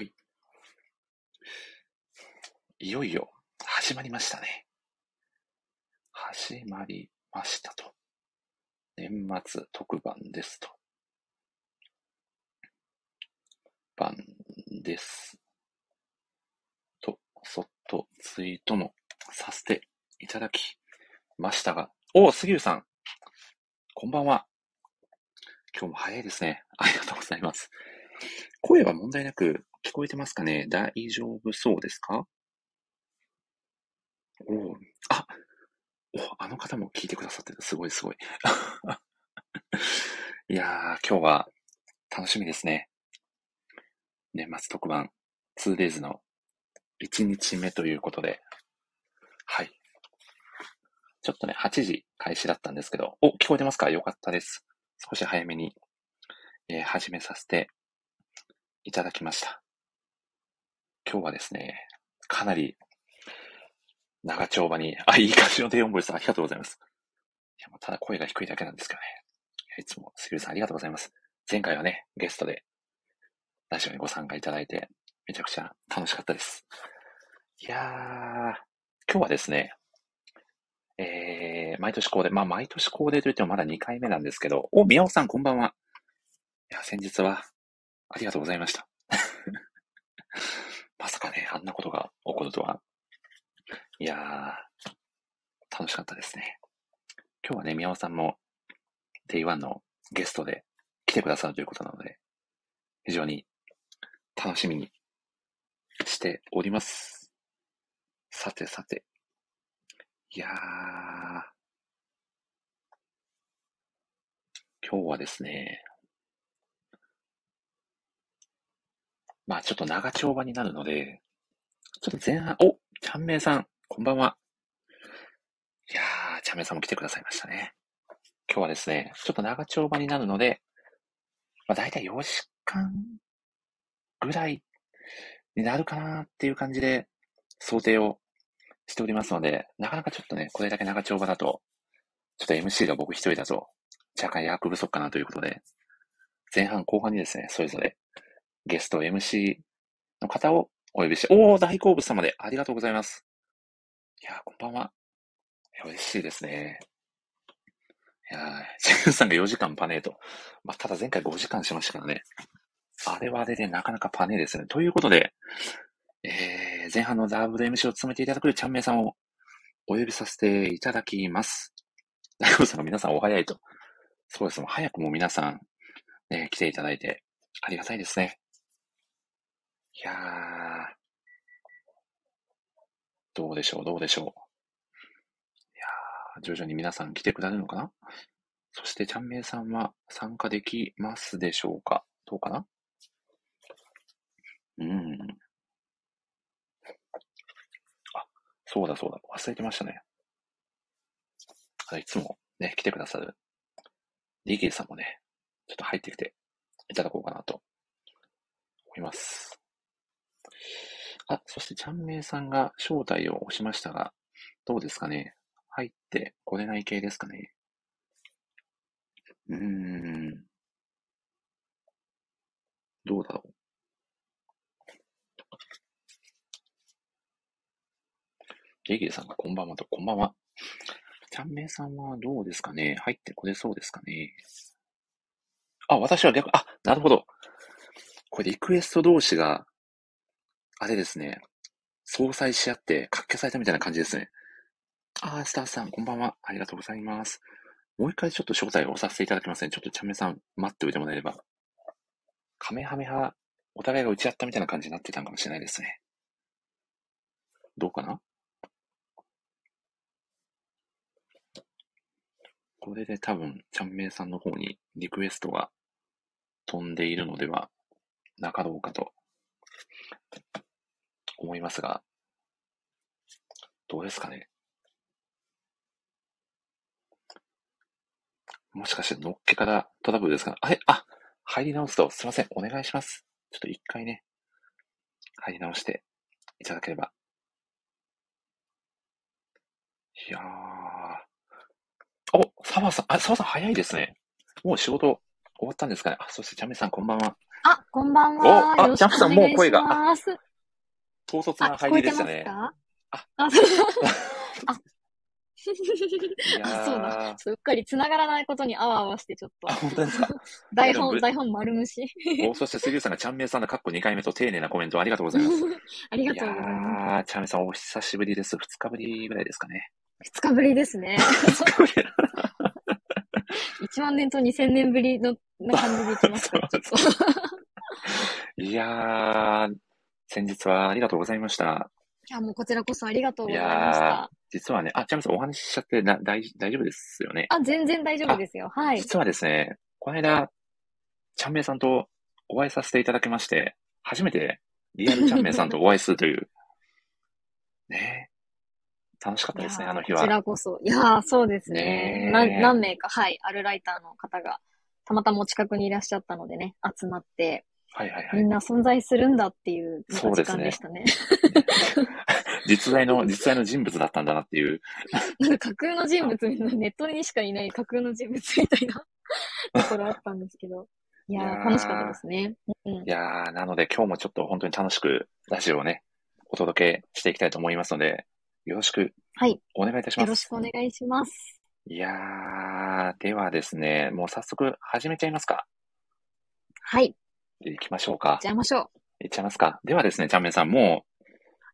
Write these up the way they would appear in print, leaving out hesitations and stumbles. はい。いよいよ始まりましたね。始まりましたと。年末特番ですと。番です。と、そっとツイートもさせていただきましたが。おー、杉浦さん。こんばんは。今日も早いですね。ありがとうございます。声は問題なく聞こえてますかね？大丈夫そうですか？おあ、お、あの方も聞いてくださってる。すごいすごい。いやー、今日は楽しみですね。年末特番 2days の1日目ということで。はい。ちょっとね、8時開始だったんですけど、お、聞こえてますか？よかったです。少し早めに、始めさせていただきました。今日はですね、かなり長丁場に、あ、いい感じの低音ボイス、ありがとうございます。いや、ただ声が低いだけなんですけどね。いつも杉浦さんありがとうございます。前回はね、ゲストでラジオにご参加いただいて、めちゃくちゃ楽しかったです。いやー、今日はですね、毎年恒例、毎年恒例といってもまだ2回目なんですけど、お、宮尾さんこんばんは。いや、先日はありがとうございました。まさかね、あんなことが起こるとは。いやー、楽しかったですね。今日はね、宮尾さんも Day1 のゲストで来てくださるということなので、非常に楽しみにしております。さてさて。いやー、今日はですね、ちょっと長丁場になるので、ちょっと前半、お、ちゃんめいさん、こんばんは。いやー、ちゃんめいさんも来てくださいましたね。今日はですね、ちょっと長丁場になるので、だいたい4時間ぐらいになるかなっていう感じで想定をしておりますので、なかなかちょっとね、これだけ長丁場だと、ちょっと MC が僕一人だと、若干役不足かなということで、前半後半にですね、それぞれゲスト MC の方をお呼びして、おー、大好物様でありがとうございます。いやー、こんばんは。嬉しいですね。いやー、チェンさんが4時間パネーと。ただ前回5時間しましたからね。あれはあれでなかなかパネーですよね。ということで、前半の WMC を務めていただくちゃんめいさんをお呼びさせていただきます。大悟さんが皆さんお早いと。そうです。早くも皆さん、ね、来ていただいてありがたいですね。いやー、どうでしょう。いやー、徐々に皆さん来てくださるのかな？そしてちゃんめいさんは参加できますでしょうか？どうかな？そうだ。忘れてましたね。いつもね、来てくださるリキーさんもね、ちょっと入ってきていただこうかなと思います。あ、そしてちゃんめいさんが招待を押しましたが、どうですかね？入ってこれない系ですかね？どうだろう。レギュさんがこんばんはと、こんばんは。ちゃんめいさんはどうですかね？入ってこれそうですかね？あ、私は逆、あ、なるほど。これリクエスト同士が、あれですね、相殺し合って、かっけされたみたいな感じですね。あー、スターさん、こんばんは。ありがとうございます。もう一回ちょっと招待をさせていただきますね。ちょっとちゃんめいさん、待っておいてもらえれば。カメハメハ、お互いが打ち合ったみたいな感じになってたのかもしれないですね。どうかな？これで多分、ちゃんめいさんの方にリクエストが飛んでいるのではなかろうかと思いますが、どうですかね。もしかしてのっけからトラブルですかね。あれ？あ、入り直すと、すいません。お願いします。ちょっと一回ね、入り直していただければ。いやー。お、沢さん、あ、沢さん早いですね。もう仕事終わったんですかね。あ、そしてちゃんめいさんこんばんは。あ、こんばんは。お、あ、ジャンプさんもう声が。統率な入りでしたね。あ、そうだ。うっかり繋がらないことにあわあわしてちょっと。あ、本当ですか。台本丸虫。そして杉浦さんがちゃんめいさんのかっこ2回目と丁寧なコメントありがとうございます。ありがとうございます。ちゃんめいさんお久しぶりです。2日ぶりぐらいですかね。2日ぶりですね。2日ぶり。1万年と2000年ぶりの感じでいきますから、ちょっと。いやー、先日はありがとうございました。いや、もうこちらこそありがとうございました。いや実はね、あ、ちゃんめいさんお話ししちゃって大丈夫ですよね。あ、全然大丈夫ですよ。はい。実はですね、この間、ちゃんめいさんとお会いさせていただきまして、初めてリアルちゃんめいさんとお会いするという、ね。楽しかったですね、あの日は。こちらこそ。いやー、そうですね。何名か、はい、あるライターの方が、たまたまお近くにいらっしゃったのでね、集まって、はいはいはい、みんな存在するんだっていう時間でしたね。そうですね。実在の人物だったんだなっていう。なんか架空の人物みたいな、ネットにしかいない架空の人物みたいなところあったんですけど。いやー、楽しかったですね。うん、いやー、なので今日もちょっと本当に楽しくラジオをね、お届けしていきたいと思いますので、よろしくお願いいたします。はい、よろしくお願いします。いやー、ではですね、もう早速始めちゃいますか。はい。行きましょうか。行っちゃいましょう。行っちゃいますか。ではですね、ちゃんめいさん、もう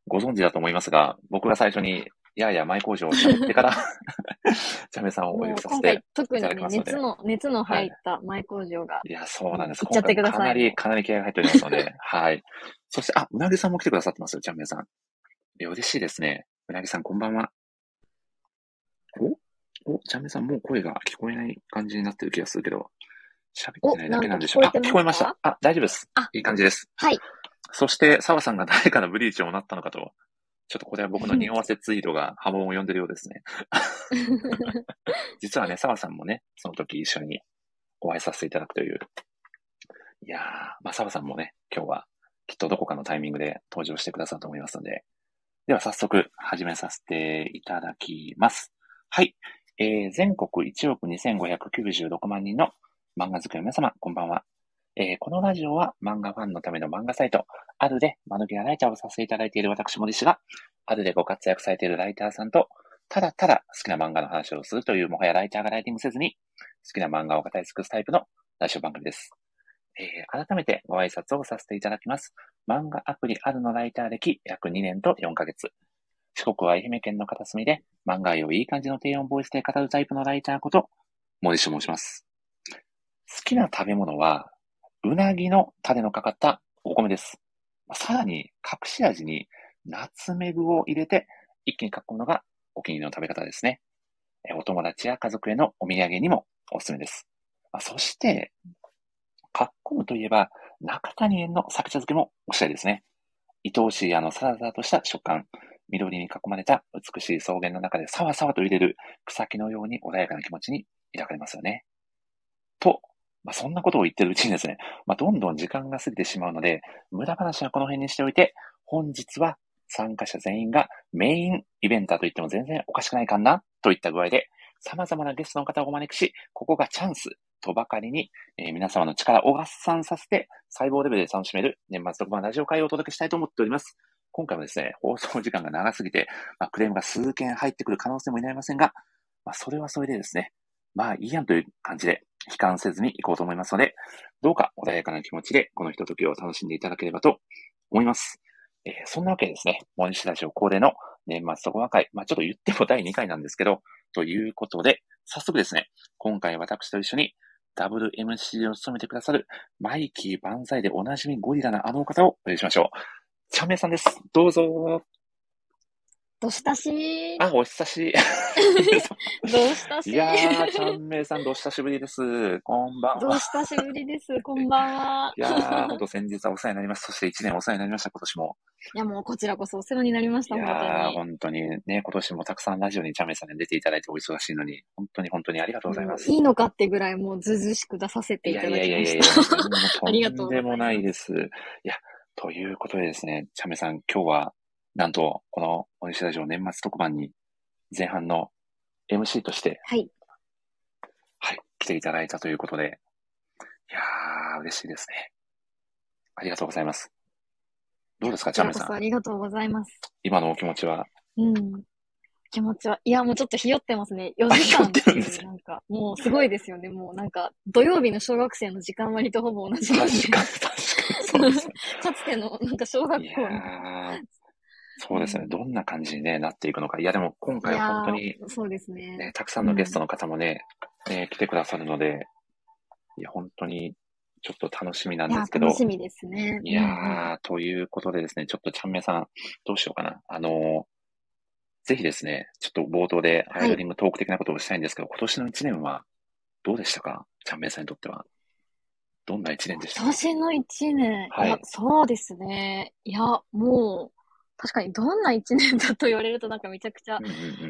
ご存知だと思いますが、僕が最初に前工場を喋ってからちゃんめいさんをお呼びさせていただきますので。今回特に、ね、熱の入った前工場が、はい。いや、そうなんです。行っちゃってください。かなり気合が入っておりますので、はい。そして、あ、うなぎさんも来てくださってますよ、ちゃんめいさん。嬉しいですね。うなぎさん、こんばんは。お、ちゃんめいさん、もう声が聞こえない感じになってる気がするけど、喋ってないだけなんでしょうか。あ、聞こえました。あ、大丈夫です。いい感じです。はい。そして、澤さんが誰からブリーチをなったのかと、ちょっとこれは僕の匂わせツイートが波紋を呼んでるようですね。実はね、澤さんもね、その時一緒にお会いさせていただくという。いやー、まあ、澤さんもね、今日はきっとどこかのタイミングで登場してくださると思いますので、では早速始めさせていただきます。はい。全国1億2596万人の漫画好きの皆様、こんばんは。このラジオは漫画ファンのための漫画サイト、あるでマヌギアライターをさせていただいている私森氏が、あるでご活躍されているライターさんと、ただただ好きな漫画の話をするという、もはやライターがライティングせずに、好きな漫画を語り尽くすタイプのラジオ番組です。改めてご挨拶をさせていただきます。漫画アプリあるのライター歴約2年と4ヶ月。四国は愛媛県の片隅で漫画愛をいい感じの低音ボイスで語るタイプのライターこと、森氏と申します。好きな食べ物は、うなぎの種のかかったお米です。さらに隠し味にナツメグを入れて一気にかっこむのがお気に入りの食べ方ですね。お友達や家族へのお土産にもおすすめです。そして、かっこむといえば、中谷園のさく茶漬けもおしゃれですね。愛おしいサラサラとした食感、緑に囲まれた美しい草原の中でサワサワと揺れる草木のように穏やかな気持ちに抱かれますよね。と、そんなことを言ってるうちにですね、どんどん時間が過ぎてしまうので、無駄話はこの辺にしておいて、本日は参加者全員がメインイベンターといっても全然おかしくないかなといった具合で、様々なゲストの方をお招きし、ここがチャンスとばかりに、皆様の力を合算させて、細胞レベルで楽しめる年末特番ラジオ会をお届けしたいと思っております。今回もですね、放送時間が長すぎて、クレームが数件入ってくる可能性も否めませんが、それはそれでですね、いいやんという感じで、悲観せずに行こうと思いますので、どうか穏やかな気持ちで、このひとときを楽しんでいただければと思います。そんなわけでですね、森氏ラジオ恒例の年末特番会、ちょっと言っても第2回なんですけど、ということで、早速ですね、今回私と一緒に、ダブル MC を務めてくださるマイキー万歳でおなじみゴリラなあの方をお呼びしましょう。ちゃんめいさんです。どうぞ。どしたし。あ、お久し。どしたし。いやー、ちゃんめいさん、どしたしぶりです。こんばんは。どしたしぶりです。こんばんは。いやー、ほんと先日はお世話になりました。そして1年お世話になりました、今年も。いや、もうこちらこそお世話になりました、本当に。いやー、本当にね、今年もたくさんラジオにちゃんめいさんに出ていただいてお忙しいのに、本当にありがとうございます。いいのかってぐらい、もうずずしく出させていただきました。いや、とんでもないです。いや、ということでですね、ちゃんめいさん、今日は、なんと、この森氏ラジオ年末特番に前半の MC として、はい、来ていただいたということで、いやー、嬉しいですね。りがとうございます。どうですか、チャンメさん。ありがとうございます。今のお気持ちは。うん。気持ちは、いや、もうちょっとひよってますね。4時間っていう、なんか、もうすごいですよね。もうなんか、土曜日の小学生の時間割とほぼ同じ。確かにそうです、ね。かつての、なんか小学校の。そうですね。どんな感じに、ね、なっていくのか。いや、でも今回は本当に、そうですね、たくさんのゲストの方もね、来てくださるので、いや、本当に、ちょっと楽しみなんですけど。楽しみですね。いやー、ということでですね、ちょっとちゃんめいさん、どうしようかな。ぜひですね、ちょっと冒頭でアイドリングトーク的なことをしたいんですけど、今年の1年はどうでしたか？ちゃんめいさんにとっては。どんな1年でしたか？今年の1年、はい、いや、そうですね。いや、もう、確かにどんな1年だと言われるとなんかめちゃくちゃ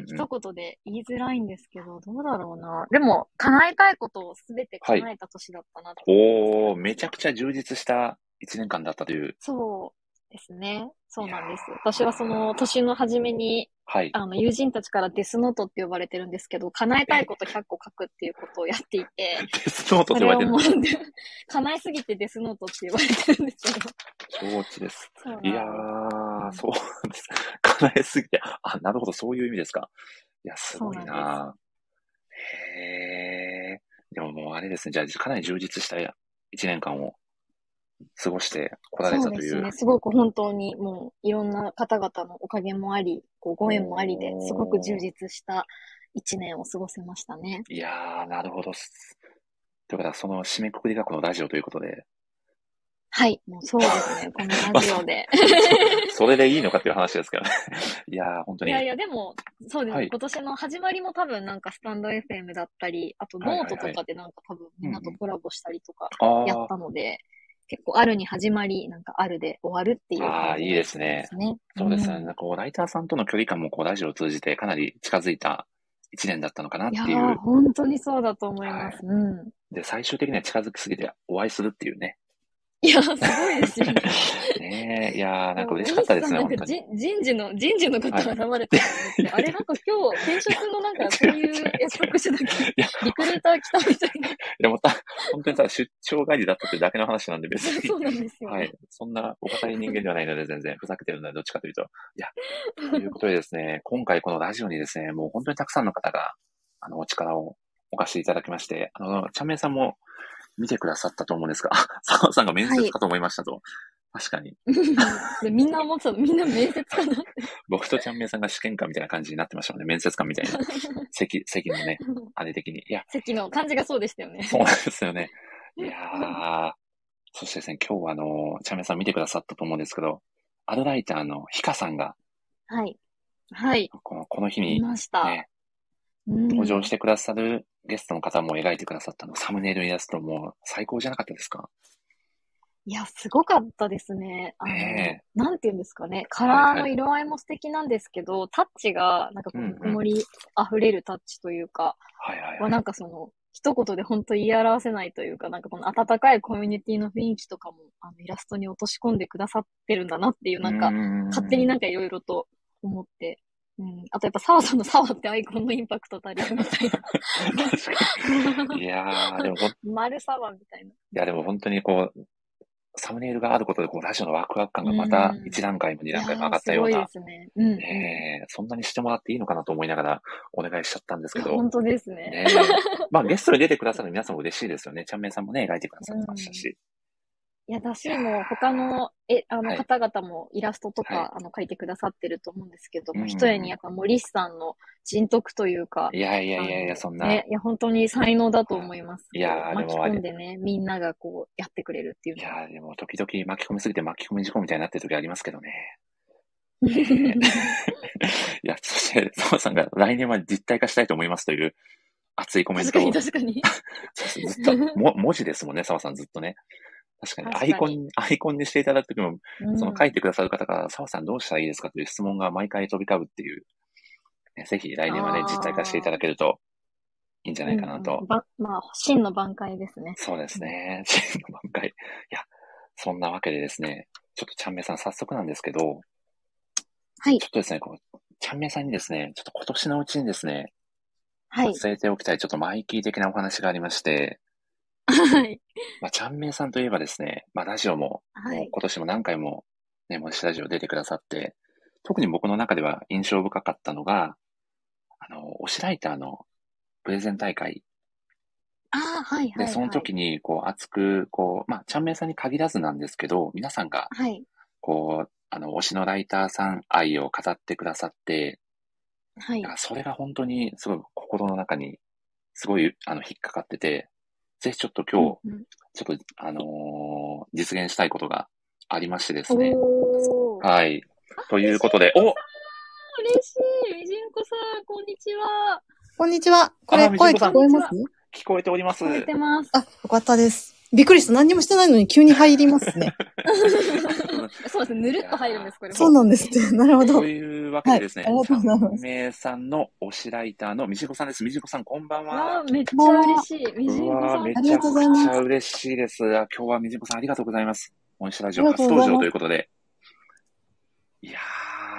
一言で言いづらいんですけど、どうだろうな。でも、叶えたいことをすべて叶えた年だったなって、はい。めちゃくちゃ充実した1年間だったという。そうですね。そうなんです。私はその年の初めに、はい、友人たちからデスノートって呼ばれてるんですけど、叶えたいこと100個書くっていうことをやっていて。デスノートって呼ばれてるんです。叶えすぎてデスノートって呼ばれてるんですけど。承知です。いやー、そうなんです。叶えすぎて、あ、なるほど、そういう意味ですか。いや、すごいなぁ。へー。でももうあれですね、じゃあかなり充実した1年間を過ごしてこられたという。そうですね、すごく本当にもういろんな方々のおかげもあり、ご縁もありで、すごく充実した1年を過ごせましたね。いやー、なるほど。ということは、その締めくくりがこのラジオということで、はい。もうそうですね。このラジオで、まあそれでいいのかっていう話ですけどね。いやー、本当に。いやいや、でも、そうですね。はい、今年の始まりも多分なんかスタンド FM だったり、あとノートとかでなんか多分みんなとコラボしたりとかやったので、結構あるに始まり、なんかあるで終わるっていう、ね。ああ、いいですね。そうですね。こう、ライターさんとの距離感もこう、ラジオを通じてかなり近づいた一年だったのかなっていう。いやー、本当にそうだと思います。はい、で、最終的には近づきすぎてお会いするっていうね。いや、すごいですよね。ねえ、いやー、なんか嬉しかったですね、本当に。人事のことが現れてるんですけど、はい、あれ、なんか今日、転職のなんかそういう約束してたけど、リクルーター来たみたいな。いや、もう本当にさ、出張帰りだったってだけの話なんで、別に。そうなんですよ、ね。はい。そんなお堅い人間ではないので、全然ふざけてるので、どっちかというと。いや、ということでですね、今回このラジオにですね、もう本当にたくさんの方が、お力をお貸していただきまして、ちゃんめいさんも、見てくださったと思うんですが、澤さんが面接かと思いましたと。はい、確かに。みんな思ってた。みんな面接かな僕とちゃんめいさんが試験官みたいな感じになってましたもんね。面接官みたいな。席のね、あれ的に。いや。席の感じがそうでしたよね。そうなんですよね。いやー。そしてですね、今日はちゃんめいさん見てくださったと思うんですけど、アドライターのひかさんが。はい。はい。この日に、ね。いました。登場してくださるゲストの方も描いてくださったの、サムネイルのイラストも最高じゃなかったですか？いや、すごかったですね。なんて言うんですかね。カラーの色合いも素敵なんですけど、タッチが、なんかこう、ぬくもり溢れるタッチというか、なんかその、一言で本当言い表せないというか、なんかこの温かいコミュニティの雰囲気とかも、イラストに落とし込んでくださってるんだなっていう、なんか、勝手になんかいろいろと思って、あとやっぱ澤さんの澤ってアイコンのインパクト足りるみたいな。確かに。いやー、でも丸澤みたいな。いや、でも本当にこう、サムネイルがあることで、こう、ラジオのワクワク感がまた1段階も2段階も上がったような。そうですね。そんなにしてもらっていいのかなと思いながらお願いしちゃったんですけど。本当ですね。まあ、ゲストに出てくださる皆さんも嬉しいですよね。ちゃんめいさんもね、描いてくださってましたし。いや、だし、もう他の、方々もイラストとか、書いてくださってると思うんですけども、ひとえにやっぱ森さんの人徳というか。いやいやいやいや、そんな。ね、いや、本当に才能だと思います。いやー、でも巻き込んでね、みんながこう、やってくれるっていう。いやー、でも時々巻き込みすぎて巻き込み事故みたいになってる時ありますけどね。いや、そして、澤さんが来年は実体化したいと思いますという熱いコメントを。確かに。ずっと、文字ですもんね、澤さんずっとね。確かに、アイコンにしていただくときも、その書いてくださる方から、澤さんどうしたらいいですかという質問が毎回飛び交うっていう、ね、ぜひ来年はね、実体化していただけるといいんじゃないかなと。まあ、真の挽回ですね。そうですね。真の挽回。いや、そんなわけでですね、ちょっとちゃんめいさん早速なんですけど、はい。ちょっとですね、ちゃんめいさんにですね、ちょっと今年のうちにですね、はい。教えておきたい、ちょっとマイキー的なお話がありまして、はい。ちゃんめいさんといえばですね、ラジオも、はもうい。今年も何回も、ね、もしラジオ出てくださって、特に僕の中では印象深かったのが、推しライターのプレゼン大会ああ、はいで、はいそのはい。時に、熱く、ちゃんめいさんに限らずなんですけど、皆さんが、はい。推しのライターさん愛を語ってくださって、はだかい。らそれが本当にすごい心の中にすごい引っかかってて、ぜひちょっとう今ん日、うん。ちょっと実現したいことがありましてですね。おー。はい。あ、ということで、嬉しい。嬉しい。みじんこさん、こんにちは。こんにちは。これみじん声こ聞さこんん、こえにちます？は。聞こえておりま聞こえす。てます。あ、よかったです。びっくりした。何にもしてないのに急に入りますね。そうですね。ぬいるっやと入るんです、これー、そう本当なんですっに。て。なるほとど。いうわけでですあね、りがちとうゃごんざいます。めいさんの推しライターのみじんこさんです。みじんこさん、こんばんは。わあ、めっこんちばゃん嬉は。しい。みうじんこわー、さん、めありちがゃとうごくざいちまゃす。嬉しいです。今日はみじんこさんありがとうございます。モンスタラジあオりがと初うご登ざい場まというす。ことで。いや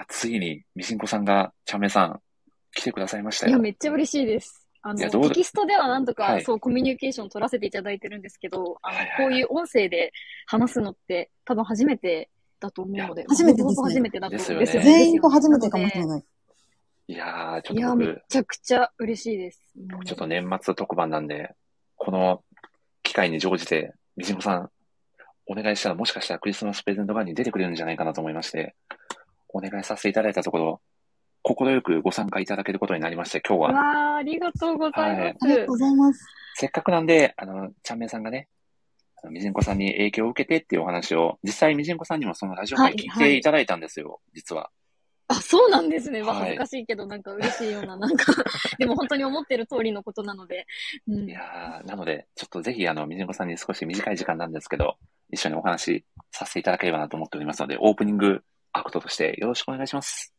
ー、ついにみじんこさんが、ちゃんめいさん、来てくださいましたいや、よ。めっちゃ嬉しいです。いや、どうテだ、キストではなんとはか、い。そう、コミュニケーション取らせていただいてるんですけど、はいはいこうはいい。う音声で話すのって多分初めてだとい思うや、ので、初ほめぼてでほぼす初ね。めてだでとす思うんよですよね。ね。で全す員よとね。初なめてのかもしれで、ない。いやー、ちょっいとや、めっ僕、ちゃくちゃ嬉しいです。う僕ちょっん。と年末特番なんで、この機会に乗じて、みじんこさん、お願いしたらもしかしたらクリスマスプレゼント版に出てくれるんじゃないかなと思いまして、お願いさせていただいたところ、快くご参加いただけることになりまして、今日うは、わあ、ありがとうございはまい。ありがとうす。ございます。せっかくなんで、ちゃんめいさんがね、みじんこさんに影響を受けてっていうお話を、実際みじんこさんにもそのラジオは会い、聞いはていい。ただいたんですよ、実は。あ、そうなんですね。は恥ずかい。しいけど、なんか嬉しいような、なんか でも本当に思ってる通りのことなので。ういん。やー、なので、ちょっとぜひ、みじんこさんに少し短い時間なんですけど、一緒にお話しさせていただければなと思っておりますので、オープニングアクトとしてよろしくお願いします。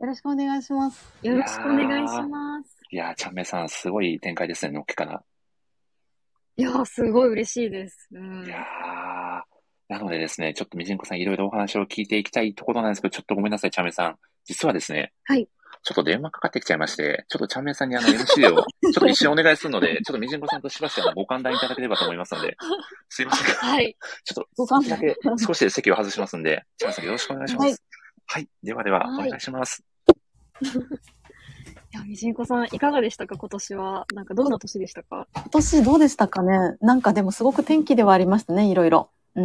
よろしくお願いします。いよろしくお願いしやー、ます。ちゃんめいさん、すごい展開ですね、のっけから。いやー、すごい嬉しいです。ういやん。ー、なのでですね、ちょっとみじんこさんいろいろお話を聞いていきたいところなんですけど、ちょっとごめんなさい、ちゃんめいさん。実はですね、はい。ちょっと電話かかってきちゃいまして、ちょっとちゃんめいさんにMC を、ちょっと一瞬お願いするので、ちょっとみじんこさんとしばしご寛大いただければと思いますので、すいませんが、はい。ちょっとご少感しだけ、想。少しで席を外しますんで、ちゃんめいさんよろしくお願いしまはい。す。はい、ではでは、おは願い。いします。いや、みじんこさん、いかがでしたか、今年は。なんか、どんな年でしたか？今年どうでしたかね。なんかでもすごく天気ではありましたね、いろいろ。う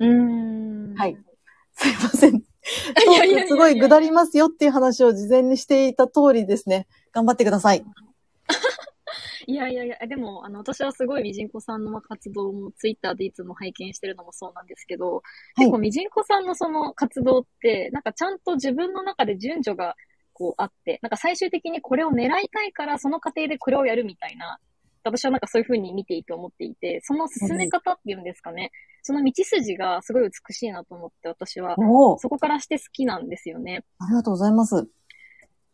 ーはい。ん。すいません。いトやいークやすいごやいいや下いりますよっていう話を事前にしていた通りですね。頑張ってください。いや、でも、私はすごいみじんこさんの活動も、ツイッターでいつも拝見してるのもそうなんですけど、は結い。構みじんこさんのその活動って、なんかちゃんと自分の中で順序があって、なんか最終的にこれを狙いたいから、その過程でこれをやるみたいな、私はなんかそういう風に見ていいと思っていて、そのう進めん方っていうんですかね、その道筋がすごい美しいなと思って、私はおお、そこからして好きなんですよね。ありがとうございます。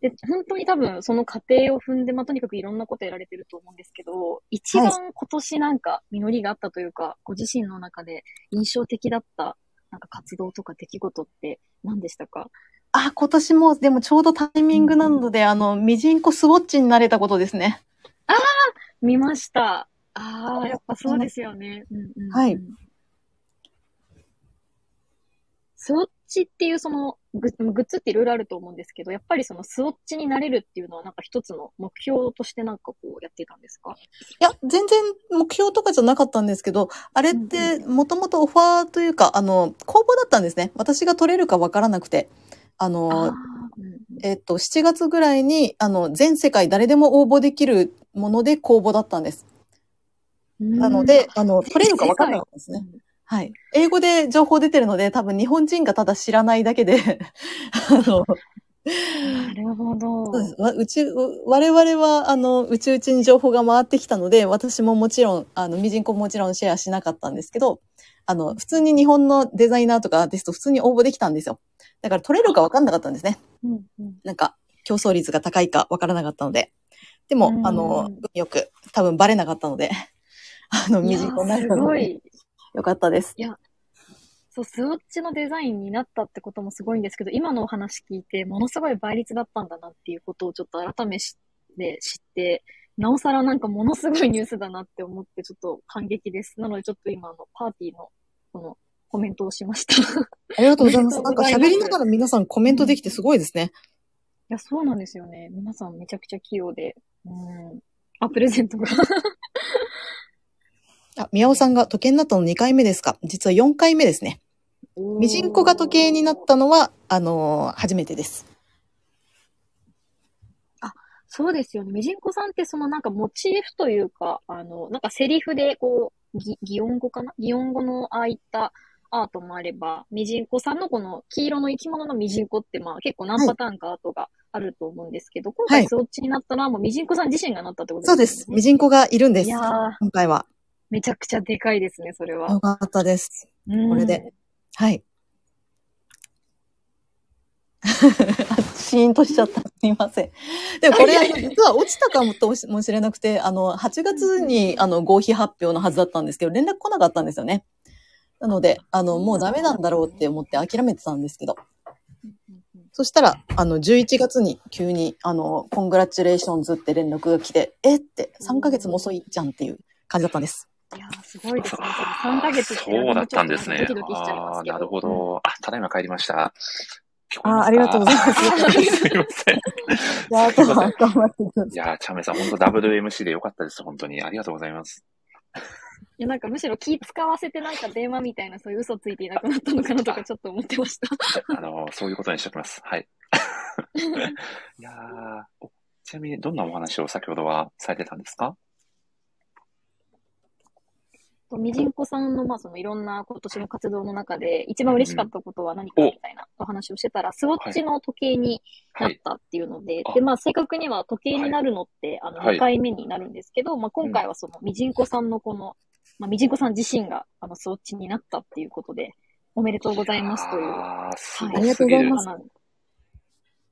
で、本当に多分その過程を踏んで、とにかくいろんなことやられてると思うんですけど、一はい。番今年なんか実りがあったというか、ご自身の中で印象的だった、なんか活動とか出来事って何でしたか？今年も、でもちょうどタイうミンんグなうん。ので、みじんこスウォッチになれたことですね。ああ、見ました。ありああ、がやっとぱうござそいうまです。すよね。はい。スウォッチっていうそのグッズっていろいろあると思うんですけど、やっぱりそのスウォッチになれるっていうのはなんか一つの目標としてなんかやってたんですか？いや、全然目標とかじゃなかったんですけど、あれっうんうん。てもともとオファーというか、公募だったんですね。私が取れるかわからなくて。ああの、あ、7月ぐらいに、全世界誰でも応募できるもので公募だったんです。なので、取れ全るか世わからなか界。ったんですうね。ん英語で情報出てるので、多分日本人がただ知らないだけで、あの、なるほそうです。ど。我々は、々に情報が回ってきたので、私ももちろん、ミジンコももちろんシェアしなかったんですけど、普通に日本のデザイナーとかアーティスト普通に応募できたんですよ。だから取れるかわかんなかったんですね。うんうん。なんか、競争率が高いかわからなかったので。でうも、ん。よく、多分バレなかったので、いミやジンー、コになれすたのごで、い。よかったです。いや、そう、スウォッチのデザインになったってこともすごいんですけど、今のお話聞いて、ものすごい倍率だったんだなっていうことをちょっと改めて知って、なおさらなんかものすごいニュースだなって思ってちょっと感激です。なのでちょっと今パーティーのこのコメントをしました。ありがとうございます。なんか喋りながら皆さんコメントできてすごいですね。いや、そうなんですよね。皆さんめちゃくちゃ器用で。あ、プレゼントが。あ、宮尾さんが時計になったの2回目ですか？実は4回目ですね。ミジンコが時計になったのは、初めてです。あ、そうですよね。ミジンコさんってそのなんかモチーフというか、なんかセリフでこう、擬音語かな？擬音語のああいったアートもあれば、ミジンコさんのこの黄色の生き物のミジンコってまあ結構何パターンかアートがあると思うんですけど、はい、今回そっちになったのはもうミジンコさん自身がなったってことですね。そうです。ミジンコがいるんです。いやー、今回は。めちゃくちゃでかいですね、それは。よかったです。これで。はい。シーンとしちゃった。すいません。でもこれ、実は落ちたかもしれなくて、8月に合否発表のはずだったんですけど、連絡来なかったんですよね。なので、もうダメなんだろうって思って諦めてたんですけど。そしたら、11月に急に、コングラチュレーションズって連絡が来て、えって、3ヶ月も遅いじゃんっていう感じだったんです。いやー、すごいですね。3ヶ月ってそうだったんですね。ドキドキしちゃいますけど。なるほど。あ、ただいま帰りました。ありがとうございます。すいません。いやー、チャメさん、本当ダブル MC でよかったです。本当に。ありがとうございます。いや、なんかむしろ気使わせてなんか電話みたいな、そういう嘘ついていなくなったのかなとかちょっと思ってました。そういうことにしておきます。はい。いやー、ちなみにどんなお話を先ほどはされてたんですか？ミジンコさんの、まあ、そのいろんな今年の活動の中で一番嬉しかったことは何かみたいなお話をしてたら、スウォッチの時計になったっていうので、はいはい、で、まあ、正確には時計になるのって、2回目になるんですけど、はい、まあ、今回はそのミジンコさんのこの、まあ、ミジンコさん自身が、スウォッチになったっていうことで、おめでとうございますという。ありがとうございます。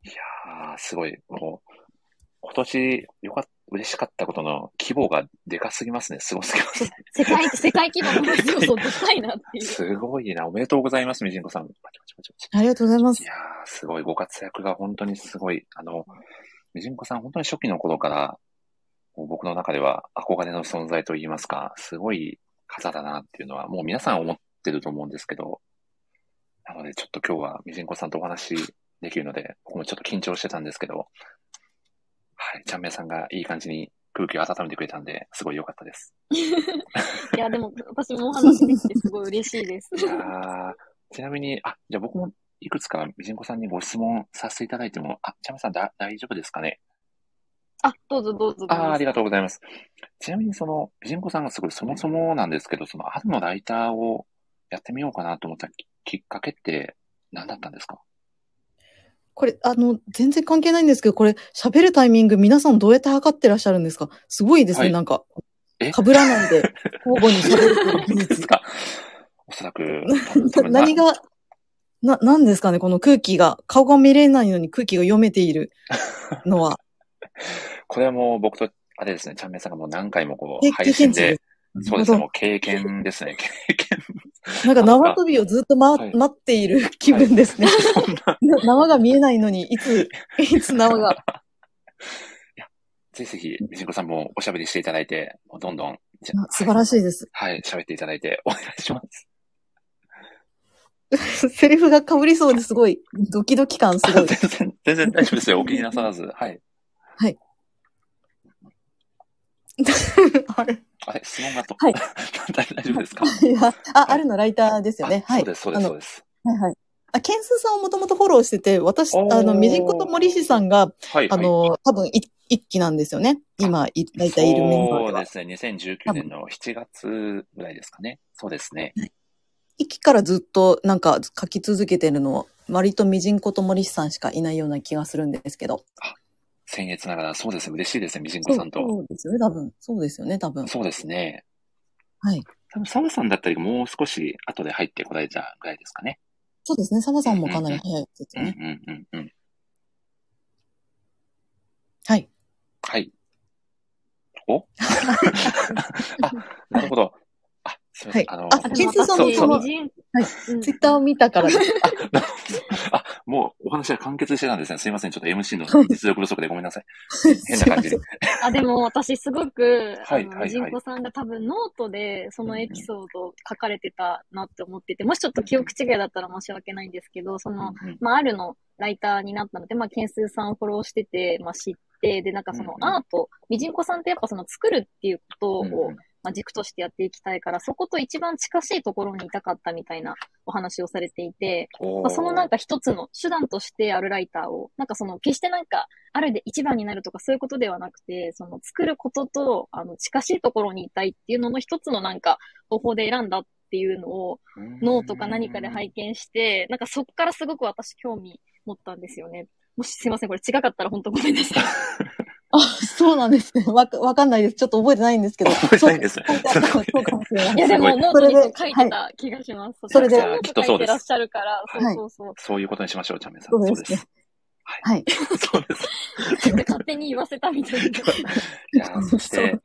いやー、すごい。もう、今年、嬉しかったことの規模がでかすぎますね。すごすぎますね。世界規模の要素でかいなっていう。すごいな。おめでとうございます、みじんこさん。ありがとうございます。いやー、すごい。ご活躍が本当にすごい。みじんこさん、本当に初期の頃から、僕の中では憧れの存在と言いますか、すごい方だなっていうのは、もう皆さん思ってると思うんですけど、なのでちょっと今日はみじんこさんとお話できるので、僕もちょっと緊張してたんですけど、はい、ちゃんめいさんがいい感じに空気を温めてくれたんで、すごい良かったです。いや、でも私もお話できてすごい嬉しいです。いやちなみに、あ、じゃあ僕もいくつかみじんこさんにご質問させていただいても、あ、ちゃんめいさん大丈夫ですかね？あ、どうぞどうぞ。ありがとうございます。ちなみにその、みじんこさんがすごいそもそもなんですけど、その春のライターをやってみようかなと思ったきっかけって何だったんですか？これ、全然関係ないんですけど、これ、喋るタイミング、皆さんどうやって測ってらっしゃるんですか？すごいですね、はい、なんか。被らないで、交互に喋るっていう技術が。おそらく。何が、なんですかね、この空気が、顔が見れないのに空気が読めているのは。これはもう僕と、あれですね、ちゃんめいさんがもう何回もこう、配信で。そうですね、もう経験ですね、経験。なんか縄跳びをずっと、はい、待っている気分ですね。はい、縄が見えないのに、いつ縄が。いや、ぜひぜひ、みじんこさんもおしゃべりしていただいて、どんどん。素晴らしいです。はい、喋っていただいてお願いします。セリフが被りそうですごい、ドキドキ感すごい。全然大丈夫ですよ、お気になさらず。はい。はい。あれ質問がと。はい。大丈夫ですか？いや、あるのライターですよね。はい。そうです。はいはい。ケンスーさんをもともとフォローしてて、私、みじんこと森氏さんが、はい、多分一期なんですよね。今、ライターいるメンバー。そうですね。2019年の7月ぐらいですかね。そうですね。はい、一期からずっとなんか書き続けてるのを、割とみじんこと森氏さんしかいないような気がするんですけど。僭越ながら、そうですね。嬉しいですね。みじんこさんと。そうですよね、多分。そうですよね、多分。そうですね。はい。多分、澤さんだったり、もう少し後で入ってこられたぐらいですかね。そうですね。澤さんもかなり早いですよね。うん。はい。はい。あ、なるほど。あ、すみません。ケンスさんもツイッターを見たからです。あ、もう、話は完結してたんですね。すいません。ちょっと MC の実力不足でごめんなさい。変な感じで。あ、でも私すごく、人子さんが多分ノートでそのエピソード書かれてたなって思ってて、もしちょっと記憶違いだったら申し訳ないんですけど、その、あるのライターになったので、ケンスーさんをフォローしてて、知って、で、そのアート、人子さんってやっぱその作るっていうことを、軸としてやっていきたいから、そこと一番近しいところにいたかったみたいなお話をされていて、その一つの手段としてあるライターを、決してあるで一番になるとかそういうことではなくて、その作ることと、近しいところにいたいっていうのの一つの方法で選んだっていうのを、ノートか何かで拝見して、そこからすごく私興味持ったんですよね。もしすいません、これ違かったら本当ごめんなさい。あ、そうなんですね。わかんないです。ちょっと覚えてないんですけど。覚えてないです。そうかもしれない。いや、でもノートに書いてた気がします。それで、きっとそうです。いらっしゃるから、そう。そういうことにしましょう、ちゃめさん。そうですね。はい。そうです。勝手に言わせたみたいな。いや、そして、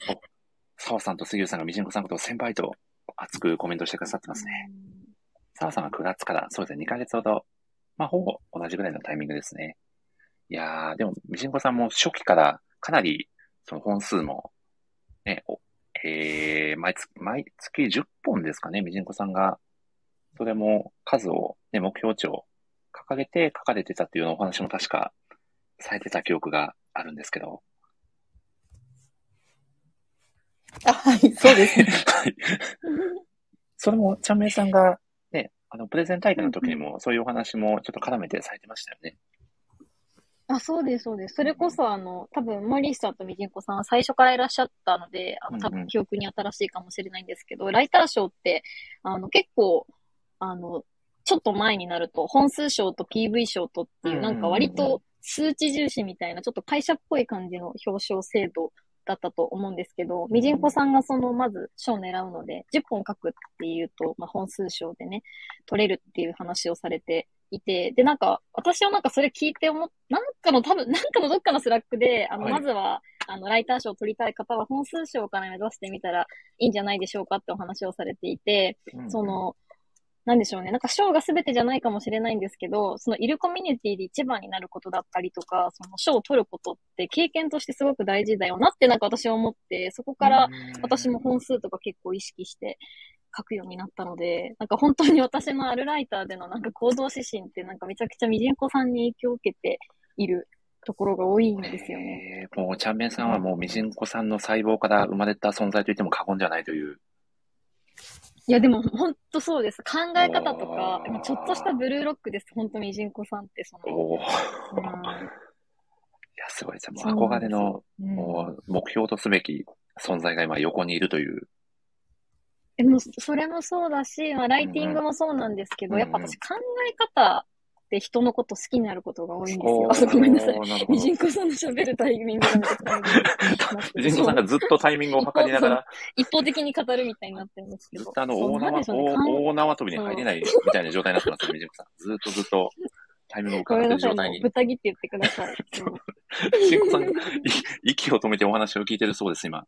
澤さんと杉浦さんがみじんこさんのことを先輩と熱くコメントしてくださってますね。澤さんは9月から、そうですね、2ヶ月ほど、ほぼ同じぐらいのタイミングですね。いやー、でも、みじんこさんも初期から、かなり、その本数も、ね、毎月10本ですかね、みじんこさんが。それも数を、ね、目標値を掲げて書かれてたっていうお話も確かされてた記憶があるんですけど。あ、はい、そうですね。はい。それも、ちゃんめいさんが、ね、プレゼン大会の時にも、そういうお話もちょっと絡めてされてましたよね。あ、そうです、そうです。それこそ、多分、森内さんとみじんこさんは最初からいらっしゃったので、多分、記憶に新しいかもしれないんですけど、ライター賞って、結構、ちょっと前になると、本数賞と PV 賞とっていう、割と数値重視みたいな、ちょっと会社っぽい感じの表彰制度だったと思うんですけど、みじんこさんがまず賞を狙うので、10本書くっていうと、本数賞でね、取れるっていう話をされて、いて、で、私はそれ聞いてどっかのスラックで、まずは、ライター賞を取りたい方は本数賞から目指してみたらいいんじゃないでしょうかってお話をされていて、なんでしょうね。賞が全てじゃないかもしれないんですけど、いるコミュニティで一番になることだったりとか、賞を取ることって経験としてすごく大事だよなって私は思って、そこから私も本数とか結構意識して、書くようになったので、本当に私のあるライターでの行動指針ってめちゃくちゃみじんこさんに影響を受けているところが多いんですよね。もうちゃんめんさんはもうみじんこさんの細胞から生まれた存在といっても過言じゃないという。いやでも本当そうです。考え方とか、ちょっとしたブルーロックです。本当みじんこさんっていやすごいです。もう憧れの、もう目標とすべき存在が今横にいるという。でもそれもそうだし、ライティングもそうなんですけど、やっぱ私考え方で人のこと好きになることが多いんですよ。あ、ごめんなさい。みじんこさんの喋るタイミングがめちゃくちゃみじんこさんがずっとタイミングを測りながら一方的に語るみたいになってるんですけど。ずっと大縄跳びに入れないみたいな状態になってますよ、みじんこさん。ずっとタイミングを伺ってる状態に。豚ぎって言ってください。みじんこさんが息を止めてお話を聞いてるそうです、今。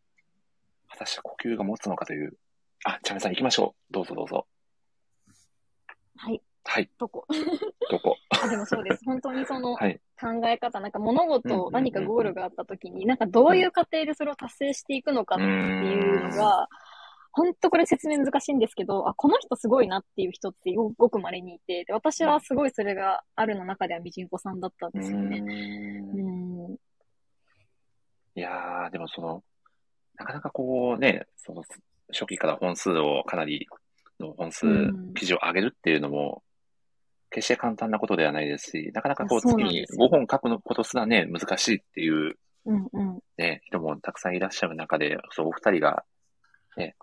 果たして呼吸が持つのかという。あ、ちゃめさん行きましょう。どうぞ。はい。はい。どこあ、でもそうです。本当にはい、考え方、物事、何かゴールがあったときに、どういう過程でそれを達成していくのかっていうのが、本当これ説明難しいんですけど、あ、この人すごいなっていう人ってごく稀にいて、で私はすごいそれがあるの中ではみじんこさんだったんですよね。いやー、でもなかなかね、初期から本数をかなりの本数、記事を上げるっていうのも、決して簡単なことではないですし、なかなか月に5本書くのことすらね、難しいっていう、人もたくさんいらっしゃる中で、お二人が、ね、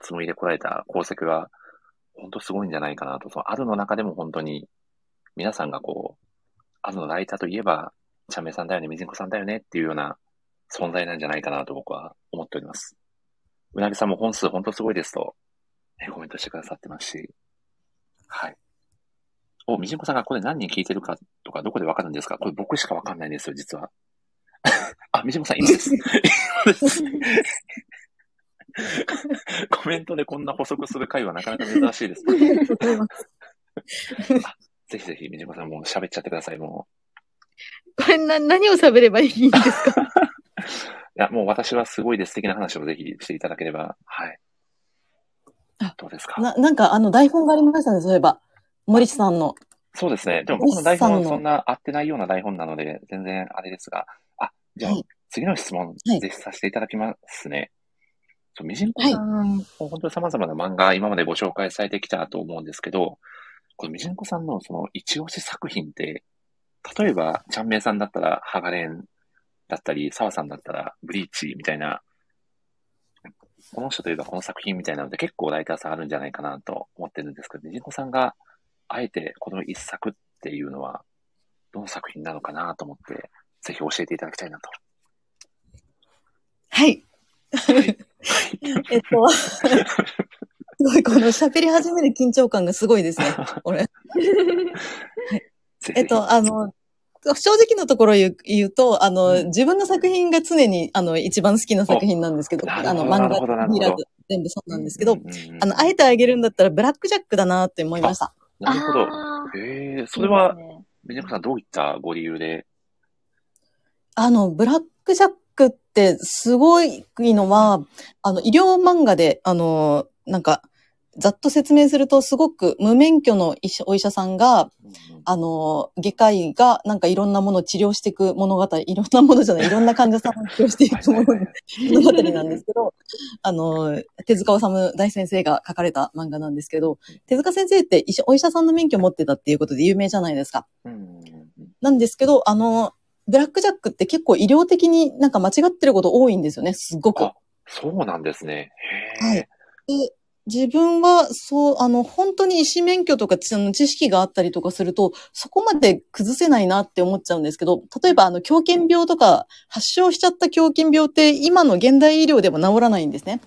紡いでこられた功績は、本当すごいんじゃないかなと、あるの中でも本当に、皆さんがあるのライターといえば、ちゃんめいさんだよね、みじんこさんだよねっていうような存在なんじゃないかなと僕は思っております。うなぎさんも本数本当すごいですと、コメントしてくださってますし。はい。みじんこさんがこれ何人聞いてるかとかどこでわかるんですか？これ僕しかわかんないんですよ、実は。あ、みじんこさん今です。コメントでこんな補足する回はなかなか珍しいです。ぜひぜひ、みじまさんも喋っちゃってください、もう。これ何を喋ればいいんですか？いや、もう私はすごいです的な話をぜひしていただければ、はい。どうですか？なんか、台本がありましたね、そういえば。森さんの。そうですね。でも僕の台本はそんな合ってないような台本なので、全然あれですが。あ、じゃあ、はい、次の質問、はい、ぜひさせていただきますね。みじんこさん、本当に様々な漫画、今までご紹介されてきたと思うんですけど、このみじんこさんのその一押し作品って、例えば、ちゃんめいさんだったら、ハガレンだったり、澤さんだったら、ブリーチみたいな、この人といえばこの作品みたいなので、結構ライターさんあるんじゃないかなと思ってるんですけど、みじんこさんがあえてこの一作っていうのは、どの作品なのかなと思って、ぜひ教えていただきたいなと。はい。すごいこの喋り始める緊張感がすごいですね。俺。正直なところ言うと、自分の作品が常に一番好きな作品なんですけど、漫画見らず全部そうなんですけど、あえてあげるんだったらブラックジャックだなって思いました。なるほど。へえ、それはみじんこさんどういったご理由で？ブラックジャックってすごいのは、医療漫画で、なんか、ざっと説明すると、すごく無免許のお医者さんが、外科医がなんかいろんなものを治療していく物語、いろんなものじゃない、いろんな患者さんを治療していく物語なんですけど、手塚治虫大先生が書かれた漫画なんですけど、手塚先生ってお医者さんの免許を持ってたっていうことで有名じゃないですか。なんですけど、ブラックジャックって結構医療的になんか間違ってること多いんですよね、すごく。あ、そうなんですね。へー。はい。で、自分は、そう、本当に医師免許とか知識があったりとかすると、そこまで崩せないなって思っちゃうんですけど、例えば、狂犬病とか、発症しちゃった狂犬病って、今の現代医療では治らないんですね。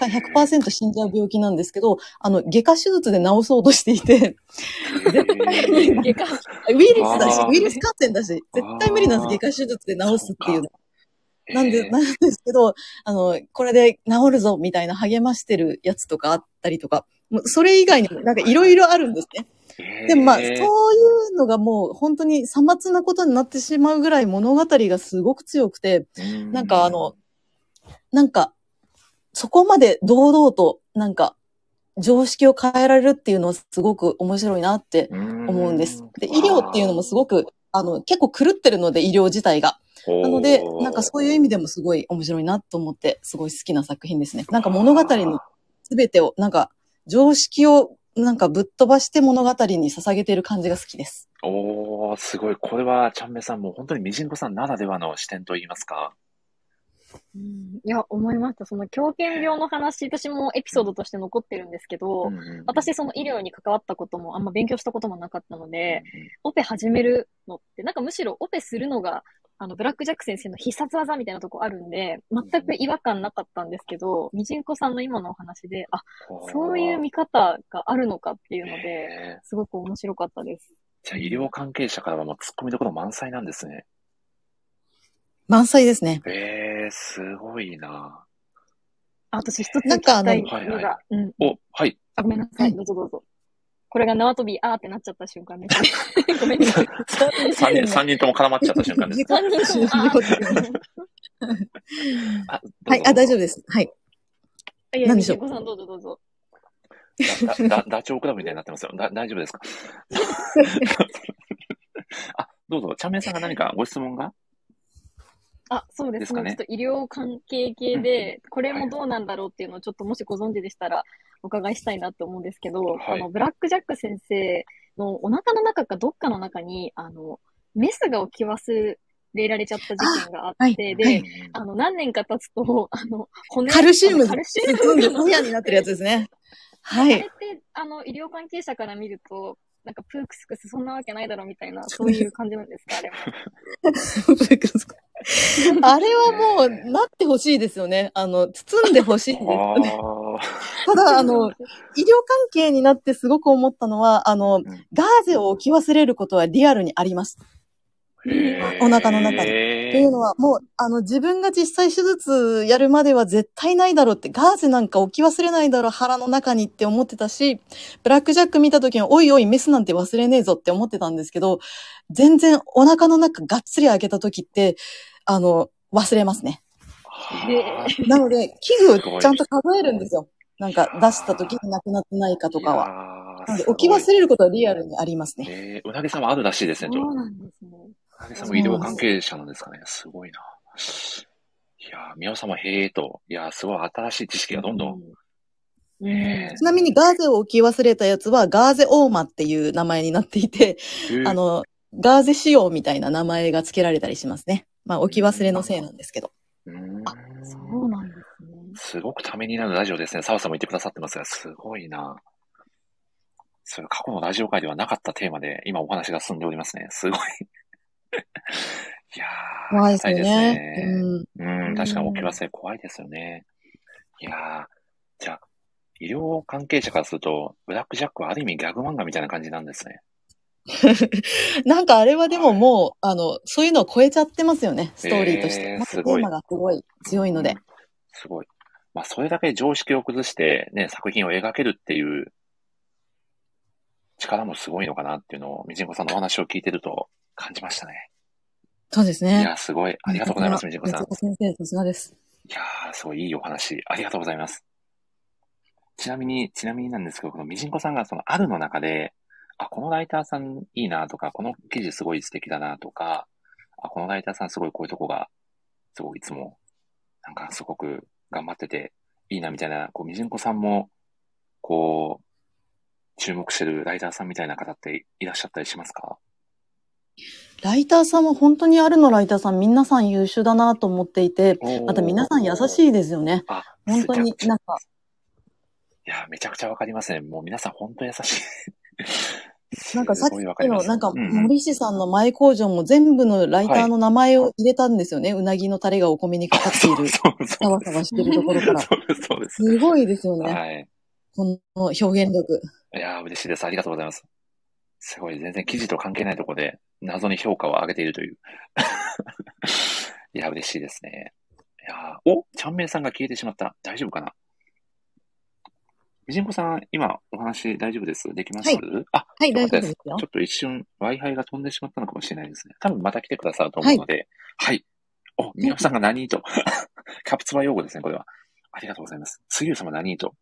100% 死んじゃう病気なんですけど、外科手術で治そうとしていて、絶対に外科、ウイルス感染だし、絶対無理なんです、外科手術で治すっていうの。なんですけど、これで治るぞみたいな励ましてるやつとかあったりとか、それ以外にもなんかいろいろあるんですね。でもまあ、そういうのがもう本当にさまつなことになってしまうぐらい物語がすごく強くて、なんか、そこまで堂々となんか常識を変えられるっていうのはすごく面白いなって思うんです。で、医療っていうのもすごく結構狂ってるので医療自体が。なのでなんかそういう意味でもすごい面白いなと思ってすごい好きな作品ですね。なんか物語の全てをなんか常識をなんかぶっ飛ばして物語に捧げている感じが好きです。おー、すごい。これはちゃんめいさんも本当にみじんこさんならではの視点といいますか。いや、思いました。その狂犬病の話、私もエピソードとして残ってるんですけど、私その医療に関わったこともあんま勉強したこともなかったので、オペ始めるのって、なんかむしろオペするのが、ブラックジャック先生の必殺技みたいなとこあるんで、全く違和感なかったんですけど、みじんこさんの今のお話で、あ、そういう見方があるのかっていうので、すごく面白かったです。じゃあ医療関係者からはもう突っ込みどころ満載なんですね。満載ですね。すごいな。私一つ聞きたいのが。お、はい。あ、ごめんなさい。どうぞどうぞ。これが縄跳び、あーってなっちゃった瞬間です。ごめんなさい。3人とも絡まっちゃった瞬間です。3人とも。はい、あ、大丈夫です。はい。何でしょう。みじんこさんどうぞどうぞ。ダチョウクラブみたいになってますよ。大丈夫ですか？あ、どうぞ。ちゃんめいさんが何かご質問が？あ、そうですね。ちょっと医療関係系で、これもどうなんだろうっていうのをちょっともしご存知でしたらお伺いしたいなって思うんですけど、ブラックジャック先生のお腹の中かどっかの中に、メスが置き忘れられちゃった事件があって、で、何年か経つと、骨、カルシウムニアになってるやつですね。はい。あれって、医療関係者から見ると、なんかプークスクスそんなわけないだろうみたいな、そういう感じなんですか、あれも。プークスクス。あれはもう、なってほしいですよね。包んでほしいですよね。ただ、医療関係になってすごく思ったのは、ガーゼを置き忘れることはリアルにあります。お腹の中に。っていうのはもう自分が実際手術やるまでは絶対ないだろうって、ガーゼなんか置き忘れないだろう腹の中にって思ってたし、ブラックジャック見た時においおいメスなんて忘れねえぞって思ってたんですけど、全然お腹の中がっつり開けた時って忘れますね。なので器具をちゃんと数えるんですよ。なんか出した時になくなってないかとかは。なんで置き忘れることはリアルにありますね。うなぎさんはあるらしいですね。そうなんですね。うなぎさんも医療関係者なんですかね。すごいな。いやー、宮尾さんもへーと。いやー、すごい新しい知識がどんどん。ちなみにガーゼを置き忘れたやつはガーゼオーマっていう名前になっていて、ガーゼ仕様みたいな名前が付けられたりしますね。まあ置き忘れのせいなんですけど。あ、そうなんですね。すごくためになるラジオですね。澤さんも言ってくださってますが、すごいな。それ過去のラジオ界ではなかったテーマで、今お話が進んでおりますね。すごい。いやー、怖いですね。確かに起きますね。怖いですよね。いやー、じゃあ、医療関係者からすると、ブラックジャックはある意味ギャグ漫画みたいな感じなんですね。なんかあれはでももう、そういうのを超えちゃってますよね、ストーリーとして。またテーマがすごい強いので。すごい。まあ、それだけ常識を崩してね、作品を描けるっていう力もすごいのかなっていうのを、みじんこさんのお話を聞いてると感じましたね。そうですね。いや、すごい。ありがとうございます、みじんこさん。先生、さすがです。いやー、すごいいいお話。ありがとうございます。ちなみになんですけど、このみじんこさんがそのあるの中で、あ、このライターさんいいなとか、この記事すごい素敵だなとか、あ、このライターさんすごいこういうとこが、すごいいつも、なんかすごく頑張ってていいなみたいな、こう、みじんこさんも、こう、注目してるライターさんみたいな方っていらっしゃったりしますか？ライターさんは本当にあるのライターさん、皆さん優秀だなと思っていて、また皆さん優しいですよね。あ、本当になんか。いや、めちゃくちゃわかりますね。もう皆さん本当に優しい。なんかさっきの、なんか、森氏さんの前工場も全部のライターの名前を入れたんですよね。うなぎのタレがお米にかかっている。サワサワしてるところから。そうです。すごいですよね。はい。この表現力。いやー、嬉しいです。ありがとうございます。すごい、全然記事と関係ないところで、謎に評価を上げているという。いや、嬉しいですね。いやー、お、ちゃんめいさんが消えてしまった。大丈夫かな？みじんこさん、今お話大丈夫です。できます？はい、あ、はい、大丈夫ですよ。ちょっと一瞬 Wi-Fi が飛んでしまったのかもしれないですね。多分また来てくださると思うので。はい。お、みやさんが何と。キャプツバ用語ですね、これは。ありがとうございます。つゆうさま何と。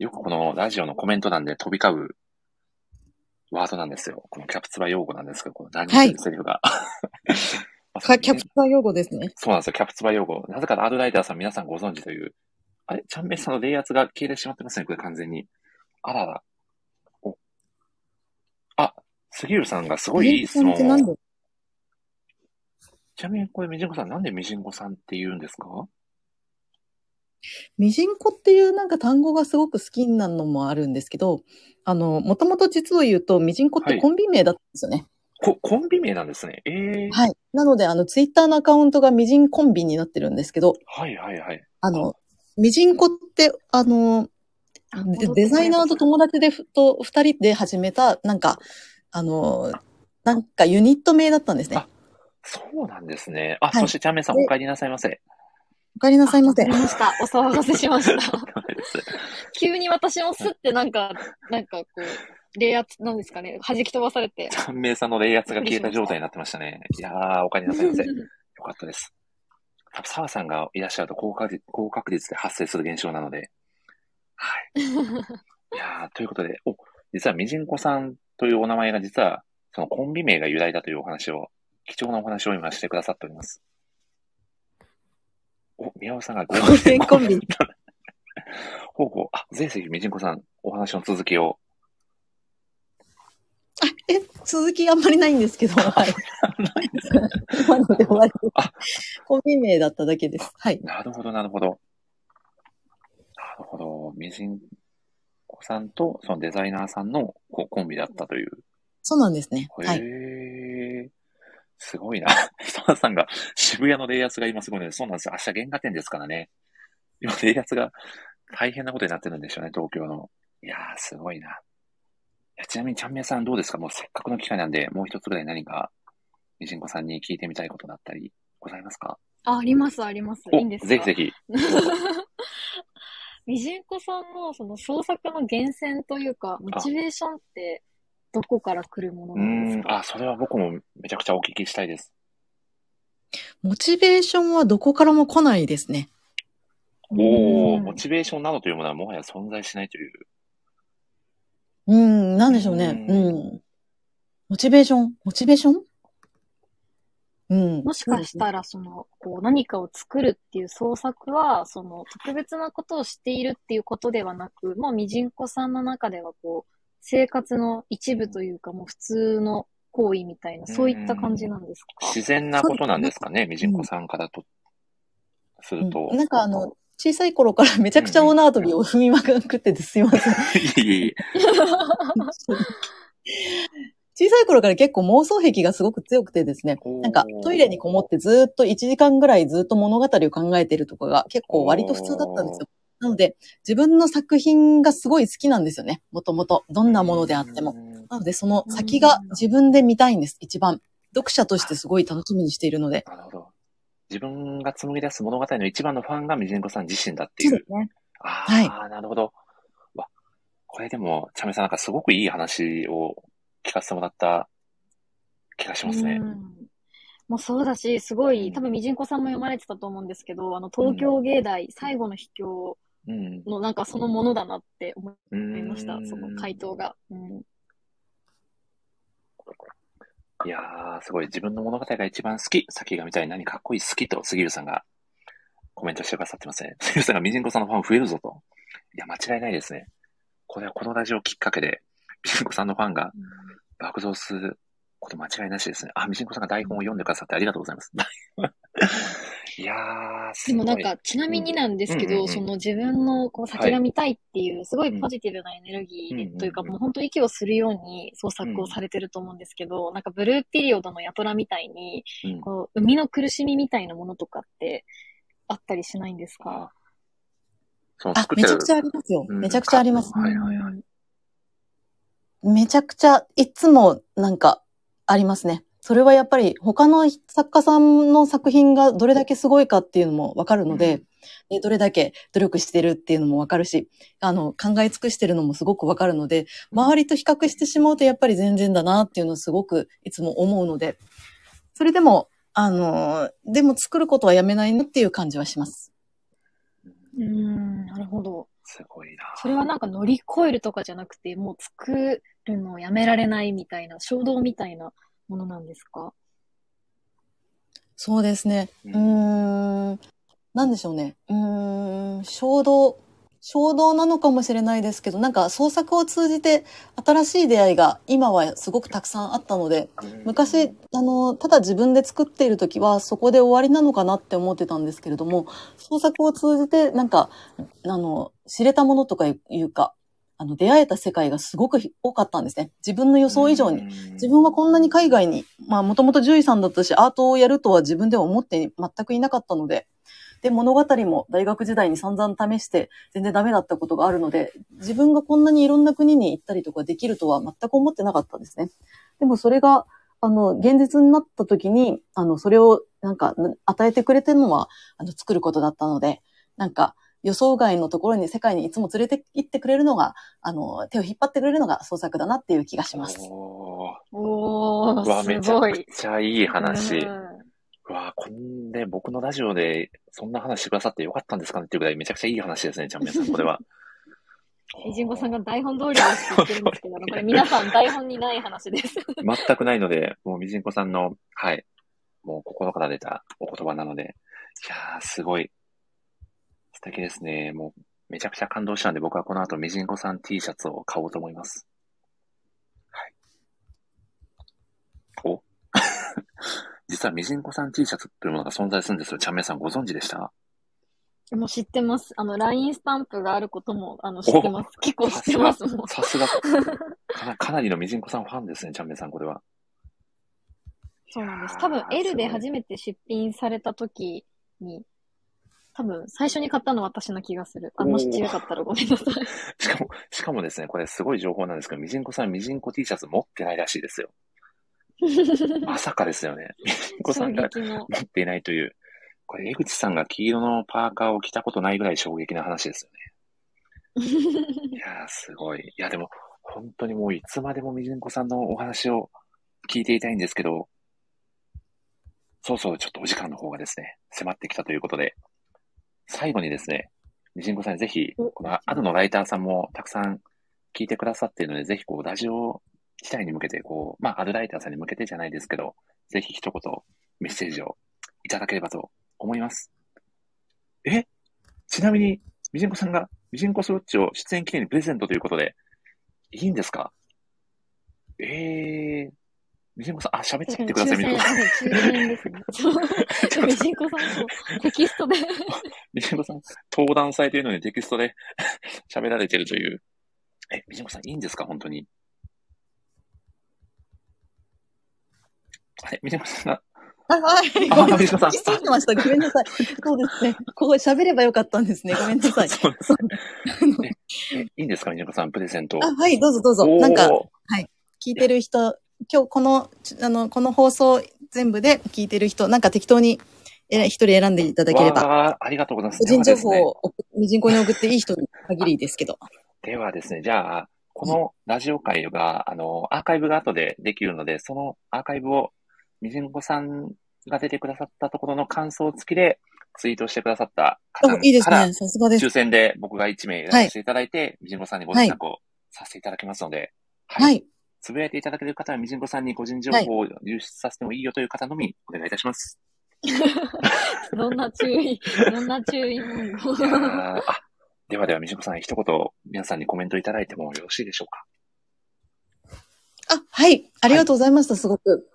よくこのラジオのコメント欄で飛び交うワードなんですよ。このキャプツバ用語なんですけど、この何というセリフが。キャプツバ用語ですね。そうなんですよ、キャプツバ用語。なぜかアドライターさん皆さんご存知という。あれ、ちゃんめいさんの冷圧が消えてしまってますね、これ完全に。あらら。お。あ、杉浦さんがすごいいい質問を。ちなみにこれ、みじんこさん、なんでみじんこさんって言うんですか？みじんこっていうなんか単語がすごく好きなのもあるんですけど、もともと実を言うと、みじんこってコンビ名だったんですよね。はい、コンビ名なんですね。はい。なので、ツイッターのアカウントがみじんコンビになってるんですけど。はいはいはい。みじんこって、デザイナーと友達と二人で始めた、なんか、なんかユニット名だったんですね。あ、そうなんですね。あ、はい、そしてちゃんめいさん、お帰りなさいませ。お帰りなさいませ。お騒がせしました。急に私もすってなんかこう、冷圧、なんですかね、弾き飛ばされて。ちゃんめいさんの冷圧が消えた状態になってましたね。いやー、お帰りなさいませ。よかったです。多分澤さんがいらっしゃると高確率で発生する現象なので。はい。いやということで、実はみじんこさんというお名前が実は、そのコンビ名が由来だというお話を、貴重なお話を今してくださっております。宮尾さんがゴールデンコンビ。あ、ぜひみじんこさん、お話の続きを。続きあんまりないんですけど、はい。今ので終わりです。コンビ名だっただけです。はい。なるほど、なるほど。なるほど。みじんこさんと、そのデザイナーさんのコンビだったという。そうなんですね。はい。すごいな。人田さんが、渋谷のレイアツが今すごいので、そうなんですよ。明日原画展ですからね。今、レイアツが大変なことになってるんでしょうね、東京の。いやー、すごいな。ちなみにちゃんめいさんどうですか？もうせっかくの機会なんで、もう一つぐらい何かみじんこさんに聞いてみたいことだったり、ございますか？ありますあります。いいんですか？ぜひぜひ。みじんこさんのその創作の源泉というかモチベーションってどこから来るものなんですか？それは僕もめちゃくちゃお聞きしたいです。モチベーションはどこからも来ないですね。モチベーションなどというものはもはや存在しないという。なんでしょうね。モチベーションもしかしたら、こう何かを作るっていう創作は、特別なことをしているっていうことではなく、もうみじんこさんの中では、こう、生活の一部というか、もう普通の行為みたいな、そういった感じなんですか？自然なことなんですかね、みじんこさんからと、すると。なんか小さい頃からめちゃくちゃオーナー跳びを踏みまくっててすいません。小さい頃から結構妄想癖がすごく強くてですね、なんかトイレにこもってずっと1時間ぐらいずっと物語を考えてるとかが結構割と普通だったんですよ。なので自分の作品がすごい好きなんですよね。もともとどんなものであっても。なのでその先が自分で見たいんです。一番読者としてすごい楽しみにしているので。なるほど。自分が紡ぎ出す物語の一番のファンがみじんこさん自身だっていう。そうですね。なるほど。わ、これでもちゃめさんなんかすごくいい話を聞かせてもらった気がしますね。もうそうだし、すごい、多分みじんこさんも読まれてたと思うんですけど、東京芸大、最後の秘境のなんかそのものだなって思いました、その回答が。いやー、すごい。自分の物語が一番好き。先が見たい。何かっこいい好きと、杉浦さんがコメントしてくださってますね。杉浦さんがみじんこさんのファン増えるぞと。いや、間違いないですね。これはこのラジオきっかけで、みじんこさんのファンが爆増すること間違いなしですね。みじんこさんが台本を読んでくださってありがとうございます。いやー、すごい。でもなんか、ちなみになんですけど、自分のこう先が見たいっていう、すごいポジティブなエネルギーというか、もう本当息をするように創作をされてると思うんですけど、なんかブルーピリオドのヤトラみたいに、こう、生みの苦しみみたいなものとかってあったりしないんですか？めちゃくちゃありますよ。めちゃくちゃありますね。めちゃくちゃ、いつもなんかありますね。それはやっぱり他の作家さんの作品がどれだけすごいかっていうのもわかるので、どれだけ努力してるっていうのもわかるし、考え尽くしてるのもすごくわかるので、周りと比較してしまうとやっぱり全然だなっていうのをすごくいつも思うので、それでも、でも作ることはやめないなっていう感じはします。なるほど。すごいな。それはなんか乗り越えるとかじゃなくて、もう作るのをやめられないみたいな、衝動みたいなものなんですか？そうですね。なんでしょうね。衝動なのかもしれないですけど、なんか創作を通じて新しい出会いが今はすごくたくさんあったので、昔、ただ自分で作っているときはそこで終わりなのかなって思ってたんですけれども、創作を通じてなんか、知れたものとかいうか、出会えた世界がすごく多かったんですね。自分の予想以上に。自分はこんなに海外に、もともと獣医さんだったし、アートをやるとは自分では思って全くいなかったので、で、物語も大学時代に散々試して全然ダメだったことがあるので、自分がこんなにいろんな国に行ったりとかできるとは全く思ってなかったんですね。でもそれが、現実になった時に、それをなんか与えてくれてるのは、作ることだったので、なんか、予想外のところに世界にいつも連れて行ってくれるのが、手を引っ張ってくれるのが創作だなっていう気がします。すごい。めちゃくちゃいい話。こんで僕のラジオでそんな話してくださってよかったんですかねっていうぐらいめちゃくちゃいい話ですね、ちゃんみやさん、これは。みじんこさんが台本通りで言ってるんですけど、これ皆さん台本にない話です。全くないので、もうみじんこさんの、もう心から出たお言葉なので、いやー、すごい。素敵ですね。もうめちゃくちゃ感動したんで、僕はこの後みじんこさん T シャツを買おうと思います。実はみじんこさん T シャツというものが存在するんですよ。ちゃんめいさんご存知でした？もう知ってます。LINE スタンプがあることも知ってます。結構知ってますもん。さすが。かなりのみじんこさんファンですね、ちゃんめいさん、これは。そうなんです。多分 L で初めて出品された時に、多分、最初に買ったのは私の気がする。違かったらごめんなさい。しかもですね、これすごい情報なんですけど、みじんこさんみじんこ T シャツ持ってないらしいですよ。まさかですよね。みみこさんが持っていないという。これ、江口さんが黄色のパーカーを着たことないぐらい衝撃な話ですよね。いやー、すごい。いや、でも、本当にもういつまでもみじんこさんのお話を聞いていたいんですけど、そろそろちょっとお時間の方がですね、迫ってきたということで、最後にですね、みじんこさんにぜひ、このアドのライターさんもたくさん聞いてくださっているので、ぜひこう、ラジオ自体に向けて、こう、まあ、アドライターさんに向けてじゃないですけど、ぜひ一言メッセージをいただければと思います。ちなみに、みじんこさんが、みじんこスロッチを出演記念にプレゼントということで、いいんですか？みじんこさん、喋っちゃってください、みじんこさん。みじんこさんもテキストで。みじんこさん、登壇祭というのにテキストで喋られてるという。みじんこさん、いいんですか？本当に。あれ、みじんこさんが。みじんこさん。失礼しました。ごめんなさい。そうですね。ここで喋ればよかったんですね。ごめんなさい。そうですね。いいんですか？みじんこさん、プレゼント。はい、どうぞどうぞ。なんか、はい。聞いてる人、今日この放送全部で聞いてる人、なんか適当に一人選んでいただければ。ありがとうございます。個人情報をみじんこに送っていい人に限りですけど。ではですね、じゃあ、このラジオ会が、アーカイブが後でできるので、そのアーカイブをみじんこさんが出てくださったところの感想付きでツイートしてくださった方から、いいですね、さすがです。抽選で僕が1名選ばせていただいて、みじんこさんにご連絡をさせていただきますので、はい。つぶやいていただける方はみじんこさんに個人情報を流出させてもいいよという方のみお願いいたします。どんな注意ではではみじんこさん一言皆さんにコメントいただいてもよろしいでしょうか？はい。ありがとうございました。すごく。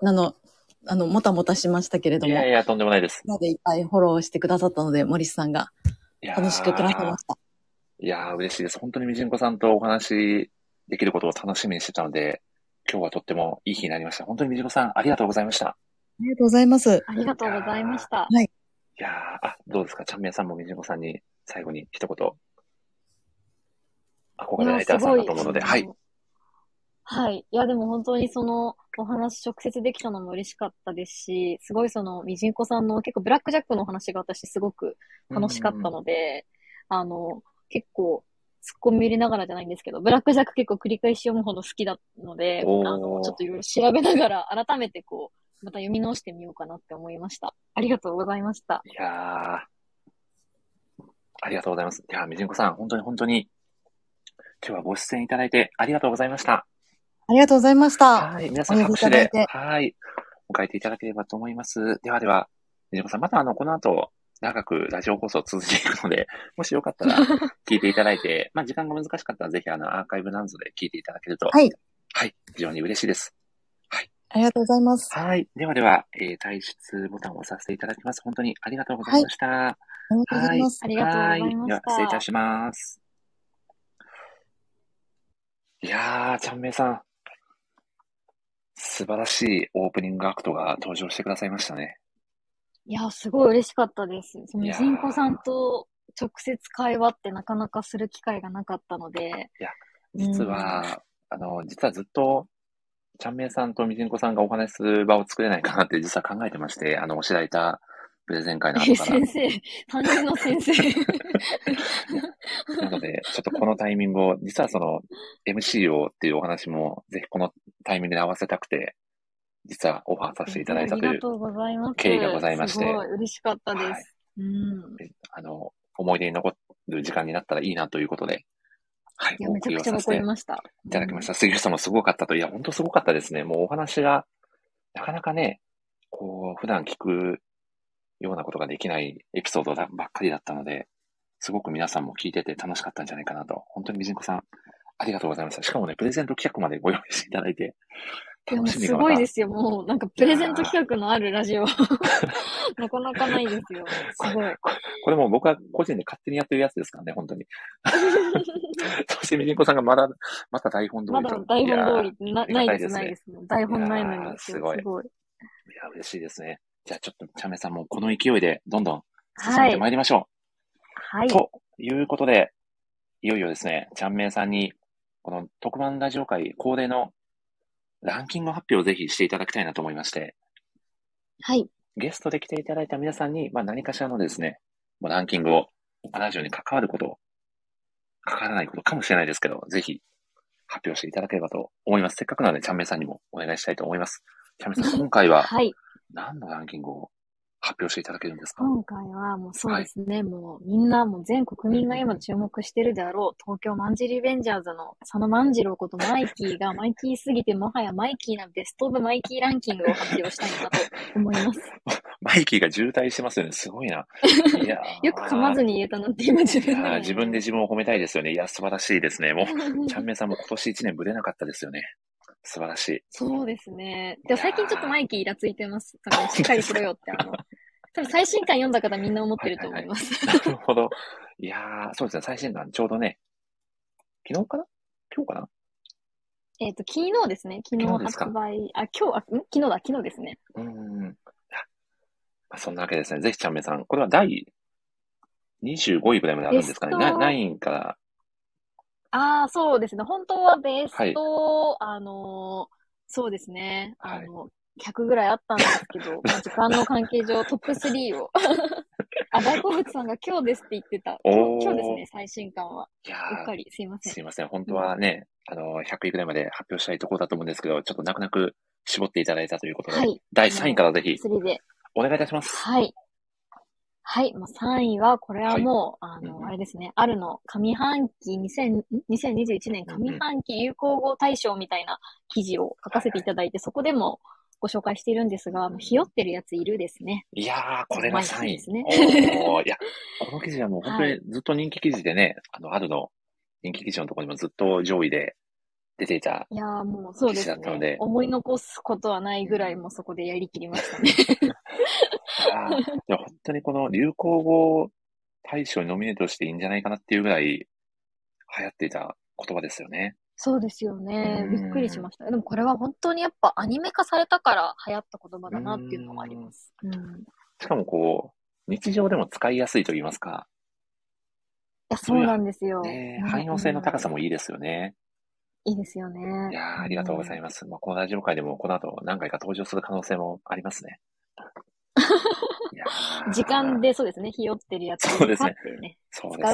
もたもたしましたけれども。いやいや、とんでもないです。みんなでいっぱいフォローしてくださったので、森さんが楽しくくださいました。いやー、嬉しいです。本当にみじんこさんとお話できることを楽しみにしてたので、今日はとってもいい日になりました。本当にみじんこさん、ありがとうございました。ありがとうございます。ありがとうございました。はい。いやー、どうですか？ちゃんみやさんもみじんこさんに最後に一言、憧れのライターさんだと思うので、はい。はい。いや、でも本当にその、お話直接できたのも嬉しかったですし、すごいみじんこさんの結構ブラックジャックのお話が私すごく楽しかったので、結構、突っ込み入れながらじゃないんですけど、ブラックジャック結構繰り返し読むほど好きなので、ちょっといろいろ調べながら改めてまた読み直してみようかなって思いました。ありがとうございました。いやー、ありがとうございます。いや、みじんこさん、本当に本当に、今日はご出演いただいてありがとうございました。ありがとうございました。はい。皆さん拍手で、はい。迎えていただければと思います。ではでは、みじんこさん、またこの後、長くラジオ放送続いていくので、もしよかったら聞いていただいて、時間が難しかったらぜひアーカイブなどで聞いていただけると、はい。非常に嬉しいです。はい。ありがとうございます。はい。ではでは、退出ボタンを押させていただきます。本当にありがとうございました。はい。ありがとうございました。はい。では、失礼いたします。いやー、ちゃんめいさん。素晴らしいオープニングアクトが登場してくださいましたね。いや、すごい嬉しかったです。みじんこさんと直接会話ってなかなかする機会がなかったので。いや、実はずっと、ちゃんめいさんとみじんこさんがお話しする場を作れないかなって実は考えてまして、おしらいたプレゼン会の後から。担任の先生。なので、ちょっとこのタイミングを、実はMC をっていうお話も、ぜひこのタイミングで合わせたくて、実はオファーさせていただいたという経緯がございまして。すごい嬉しかったです。はい、思い出に残る時間になったらいいなということで、はい、めちゃくちゃ残りました。いただきました。杉内さんもすごかったと。いや、本当すごかったですね。もうお話が、なかなかね、普段聞くようなことができないエピソードばっかりだったので、すごく皆さんも聞いてて楽しかったんじゃないかなと。本当にみじんこさん、ありがとうございました。しかもね、プレゼント企画までご用意していただいて、楽しみがまた。すごいですよ。もう、なんかプレゼント企画のあるラジオ。なかなかないですよ。すごい。これも僕は個人で勝手にやってるやつですからね、本当に。そしてみじんこさんがまた台本通り。まだ台本通り。ないです、ないです。台本ないのに。すごい。いや、嬉しいですね。じゃあちょっと、ちゃんめいさんもこの勢いで、どんどん進めてまいりましょう。はい。ということで、いよいよですね、ちゃんめいさんに、この特番ラジオ会恒例のランキング発表をぜひしていただきたいなと思いまして。はい。ゲストで来ていただいた皆さんに、何かしらのですね、ランキングを、ラジオに関わること、関わらないことかもしれないですけど、ぜひ発表していただければと思います。せっかくなので、ちゃんめいさんにもお願いしたいと思います。ちゃんめいさん、今回は、何のランキングを発表していただけるんですか？今回は、もうそうですね、みんな、全国民が今注目してるであろう、東京まんじりベンジャーズの佐野万次郎ことマイキーが、マイキーすぎて、もはやマイキーなベストオブマイキーランキングを発表したいなと思います。マイキーが渋滞してますよね。すごいな。いやよく噛まずに言えたなって今自分で。自分で自分を褒めたいですよね。いや、素晴らしいですね。もう、ちゃんめいさんも今年1年ぶれなかったですよね。素晴らしい。そうですね。でも最近ちょっとマイキーイラついてます。しっかりしろよって。多分最新刊読んだ方みんな思ってると思います。なるほど。いやー、そうですね。最新刊ちょうどね、昨日かな？今日かな？昨日ですね。昨日発売。昨日ですね。そんなわけですね。ぜひちゃんめいさん、これは第25位ぐらいまであるんですかね。何位から。そうですね。本当はベスト、そうですね。100ぐらいあったんですけど、時間の関係上トップ3を。大好物さんが今日ですって言ってた。今日ですね、最新刊は。うっかり、すいません。すいません。本当はね、100位ぐらいまで発表したいところだと思うんですけど、ちょっと泣く泣く絞っていただいたということで、第3位からぜひ。お願いいたします。はい。はい。3位は、これはもう、あれですね。あるの上半期2021年上半期流行語大賞みたいな記事を書かせていただいて、そこでもご紹介しているんですが、ひよってるやついるですね。いやー、これが3位ですね。いや、この記事はもう本当にずっと人気記事でね、あるの人気記事のところにもずっと上位で、出ていた。いやーもうそうですね。思い残すことはないぐらいもそこでやりきりましたね。いや本当にこの流行語大賞にノミネートしていいんじゃないかなっていうぐらい流行っていた言葉ですよね。そうですよね。びっくりしました。でもこれは本当にやっぱアニメ化されたから流行った言葉だなっていうのもあります。しかもこう、日常でも使いやすいと言いますか。いや、そうなんですよ。汎用性の高さもいいですよね。いいですよね。いやありがとうございます。このラジオ会でもこの後何回か登場する可能性もありますね。時間でそうですね、ひよってるやつを使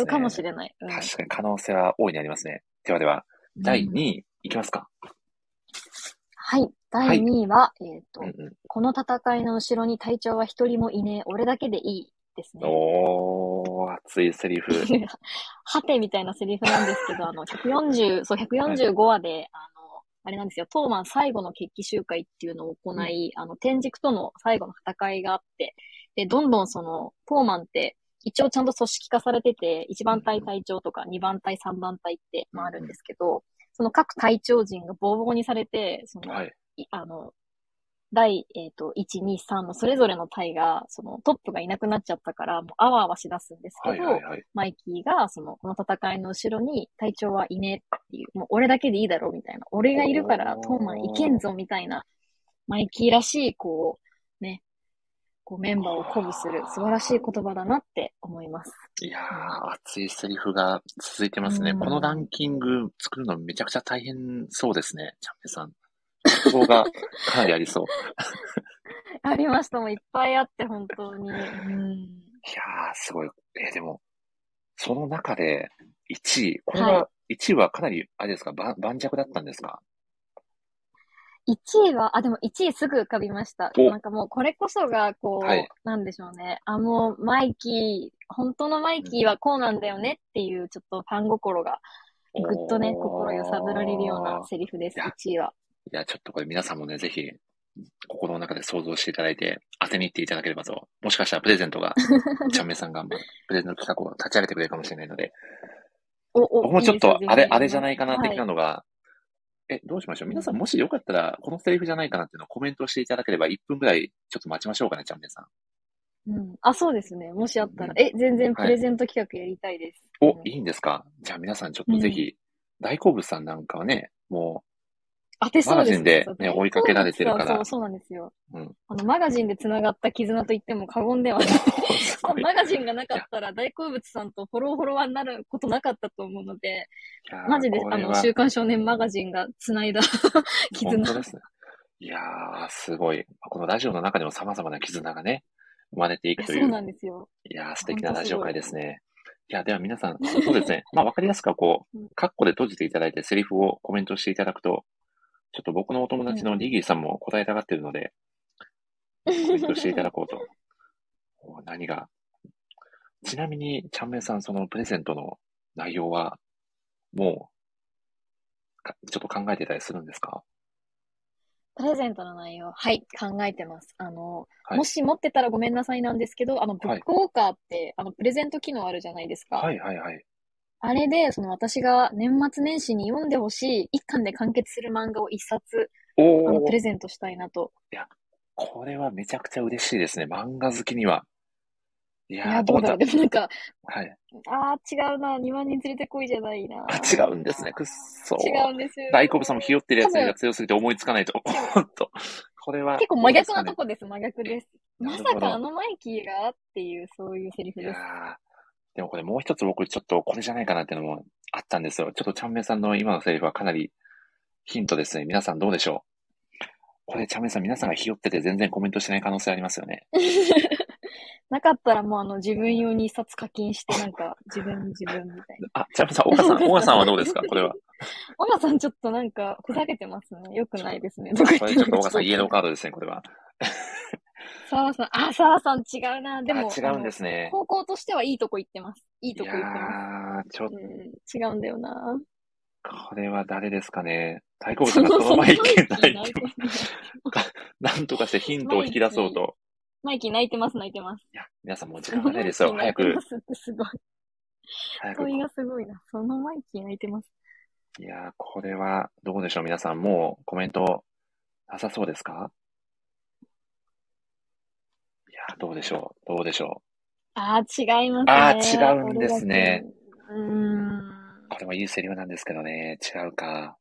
うかもしれない。確かに可能性は大いにありますね。ではでは、第2位いきますか。はい。第2位は、この戦いの後ろに隊長は一人もいねえ、俺だけでいい。ですね、熱いセリフ。はてみたいなセリフなんですけど、145話で、あれなんですよ、トーマン最後の決起集会っていうのを行い、天軸との最後の戦いがあって、で、どんどんトーマンって、一応ちゃんと組織化されてて、1番隊隊長とか2番隊3番隊ってあるんですけど、その各隊長陣がボーボーにされて、第、1、2、3のそれぞれの隊が、トップがいなくなっちゃったから、もうあわあわしだすんですけど、マイキーが、この戦いの後ろに、隊長はいねえっていう、もう俺だけでいいだろうみたいな、俺がいるからトーマンいけんぞみたいな、マイキーらしい、メンバーを鼓舞する素晴らしい言葉だなって思います。いやー、熱いセリフが続いてますね。このランキング作るのめちゃくちゃ大変そうですね、ちゃんめいさん。そこがかなりありそう。ありました。もういっぱいあって、本当に。いやー、すごい。でも、その中で1位。これは、1位はかなり、あれですか、盤石だったんですか？1位は、でも1位すぐ浮かびました。なんかもうこれこそが、なんでしょうね。もうマイキー、本当のマイキーはこうなんだよねっていう、ちょっとファン心が、ぐっとね、心揺さぶられるようなセリフです、1位は。いや、ちょっとこれ皆さんもね、ぜひ、心の中で想像していただいて、当てに行っていただければと。もしかしたらプレゼントが、ちゃんめいさんが、プレゼント企画を立ち上げてくれるかもしれないので。僕もちょっと、あれじゃないかな的なのが、どうしましょう？皆さんもしよかったら、このセリフじゃないかなっていうのをコメントしていただければ、1分ぐらい、ちょっと待ちましょうかね、ちゃんめいさん。そうですね。もしあったら、全然プレゼント企画やりたいです。いいんですか？じゃあ皆さんちょっとぜひ、大好物さんなんかはね、もう、マガジンで、ね、追いかけられてるから。そうなんですよ。うん、マガジンで繋がった絆と言っても過言ではない。マガジンがなかったら大好物さんとフォロワーになることなかったと思うので、マジで週刊少年マガジンが繋いだ絆。本当ですね。いやー、すごい。このラジオの中でも様々な絆がね、生まれていくという。そうなんですよ。いやー、素敵なラジオ会ですね。いや、では皆さん、そうですね。まあ、わかりやすくはカッコで閉じていただいて、セリフをコメントしていただくと、ちょっと僕のお友達のリギーさんも答えたがっているので、コメントしていただこうと。何が。ちなみに、ちゃんめいさん、そのプレゼントの内容は、もう、ちょっと考えてたりするんですか？プレゼントの内容、はい、考えてます。はい、もし持ってたらごめんなさいなんですけど、ブックウォーカーって、はい、プレゼント機能あるじゃないですか。はいはいはい。あれで、私が年末年始に読んでほしい、一巻で完結する漫画を一冊、プレゼントしたいなと。いや、これはめちゃくちゃ嬉しいですね。漫画好きには。いや、どうだろう。でもはい。違うな。2万人連れてこいじゃないな。違うんですね。くっそ。違うんですよ。大好物さんもひよってるやつが強すぎて思いつかないと。これは、ね。結構真逆なとこです。真逆です。まさかマイキーがっていう、そういうセリフです。いやでもこれもう一つ僕ちょっとこれじゃないかなっていうのもあったんですよ。ちょっとちゃんめいさんの今のセリフはかなりヒントですね。皆さんどうでしょう？これちゃんめいさん皆さんがひよってて全然コメントしてない可能性ありますよね。なかったらもう自分用に一冊課金して自分みたいな。ちゃんめいさん、オガさんはどうですか？これは。オガさんちょっとふざけてますね。よくないですね。これちょっとオガさんイエローカードですね、これは。澤さん違うな。でも、違うんですね。高校としてはいいとこ行ってます。ちょっと、違うんだよな。これは誰ですかね。太鼓部さんがそのマイキー泣いてます。なんとかしてヒントを引き出そうと。マイキー泣いてます。いや、皆さんもう時間がないですよ。早く。すごい。問いがすごいな。そのマイキー泣いてます。いやー、これはどうでしょう。皆さんもうコメントなさそうですか？どうでしょう。違いますね。違うんですね。これもいいセリフなんですけどね。違うか。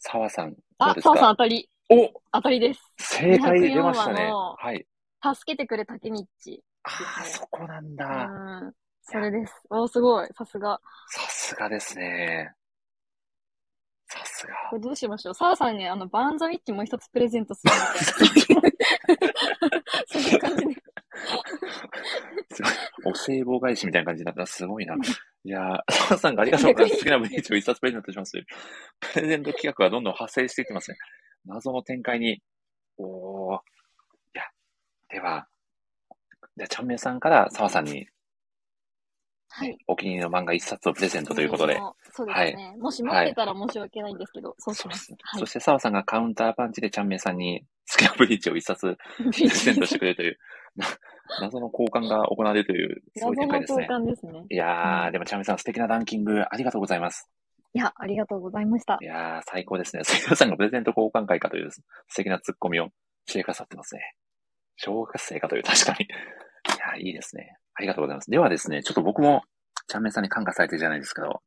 澤さんどうですか？澤さん当たり。当たりです。正解出ましたね。はい。助けてくれタケミッチ。そこなんだ。それです。すごい。さすが。さすがですね。さすが。これどうしましょう。澤さんにバーンザウィッチもう一つプレゼントするみたいな。そういう感じね。すごい。お歳暮返しみたいな感じになったらすごいな。いやー、澤さんがありがとうございます。好きな文章を一冊プレゼントします。プレゼント企画はどんどん発生していきますね。謎の展開に。いや、では、ちゃんめいさんから澤さんに。はい。お気に入りの漫画一冊をプレゼントということで。そうですね。はい、もし持ってたら申し訳ないんですけど、そうします。はい、そして澤さんがカウンターパンチでちゃんめいさんにスキャブリーチを一冊プレゼントしてくれるという、謎の交換が行われるという、そういう展開ですね。謎の交換ですね。いやー、でもちゃんめいさん素敵なランキングありがとうございます。いや、ありがとうございました。いやー、最高ですね。澤さんがプレゼント交換会かという素敵なツッコミを教えくださってますね。小学生かという、確かに。いや、いいですね。ありがとうございます。ではですね、ちょっと僕も、ちゃんめいさんに感化されてるじゃないですけど、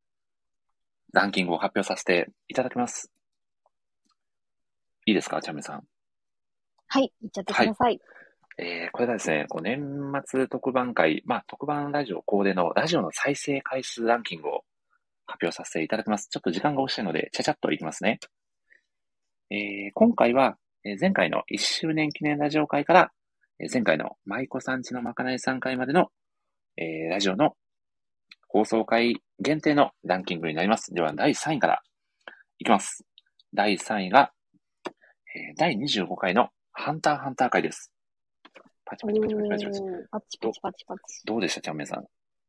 ランキングを発表させていただきます。いいですか、ちゃんめいさん。はい、言っちゃってください。これがですね、年末特番会、特番ラジオ恒例のラジオの再生回数ランキングを発表させていただきます。ちょっと時間が惜しいので、ちゃちゃっといきますね。今回は、前回の1周年記念ラジオ会から、前回の舞子さんちのまかない3回までの、ラジオの放送回限定のランキングになります。では、第3位からいきます。第3位が、第25回のハンター×ハンター回です。パチパチパチパチパチパチ。どうでした、ちゃんめいさん。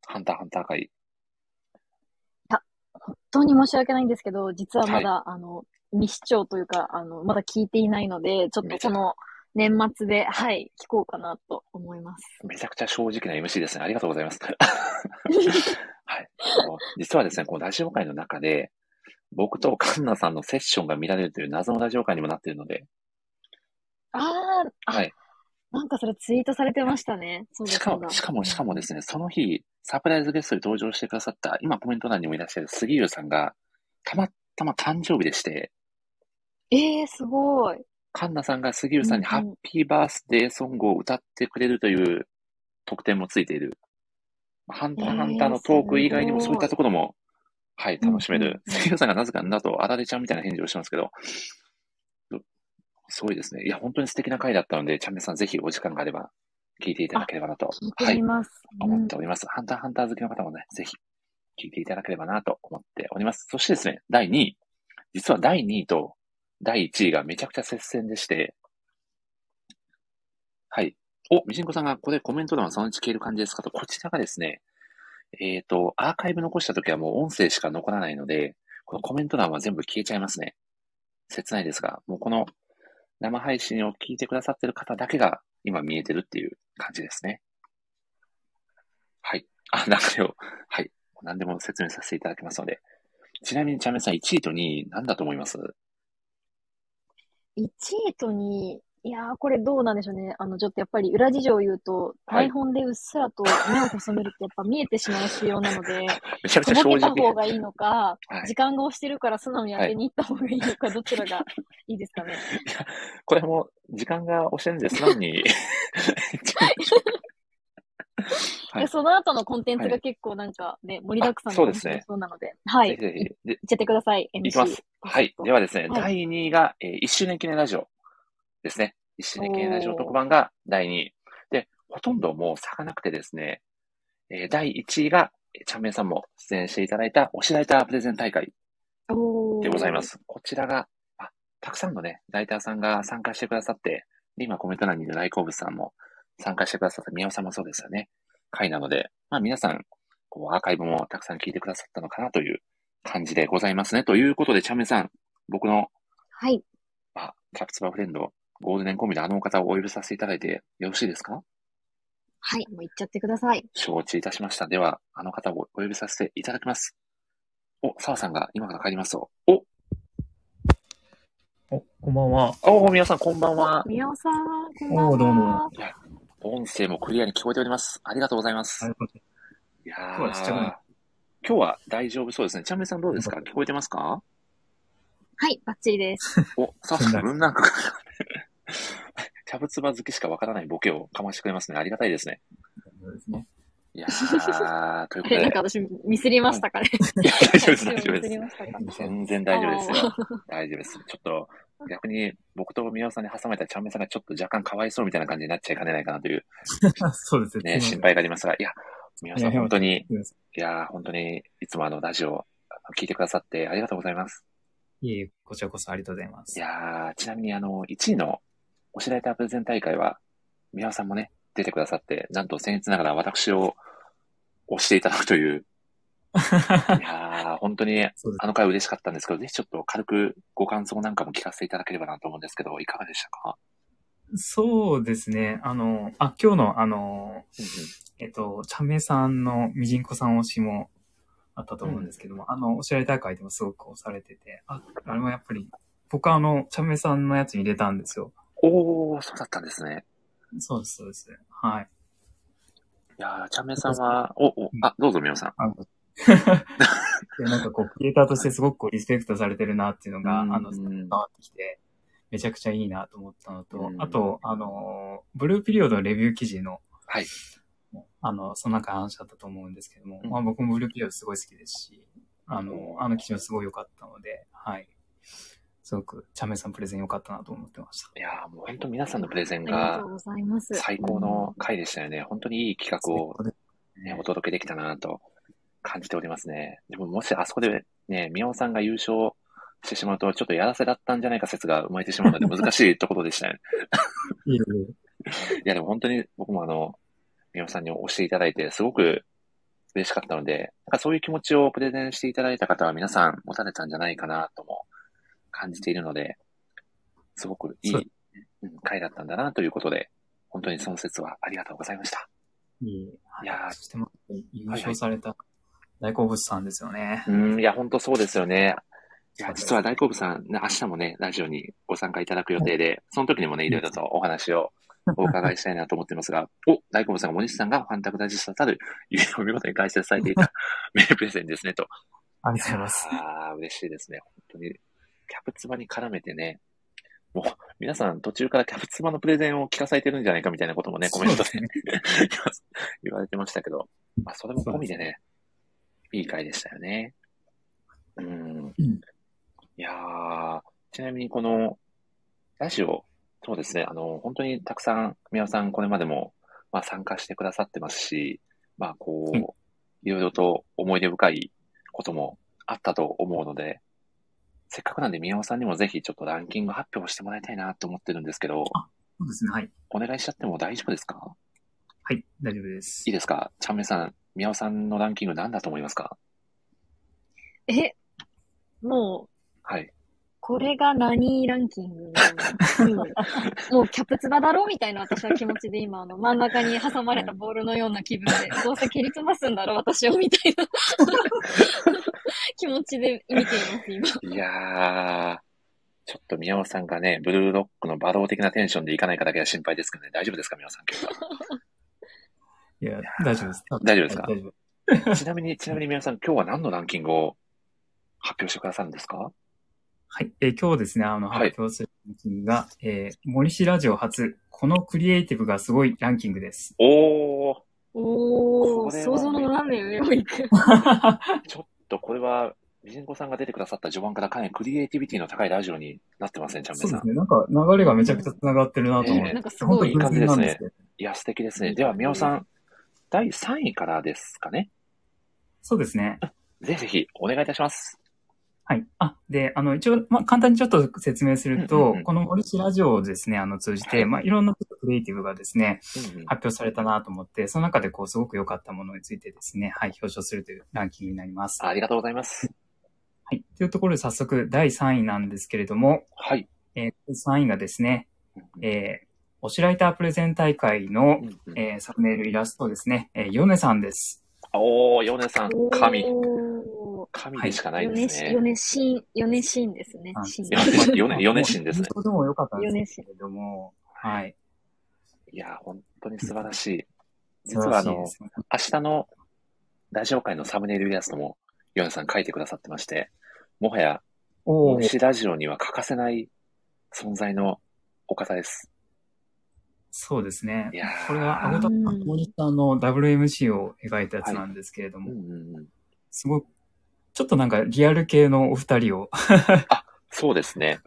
ハンター×ハンター回。いや、本当に申し訳ないんですけど、実はまだ、未視聴というか、まだ聞いていないので、ちょっと年末で、はい、聞こうかなと思います。めちゃくちゃ正直な MC ですね。ありがとうございます。はい。実はですね、このラジオ会の中で、僕とカンナさんのセッションが見られるという謎のラジオ会にもなっているので。はい。なんかそれツイートされてましたね。そうですね。しかもですね、その日、サプライズゲストに登場してくださった、今コメント欄にもいらっしゃる杉浦さんが、たまたま誕生日でして、すごい。カンナさんが杉浦うさんんにハッうん。ピーバースデーソングを歌ってくれるという特典もついている。ハンターハンターのすトーク以外にもそういっごたい。ところも、うん楽しめうんる。う杉ん。浦さんがなぜかなと、あられちゃんみたいな返事をしますけど、どすごいですね。いや、本当に素敵な回だったので、チャンネルさんぜひお時間があれば聞いていただあ、ければなと、聞いてみます。思っております。ハンターハンター好きの方もね、ぜひ聞いていただければなと思っております。そしてですね、第2位。実は第2位と第1位がめちゃくちゃ接戦でして、はい。みしんこさんがこれコメント欄はそのうち消える感じですかと、こちらがですね、アーカイブ残したときはもう音声しか残らないので、このコメント欄は全部消えちゃいますね。切ないですが、もうこの生配信を聞いてくださってる方だけが今見えてるっていう感じですね。流れを、何でも説明させていただきますので。ちなみに、チャンネルさん1位と2位、何だと思います？1位と2位、いやー、これどうなんでしょうね。ちょっとやっぱり裏事情を言うと、は台い。本でうっすらと目を細めるってやっぱ見えてしまう仕様なので、めちゃくちとゃぼ正け直。た方がいいのか、は時い。間が押してるから素直に当はてい。に行った方がいいのか、どちらがいいですかね。いや、これも時間が押してるんで、素直に 言っちゃいましょう。で、その後のコンテンはツがい。結構なんかね、盛りだくさんそでうで面す白ね。そうなので、ぜひぜひ。で、いっちゃってください、いきます。MC。パサッと。ではですね、はい。第2位が、1周年記念ラジオですね。1周年記念ラジオ特おー。番が第2位。で、ほとんどもう差がなくてですね、第1位が、ちゃんめいさんも出演していただいた、推しライタープレゼン大会でございまおー。す。こちらが、たくさんのね、ライターさんが参加してくださって、で今コメント欄にいる大好物さんも参加してくださった、宮尾さんもそうですよね。会なので、皆さん、こうアーカイブもたくさん聞いてくださったのかなという感じでございますね。ということで、チャンメイさん、僕の、はい。キャプツバフレンド、ゴールデンコンビのあのお方をお呼びさせていただいてよろしいですか？もう行っちゃってください。承知いたしました。では、あの方をお呼びさせていただきます。澤さんが今から帰りますと。こんばんは。皆さんこんばんは。宮尾さん、こんばんどうも。は。いや、音声もクリアに聞こえております。ありがとうございまあ、す。よかった。いやー、声ちっちゃくない。今日は大丈夫そうですね。ちゃんめいさんどうでよすかっか？た。聞こえてますか？バッチリです。澤さん、ぶんなんか、キャブツバ好きしかわからないボケをかましてくれますね。ありがたいですね。そうですね。いやー、というあことれ、なんかで、私ミスりまはしい。たかね。いや、大丈夫で配す、大信を丈夫ミでスりす。ましたか。ミスりま全した。然大丈夫ですよ。大丈夫です。ちょっと、逆に僕と宮尾さんに挟まれたちゃんめいさんがちょっと若干かわいそうみたいな感じになっちゃいかねないかなという、そうですね。すね、いま心せん。配がありますが、いや、宮尾いさや、ん、いや、本当に、いや本当に、いつもラジオ、聞いてくださってありがとうございます。いえいえ、こちらこそありがとうございまいす。やー、ちなみに1位のおしらいたプレゼン大会は、宮尾さんもね、出てくださって、なんと僭越ながら私を押していただくという、いやー、本当にそうです。あの回嬉しかったんですけど、ぜひちょっと軽くご感想なんかも聞かせていただければなと思うんですけど、いかがでしたか？そうですね。今日の、うんうん。チャンメイさんのミジンコさん推しもあったとう思うんでん。すけども、お知られ大会でもすごく押されてて、あれもやっぱり、僕はチャンメイさんのやつに入れたんですよ。そうだったんですね。そうです、そうです。はい。いやー、ちゃんめいさんは、うんどうぞ、みおさん。あの で、なんかクリエイターとしはてい。すごくリスペクトされてるなっていうのうーが、伝ん、わってきて、めちゃくちゃいいなと思ったのうと、あん、と、ブルーピリオドのレビュー記事の、はい。その中話だったと思うんですけども、うん、僕もブルーピリオドすごい好きですし、あの記事もおすごい良かったので、すごく、チャンメイさんプレゼン良かったなと思ってました。いやー、もう本当皆さんのプレゼンありがとがうございます。最高の回でしたよね。本当にいい企画最を、高ですね、おね。届けできたなと感じておりますね。でも、もしあそこでね、宮尾さんが優勝してしまうと、ちょっとやらせだったんじゃないか説が生まれてしまうので難しいところでしたよね。いいね。いや、でも本当に僕も宮尾さんに押していただいて、すごく嬉しかったので、なんかそういう気持ちをプレゼンしていただいた方は皆さん持たれたんじゃないかなとも感じているので、すごくいそう、い回だったんだなということで、本当にその説はありがとうございました。いやー、そしてもう優はいは勝い。された大好物さんですよね。いや、本当そうですよね。いや、そうで実はす大ね。好物さん、ね、明日もね、ラジオにご参加いただく予はい。定で、その時にもね、いいろいでろすとね。お話をお伺いしたいなと思ってますが、大好物さんが、森下さんがファンタクタジスタたるゆえを見事に解説されていた メールプレゼンですね、と。ありいがやとうございます。ー、嬉しいですね、本当に。キャプツバに絡めてね、もう皆さん途中からキャプツバのプレゼンを聞かされてるんじゃないかみたいなこともね、コメントで、ね、言われてましたけど、まあ、それも込みでね、いい回でしたよね。いやー、ちなみにこのラジオ、そうですね、本当にたくさん、宮尾さんこれまでも、まあ、参加してくださってますし、まあ、こう、いろいろと思い出深いこともあったと思うので、せっかくなんで宮尾さんにもぜひちょっとランキング発表してもらいたいなと思ってるんですけど、そうですね、はい。お願いしちゃっても大丈夫ですか？はい、大丈夫です。いいですか？ちゃんめいさん、宮尾さんのランキング何だと思いますか？もう、はい。これが何ランキングもうキャプツバだろみたいな私は気持ちで今真ん中に挟まれたボールのような気分で、どうせ蹴りつますんだろ私をみたいな気持ちで見ています今。いやー、ちょっと宮尾さんがね、ブルーロックの馬狼的なテンションでいかないかだけは心配ですけどね、大丈夫ですか宮尾さん今日は？いや、大丈夫です。大丈夫ですか？大丈夫。ちなみに宮尾さん今日は何のランキングを発表してくださるんですか？はい、今日ですね、発表するランキングが、森氏ラジオ初、このクリエイティブがすごいランキングです。おー、ね、想像の何年上を行く。ちょっとこれは、美人子さんが出てくださった序盤からかなりクリエイティビティの高いラジオになってますね、ちゃんめさん。そうですね、なんか流れがめちゃくちゃ繋がってるなと思って。なんかすごいいい感じですね。いや、素敵ですね。では、宮尾さん、第3位からですかね。そうですね。ぜひ、お願いいたします。はい。で、一応、まあ、簡単にちょっと説明すると、この森氏ラジオをですね、通じて、まあ、いろんなクリエイティブがですね、発表されたなと思って、その中で、こう、すごく良かったものについてですね、はい、表彰するというランキングになります。ありがとうございます。はい。というところで、早速、第3位なんですけれども、はい。3位がですね、推しライタープレゼン大会の、サムネイルイラストですね、ヨネさんです。ヨネさん、神でしかないですね。ヨネシンですね。ヨネシンですね。とても良かったんですけれども、はい。いや、本当に素晴らしい。実は明日のラジオ会のサムネイルイラストも、ヨネさん書いてくださってまして、もはや、私ラジオには欠かせない存在のお方です。そうですね。これは、アゴタモニターの WMC を描いたやつなんですけれども、すごく、ちょっとなんかリアル系のお二人をそうですね。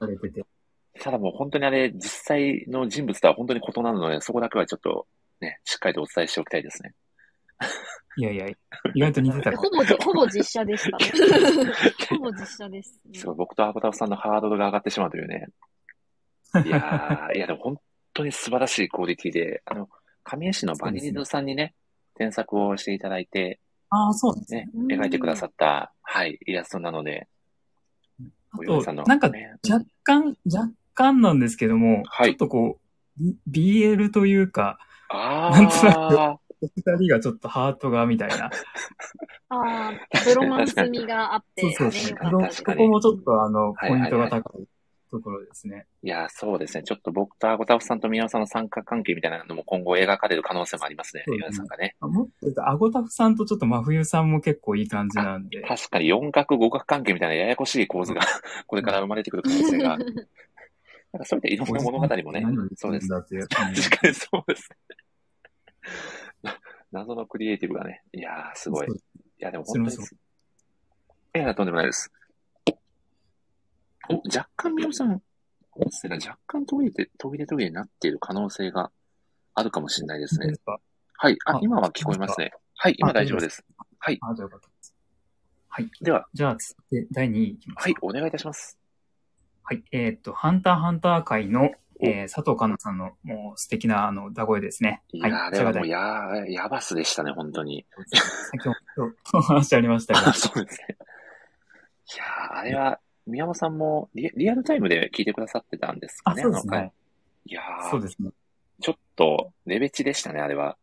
ただもう本当にあれ、実際の人物とは本当に異なるので、そこだけはちょっとね、しっかりとお伝えしておきたいですね。いやいや、意外と似てた。ほぼ実写でしたね。ほぼ実写です、ね。すごい、僕とアゴタフさんのハードルが上がってしまうというね。いやでも本当に素晴らしいクオリティで、神江市のバニリドさんにね、添削をしていただいて、そうですね。描いてくださった、はい、イラストなので。あと、なんか、若干なんですけども、ちょっとこう、BL というか、なんとなく、お二人がちょっとハートが、みたいな。ブロマンス味があって。そうですね。ここもちょっと、ポイントが高いところですね。いや、そうですね。ちょっと僕とアゴタフさんと宮尾さんの三角関係みたいなのも今後描かれる可能性もありますね。宮尾さんがね。もっと言うとアゴタフさんとちょっと真冬さんも結構いい感じなんで。確かに四角五角関係みたいなややこしい構図がこれから生まれてくる可能性が。なんかそれでいろんな物語もね。そうです。確かにそうです。謎のクリエイティブがね。いやー、すごい。いや、でも本当に。とんでもないです。若干、宮尾さん、音声が若干途切れになっている可能性があるかもしれないですね。はい。今は聞こえますね。はい、今大丈夫です。はい。じゃあよかったです。はい。では。じゃあ、続いて第2位いきます。はい、お願いいたします。はい。ハンターハンター会の、佐藤香菜さんの、もう素敵な、歌声ですね。いや、あれはもう、やばすでしたね、本当に。先ほど、お話ありましたが。そうですね。いや、あれは、宮尾さんもリアルタイムで聞いてくださってたんですかね。そうですね。いやー、そうですね。ちょっとレベチでしたね、あれは。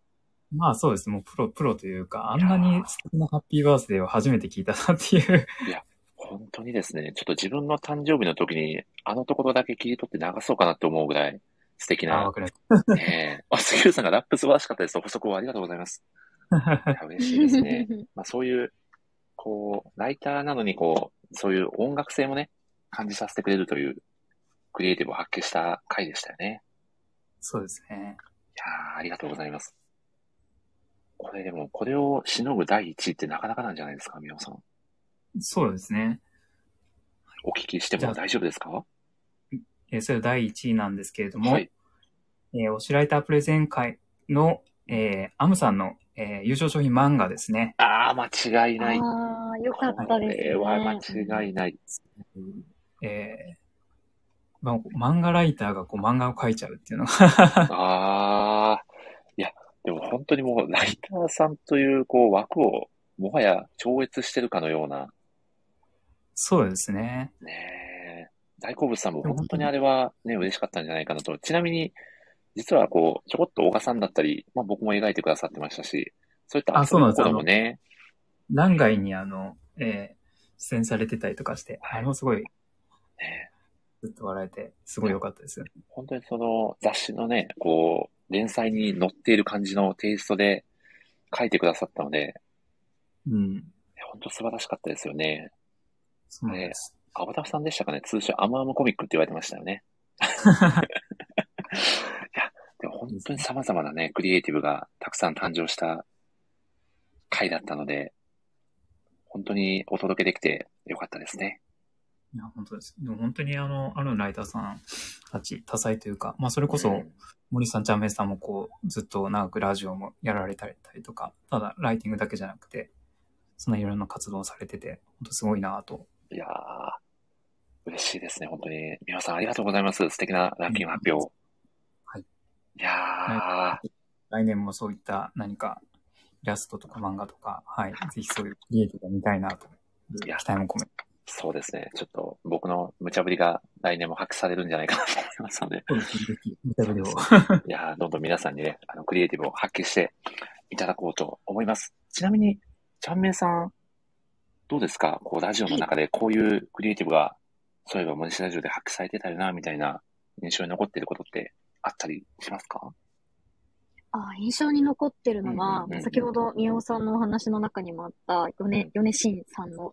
まあそうです。もうプロというか、あんなに素敵なハッピーバースデーを初めて聞いたなっていう。いや、本当にですね、ちょっと自分の誕生日の時に、ところだけ切り取って流そうかなって思うぐらい素敵な。杉浦さんがラップ素晴らしかったです。補足をありがとうございます。嬉しいですね。まあそういう、こう、ライターなのにこう、そういう音楽性もね、感じさせてくれるというクリエイティブを発揮した回でしたよね。そうですね。いやありがとうございます。これでも、これをしのぐ第一位ってなかなかなんじゃないですか、宮尾さん。そうですね。お聞きしても大丈夫ですか？それは第1位なんですけれども、はい、推しライタープレゼン会の、アムさんの、優勝商品漫画ですね。ああ、間違いない。ああ、よかったですね。これは間違いない。まあ、漫画ライターがこう漫画を描いちゃうっていうのがああ、いや、でも本当にもうライターさんというこう枠をもはや超越してるかのような。そうですね。ねえ。大好物さんも本当にあれはね、嬉しかったんじゃないかなと。ちなみに、実はこう、ちょこっと大賀さんだったり、まあ僕も描いてくださってましたし、そういった遊びのこともね。欄外に出演されてたりとかして、あれもすごい、ね、ずっと笑えて、すごい良かったですよね。本当にその雑誌のね、こう、連載に載っている感じのテイストで書いてくださったので、うん。本当素晴らしかったですよね。そうです。アバタフさんでしたかね、通称アムアムコミックって言われてましたよね。いや、でも本当に様々なね、クリエイティブがたくさん誕生した回だったので、本当にお届けできてよかったですね。いや、本当です。でも本当にあるライターさんたち多彩というか、まあそれこそ森さん、ちゃんめいさんもこう、ずっと長くラジオもやられたりとか、ただライティングだけじゃなくて、そんないろんな活動をされてて、本当すごいなぁと。いやー、嬉しいですね、本当に。皆さんありがとうございます。素敵なランキング発表。はい。いやー。来年もそういった何かイラストとか漫画とか、はい。ぜひそういうクリエイティブが見たいなと。期待も込め。そうですね。ちょっと僕の無茶ぶりが来年も発揮されるんじゃないかなと思いますので。そうですね。ぜひ無茶ぶりを。いやー、どんどん皆さんにね、クリエイティブを発揮していただこうと思います。ちなみに、ちゃんめいさん、どうですか？こう、ラジオの中でこういうクリエイティブが、そういえば、森氏ラジオで発揮されてたよな、みたいな印象に残っていることってあったりしますか？印象に残ってるのは、先ほど宮尾さんのお話の中にもあった、米新さんの、もう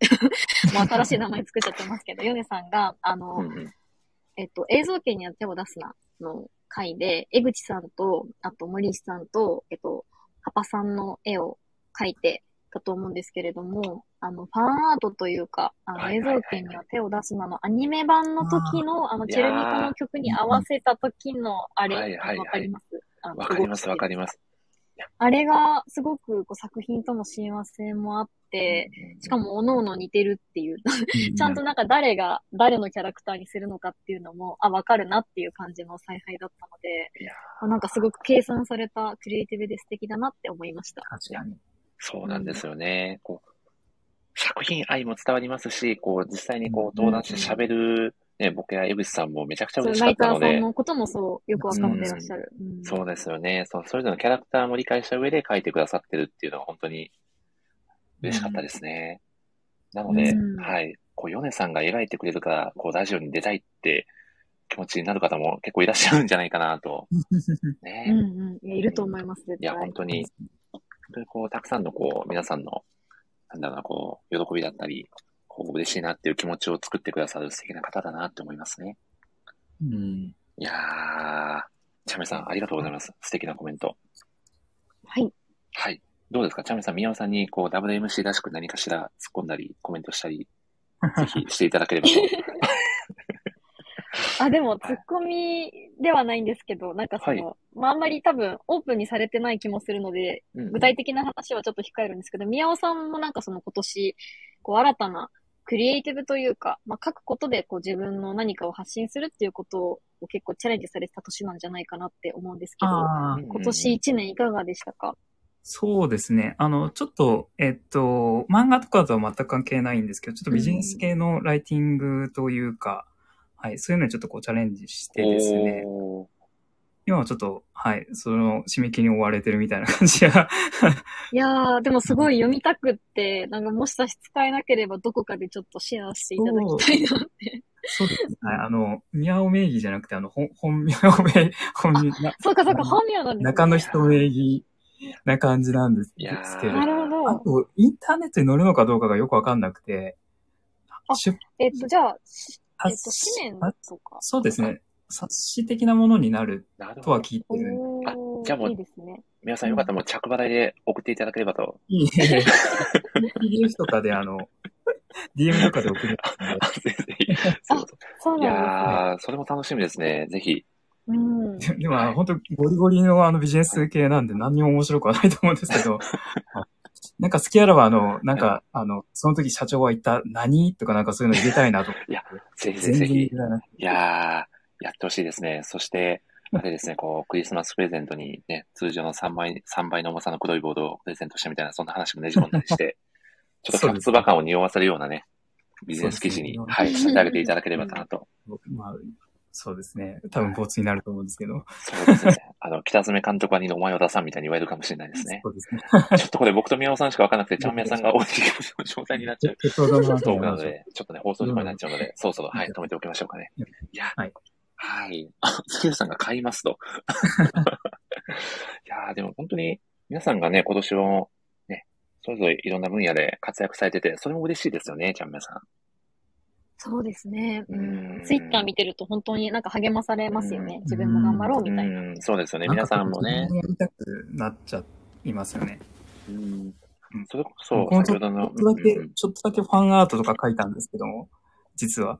新しい名前作っちゃってますけど、米さんが、映像系に手を出すなの回で、江口さんと、あと森氏さんと、パパさんの絵を描いて、だと思うんですけれども、ファンアートというか、映像権には手を出すなのアニメ版の時の、チェルミコの曲に合わせた時のあれ、わかります？わかります、わかります。あれがすごくこう作品との親和性もあって、しかも各々似てるっていう、ちゃんとなんか誰が誰のキャラクターにするのかっていうのも、あ、わかるなっていう感じの采配だったので、なんかすごく計算されたクリエイティブで素敵だなって思いました。確かに。そうなんですよね。こう作品愛も伝わりますし、こう実際にこう登壇して喋る、ね、僕や江口さんもめちゃくちゃ嬉しかったので、ライターさんのこともそうよく分かってらっしゃる。そうですよね。それぞれのキャラクターも理解した上で書いてくださってるっていうのは本当に嬉しかったですね。なので、はい、こう米さんが描いてくれるからこうラジオに出たいって気持ちになる方も結構いらっしゃるんじゃないかなと。ね、いると思います。絶対。いや本当に。本当にこう、たくさんのこう、皆さんの、なんだろうな、こう、喜びだったり、こう、嬉しいなっていう気持ちを作ってくださる素敵な方だなって思いますね。いやー、ちゃめさん、ありがとうございます。素敵なコメント。はい。はい。どうですか？ちゃめさん、宮尾さんに、こう、WMC らしく何かしら突っ込んだり、コメントしたり、ぜひしていただければと。でも、突っ込みではないんですけど、なんかまあ、あんまり多分、オープンにされてない気もするので、具体的な話はちょっと控えるんですけど、宮尾さんもなんか今年、こう、新たなクリエイティブというか、まあ、書くことで、こう、自分の何かを発信するっていうことを結構チャレンジされてた年なんじゃないかなって思うんですけど、今年1年いかがでしたか？そうですね。ちょっと、漫画とかとは全く関係ないんですけど、ちょっとビジネス系のライティングというか、はい、そういうのにちょっとこうチャレンジしてですね。今はちょっと、はい、その締め切りに追われてるみたいな感じが。いやー、でもすごい読みたくって、なんかもし差し支えなければどこかでちょっとシェアしていただきたいなって。そうですね。宮尾名義じゃなくて、本名、そうかそうか、本名なんですね。中の人名義な感じなんですけど。なるほど。あと、インターネットに載るのかどうかがよくわかんなくて。じゃあ、紙面とか。そうですね。冊子的なものになるとは聞いてる。あ、じゃあもういいですね。皆さんよかったらもう着払いで送っていただければと。いいね。PDF とかでDM とかで送る。そうなんですね。いやー、それも楽しみですね。ぜひ。うん、でも本当ゴリゴリのビジネス系なんで何にも面白くはないと思うんですけど、なんか好きあらばなんかその時社長は言った何とかなんかそういうの入れたいなと。いや、ぜひぜひ。いやー。やってほしいですね。そして、あれですね、こう、クリスマスプレゼントにね、通常の3倍の重さの黒いボードをプレゼントしたみたいな、そんな話もねじ込んだりして、ちょっとキャッツバ感を匂わせるようなね、ビジネス記事に、はい、立て上げていただければなと。まあ、そうですね。多分、ボツになると思うんですけど。そうですね。北爪監督はお前を出さんみたいに言われるかもしれないですね。そうですね。ちょっとこれ僕と宮尾さんしかわからなくて、ちゃんみやさんが大きい状態になっちゃう。そうなので、ちょっとね、放送時間になっちゃうので、そろそろ、はい、止めておきましょうかね。いや、はい。はい。杉浦さんが買いますと。いやでも本当に皆さんがね、今年もね、それぞれいろんな分野で活躍されてて、それも嬉しいですよね、ちゃんみやさん。そうですね。ツイッター見てると本当になんか励まされますよね。自分も頑張ろうみたいな。そうですよね。皆さんもね。やりたくなっちゃいますよね。それこそ、先ほどの。ちょっとだけファンアートとか書いたんですけども、実は。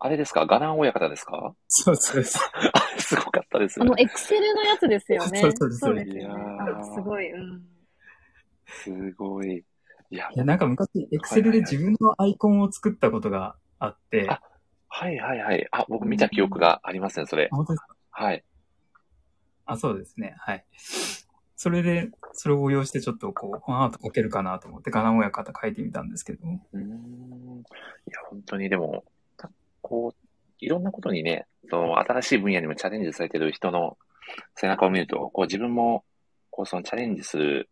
あれですか、ガラン親方ですか？そうそうです。あれすごかったですよね。エクセルのやつですよね。そうです。いやすごい。すごい。いやなんか昔、エクセルで自分のアイコンを作ったことがあって。はい。あ、僕見た記憶がありますね、それ。本当ですか？はい。あ、そうですね。はい。それで、それを応用してちょっとこう、ファンアート書けるかなと思って、ガラン親方書いてみたんですけど。いや、本当にでも、こう、いろんなことにね、その新しい分野にもチャレンジされてる人の背中を見ると、こう自分も、こうそのチャレンジする、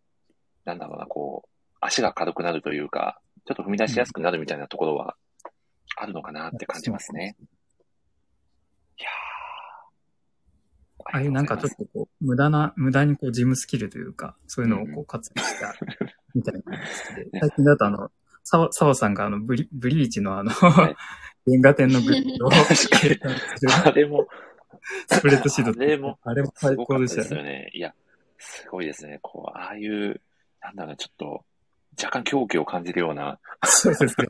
なんだろうな、こう、足が軽くなるというか、ちょっと踏み出しやすくなるみたいなところはあるのかなって感じますね。いやー。ああいうなんかちょっとこう、無駄にこう事務スキルというか、そういうのをこう活用したみたいな感じで、最近だと沢さんがブリーチのはい原画展のグッズをあれも、スプレッドシート。あれも最高でしたよね。いや、すごいですね。こう、ああいう、なんだろうな、ちょっと、若干狂気を感じるような。そうですね。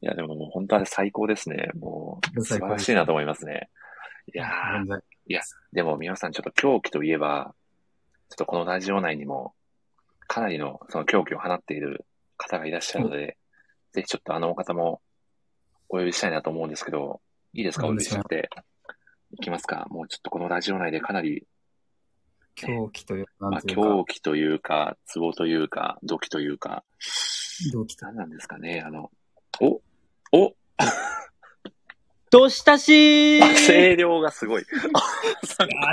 いや、でももう本当あれ最高ですね。もう、素晴らしいなと思いますね。いや、でも皆さんちょっと狂気といえば、ちょっとこのラジオ内にも、かなりのその狂気を放っている方がいらっしゃるので、ぜひちょっとお方も、お呼びしたいなと思うんですけど、いいですか？お呼びしちゃって。いきますか？もうちょっとこのラジオ内でかなり、狂気というか、狂気というか、ツボというか、土器というか、何なんですかね、どしたしー声量がすごい。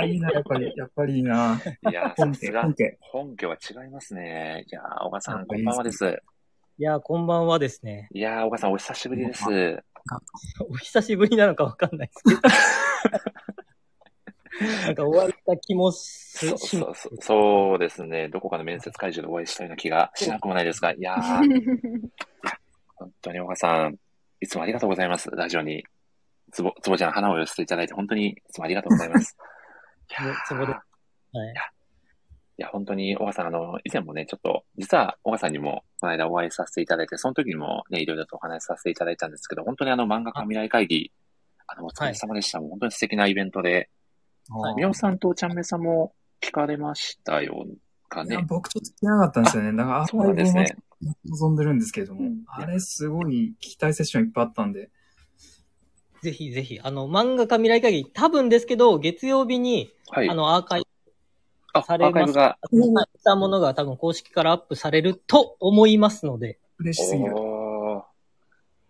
いいな、やっぱりいいな。いや、本家は違いますね。いやー、小川さん、こんばんはです。いやー、こんばんはですね。いやー、小川さん、お久しぶりです。お久しぶりなのかわかんないですけど。なんか、お会いした気もします。そうですね。どこかの面接会場でお会いしたような気がしなくもないですが、いやー、本当に小川さん、いつもありがとうございます。ラジオに、つぼちゃん、花を寄せていただいて、本当にいつもありがとうございます。いやー、つぼで。はい。いや、本当に、小川さん、以前もね、ちょっと、実は、小川さんにも、この間お会いさせていただいて、その時にもね、いろいろとお話しさせていただいたんですけど、本当に漫画家未来会議、お疲れ様でした。はい、もう本当に素敵なイベントで、みおさんとちゃんめさんも聞かれましたよかね。いや、僕ちょっと聞けなかったんですよね。だから、そうなんですね。望んでるんですけれども、あれ、すごい、聞きたいセッションいっぱいあったんで。ぜひぜひ、漫画家未来会議、多分ですけど、月曜日に、はい、アーカイブ、されます。したものが多分公式からアップされると思いますので。嬉しすぎる。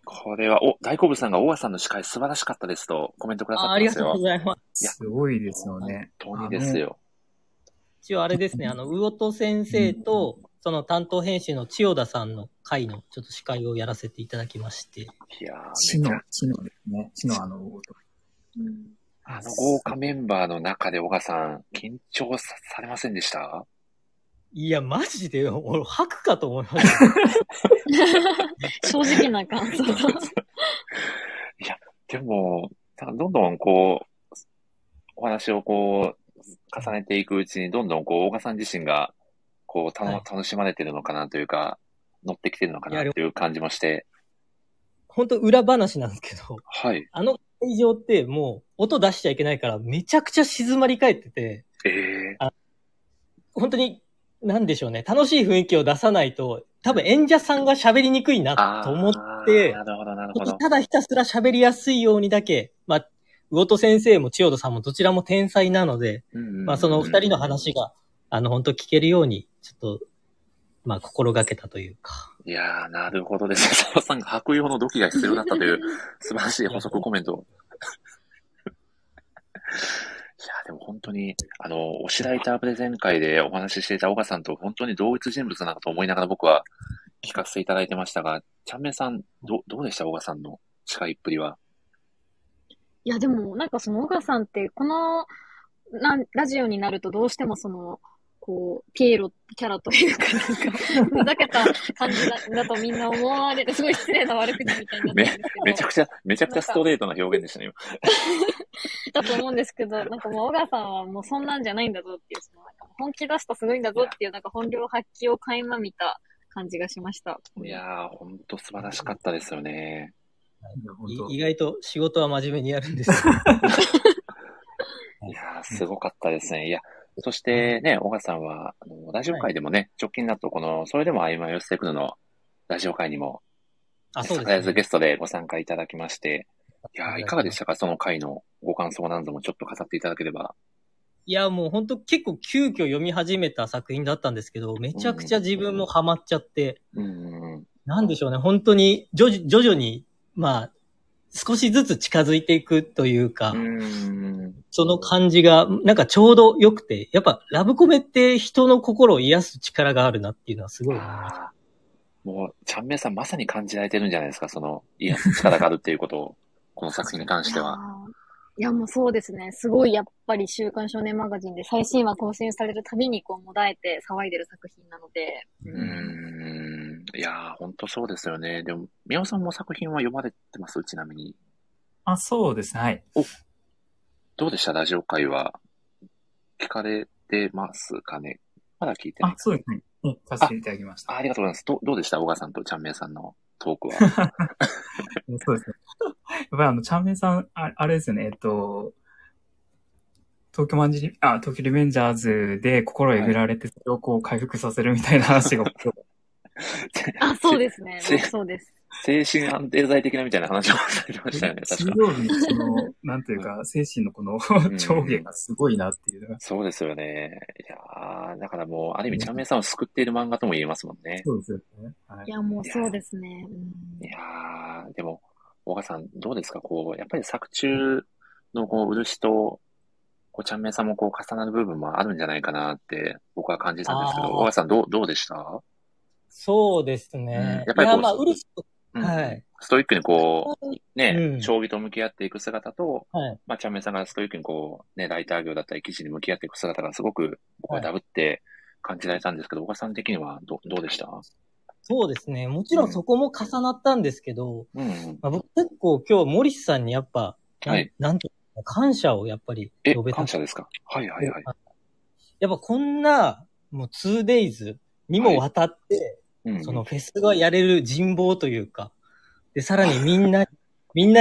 これは、大好物さんが大和さんの司会素晴らしかったですとコメントくださってますよ。ありがとうございます。すごいですよね。本当にですよ。一応あれですね、魚戸先生と、その担当編集の千代田さんの会のちょっと司会をやらせていただきまして。いやー、千代ですね。千代魚戸。豪華メンバーの中で小川さん、緊張されませんでした？いや、マジで、俺、吐くかと思いました。正直な感想。いや、でも、どんどんこう、お話をこう、重ねていくうちに、どんどんこう、大賀さん自身が、こう、楽しまれてるのかなというか、乗ってきてるのかなという感じもして。本当裏話なんですけど、はい。あの会場ってもう、音出しちゃいけないから、めちゃくちゃ静まり返ってて、本当に、なんでしょうね。楽しい雰囲気を出さないと、多分演者さんが喋りにくいなと思って、なるほどなるほど、ただひたすら喋りやすいようにだけ、まあ、魚戸先生も千代田さんもどちらも天才なので、うんうんうん、まあその二人の話が、本当聞けるように、ちょっと、まあ心がけたというか。いやー、なるほどですね。佐藤さんが白用の土器が必要だったという素晴らしい補足コメント。いや、でも本当に、おしらいタープで前回でお話ししていた小川さんと本当に同一人物なのかと思いながら僕は聞かせていただいてましたが、ちゃんめいさん、どうでした小川さんの近いっぷりは。いや、でも、なんかその小川さんって、このラジオになるとどうしてもその、こう、ピエロキャラというか、なんか、ふざけた感じ だとみんな思われて、すごい失礼な悪口みたいになってるんですけど。めちゃくちゃストレートな表現でしたね、今。だと思うんですけど、なんかもう、小川さんはもうそんなんじゃないんだぞっていう、そのなんか本気出すとすごいんだぞっていう、なんか本領発揮を垣間見た感じがしました。いやー、ほんと素晴らしかったですよね。意外と仕事は真面目にやるんです。いやー、すごかったですね。いや、そしてね、小川さんは、ラジオ界でもね、はい、直近だと、この、それでも曖昧をしてくるの、ラジオ界にも、サプライズゲストでご参加いただきまして、いや、いかがでしたか、その回のご感想なんぞもちょっと語っていただければ。いや、もう本当結構急遽読み始めた作品だったんですけど、めちゃくちゃ自分もハマっちゃって、なんでしょうね、本当に徐々に、まあ、少しずつ近づいていくというか、その感じが、なんかちょうど良くて、やっぱラブコメって人の心を癒す力があるなっていうのはすごい思いました。もう、ちゃんめいさんまさに感じられてるんじゃないですか、その癒す力があるっていうことを、この作品に関しては。いや、もうそうですね。すごい、やっぱり週刊少年マガジンで最新話更新されるたびにこう、もだえて騒いでる作品なので。いやー、ほんとそうですよね。でも、宮尾さんも作品は読まれてます?ちなみに。あ、そうですね。はい。お、どうでした?ラジオ会は。聞かれてますかね?まだ聞いてない?あ、そうですね。うん、させていただきました。ありがとうございます。どうでした?小川さんとちゃんめいさんのトークは。そうですね。やっぱりちゃんめいさん、あれですよね、東京リベンジャーズで心えぐられて、それをこう回復させるみたいな話が。あ、そうですね。そうです。精神安定剤的なみたいな話をされてましたよね、確かに。その、なんというか、精神のこの上下がすごいなっていう。そうですよね。いやー、だからもう、ある意味、ちゃんめいさんを救っている漫画とも言えますもんね。そうですよね。はい、いや、もうそうですね。いやー、でも、小川さん、どうですかこう、やっぱり作中のこう、漆と、こう、ちゃんめいさんもこう、重なる部分もあるんじゃないかなって、僕は感じたんですけど、小川さん、どうでしたそうですね。やっぱりこう、まあ、漆と、はい。ストイックにこう、ね、将棋と向き合っていく姿と、はい、まあ、ちゃんめいさんがストイックにこう、ね、ライター業だったり記事に向き合っていく姿がすごく、僕はダブって感じられたんですけど、小川さん的にはどうでした?そうですね。もちろんそこも重なったんですけど、まあ、僕結構今日、モリスさんにやっぱ、なんと、感謝をやっぱり述べた。感謝ですか?はいはいはい。やっぱこんな、もう 2days にもわたって、はいそのフェスがやれる人望というか、で、さらにみんな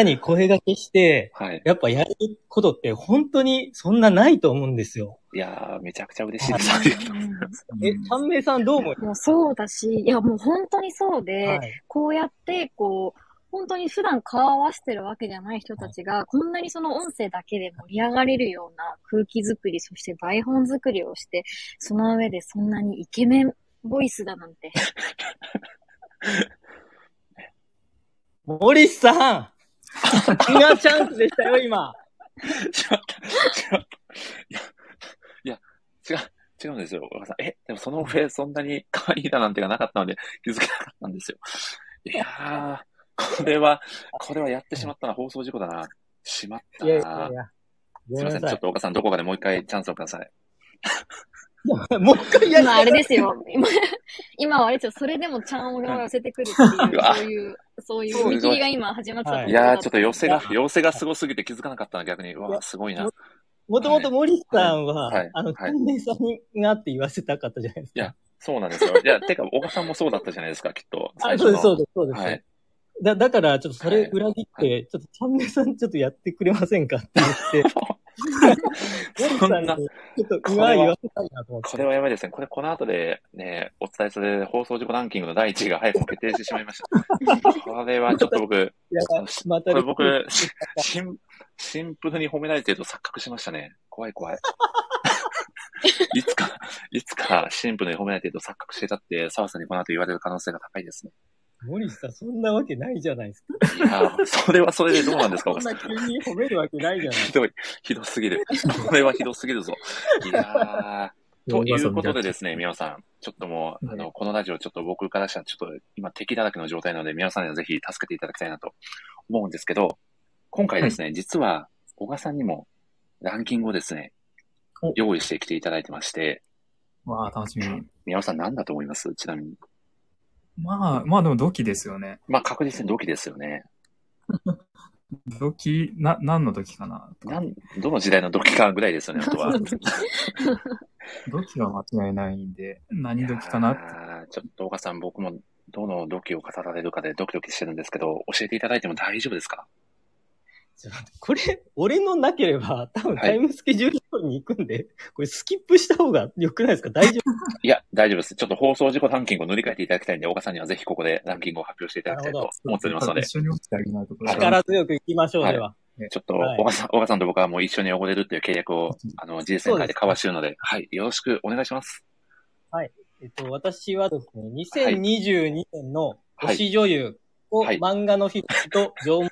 に声掛けして、はい、やっぱやることって本当にそんなないと思うんですよ。いやー、めちゃくちゃ嬉しいです。ちゃんめいさんどう思う?もうそうだし、いやもう本当にそうで、はい、こうやってこう、本当に普段顔合わせてるわけじゃない人たちが、こんなにその音声だけで盛り上がれるような空気作り、そして台本作りをして、その上でそんなにイケメン、ボイスだなんて。森さん違うチャンスでしたよ、今。違うんですよ。でもその上そんなに可愛いだなんてがなかったので気づけなかったんですよ。いやー、これはやってしまったな、放送事故だな。しまったな。いやすいません、ちょっと岡さん、どこかでもう一回チャンスをください。もう一回やりたい。今あれですよ。今はあれですよ。それでもちゃんを寄せてくるっていう、そういう見切りが今始まってた、はい。いやー、ちょっと寄せがすごすぎて気づかなかったな、逆に。うわ、すごいな。もともと森さんは、はいはい、天然さんがって言わせたかったじゃないですか。いや、そうなんですよ。いや、てか、小川さんもそうだったじゃないですか、きっと。あ、そうです。はい、だから、ちょっとそれ裏切って、はい、ちょっと天然さんちょっとやってくれませんかって言って。森さんにちょっと言わせたいなと思って。これはやばいですね。これこの後でね、お伝えする放送事故ランキングの第1位が早くも決定してしまいました。これはちょっと僕、これ僕、シンプルに褒められていると錯覚しましたね。怖い怖い。いつかシンプルに褒められていると錯覚してたって、澤さんにこの後言われる可能性が高いですね。森さん、そんなわけないじゃないですか。いや、それはそれでどうなんですか。そんな急に褒めるわけないじゃない。ひどすぎる。これはひどすぎるぞ。いやということでですね、皆さん、ちょっともう、このラジオ、ちょっと僕からしたら、ちょっと今敵だらけの状態なので、皆さんにはぜひ助けていただきたいなと思うんですけど、今回ですね、実は、小川さんにもランキングをですね、用意してきていただいてまして。わー、楽しみに。皆さん何だと思います？ちなみに。まあでも土器ですよね。まあ確実に土器ですよね。土器、何の土器かな？どの時代の土器かぐらいですよね、あとは。土器は間違いないんで、何土器かなって。ちょっと、岡さん、僕もどの土器を語られるかでドキドキしてるんですけど、教えていただいても大丈夫ですか？これ、俺のなければ、多分タイムスケジュール通りに行くんで、はい、これスキップした方が良くないですか？大丈夫？いや、大丈夫です。ちょっと放送事故ランキングを塗り替えていただきたいんで、岡さんにはぜひここでランキングを発表していただきたいと思っておりますので。一緒に起きてあげないところ。力強く行きましょう、では。はい、ちょっと、岡さんと僕はもう一緒に汚れるっていう契約を、人生会で交わしているので、はい、よろしくお願いします。はい。私はですね、2022年の推し女優、はい、はい、漫画の日と縄文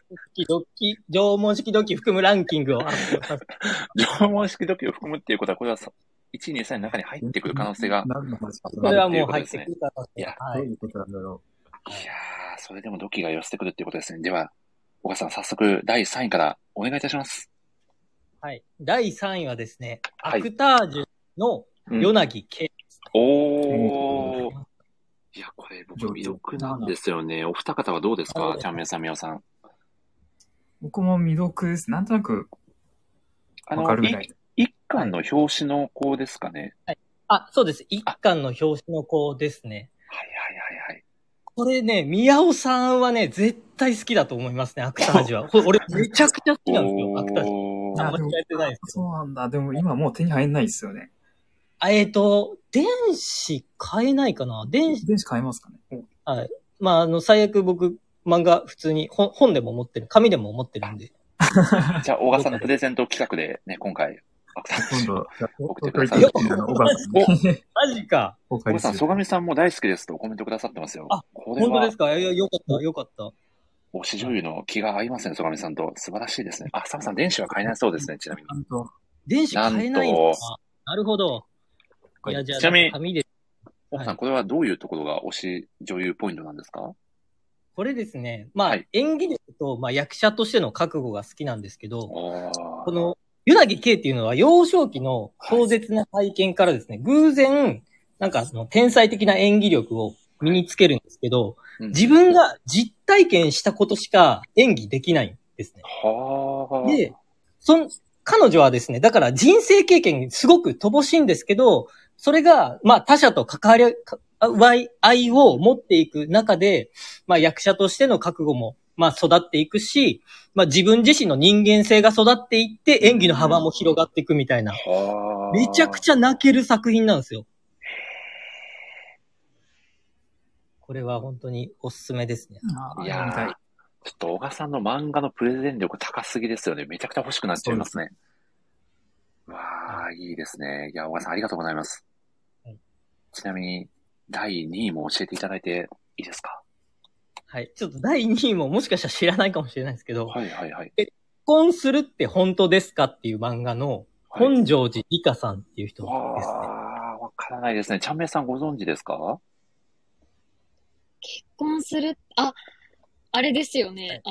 式土器含むランキングを発表させて縄文式土器を含むっていうことは、これは1、2、3の中に入ってくる可能性が。これはもう入ってくる可能性が。はい。いやー、それでも土器が寄せてくるっていうことですね。では、小川さん、早速第3位からお願いいたします。はい。第3位はですね、はい、アクタージュの与那木圭です。おー。いや、これ僕未読なんですよね。お二方はどうですか？ちゃんめんさん、みおさん。僕も未読です。なんとなくわかるぐらい。一巻の表紙の子ですかね。はい。あ、そうです。一巻の表紙の子ですね。はい。これね、宮尾さんはね、絶対好きだと思いますね、アクタージュは。俺めちゃくちゃ好きなんですよ、アクタージュ。あんまりやってないです。そうなんだ。でも今もう手に入んないですよね。電子買えないかな？電子買えますかね？はい。まあ、最悪僕、漫画普通に本でも持ってる、紙でも持ってるんで。じゃあ、小川さんのプレゼント企画でね、今回、今度、送ってください。マジか。小川さん、曽我美さんも大好きですとコメントくださってますよ。あ、本当ですか？いや、よかった。推し女優の気が合いますね、曽我美さんと。素晴らしいですね。あ、澤さん、電子は買えないそうですね、ちなみに。電子買えないのか。なるほど。ちなみに、奥さん、これはどういうところが推し女優ポイントなんですか？これですね、演技力と、役者としての覚悟が好きなんですけど、この、与那木圭っていうのは幼少期の壮絶な体験からですね、はい、偶然、なんかその天才的な演技力を身につけるんですけど、はい、自分が実体験したことしか演技できないんですね。で、彼女はですね、だから人生経験にすごく乏しいんですけど、それが、他者と関わり合いを持っていく中で、役者としての覚悟も、育っていくし、自分自身の人間性が育っていって、演技の幅も広がっていくみたいな。めちゃくちゃ泣ける作品なんですよ。これは本当におすすめですね。いやー、ちょっと小川さんの漫画のプレゼン力高すぎですよね。めちゃくちゃ欲しくなっちゃいますね。わー、いいですね。いや、小川さんありがとうございます。ちなみに、第2位も教えていただいていいですか？はい。ちょっと第2位ももしかしたら知らないかもしれないですけど、はい。結婚するって本当ですかっていう漫画の、本城寺理香さんっていう人ですね。わからないですね。ちゃんめいさんご存知ですか？結婚する、あ、あれですよね。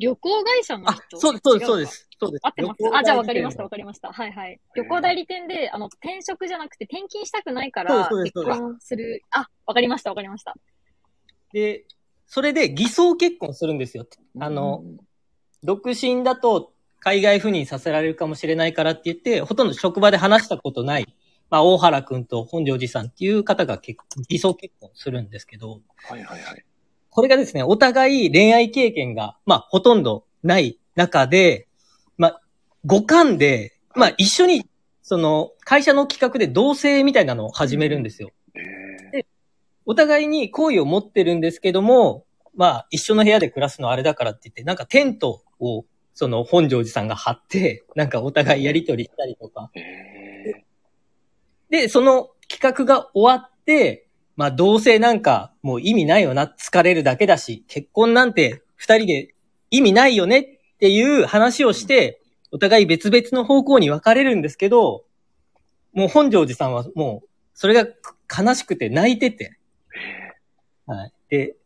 旅行会社の人。あ、そうです。合ってます。あ、じゃあ分かりました。はいはい。旅行代理店で、転職じゃなくて転勤したくないから、結婚する。あ、分かりました。で、それで偽装結婚するんですよ。独身だと海外赴任させられるかもしれないからって言って、ほとんど職場で話したことない。まあ、大原くんと本庄寺さんっていう方が偽装結婚するんですけど。はいはいはい。これがですね、お互い恋愛経験が、まあ、ほとんどない中で、まあ、互換で、まあ、一緒に、会社の企画で同棲みたいなのを始めるんですよ。で、お互いに好意を持ってるんですけども、まあ、一緒の部屋で暮らすのあれだからって言って、なんかテントを、本庄寺さんが張って、なんかお互いやりとりしたりとか。で、その企画が終わって、まあ、同棲なんかもう意味ないよな、疲れるだけだし、結婚なんて二人で意味ないよねっていう話をして、お互い別々の方向に分かれるんですけど、もう本庄寺さんはもう、それが悲しくて泣いてて。はい。で、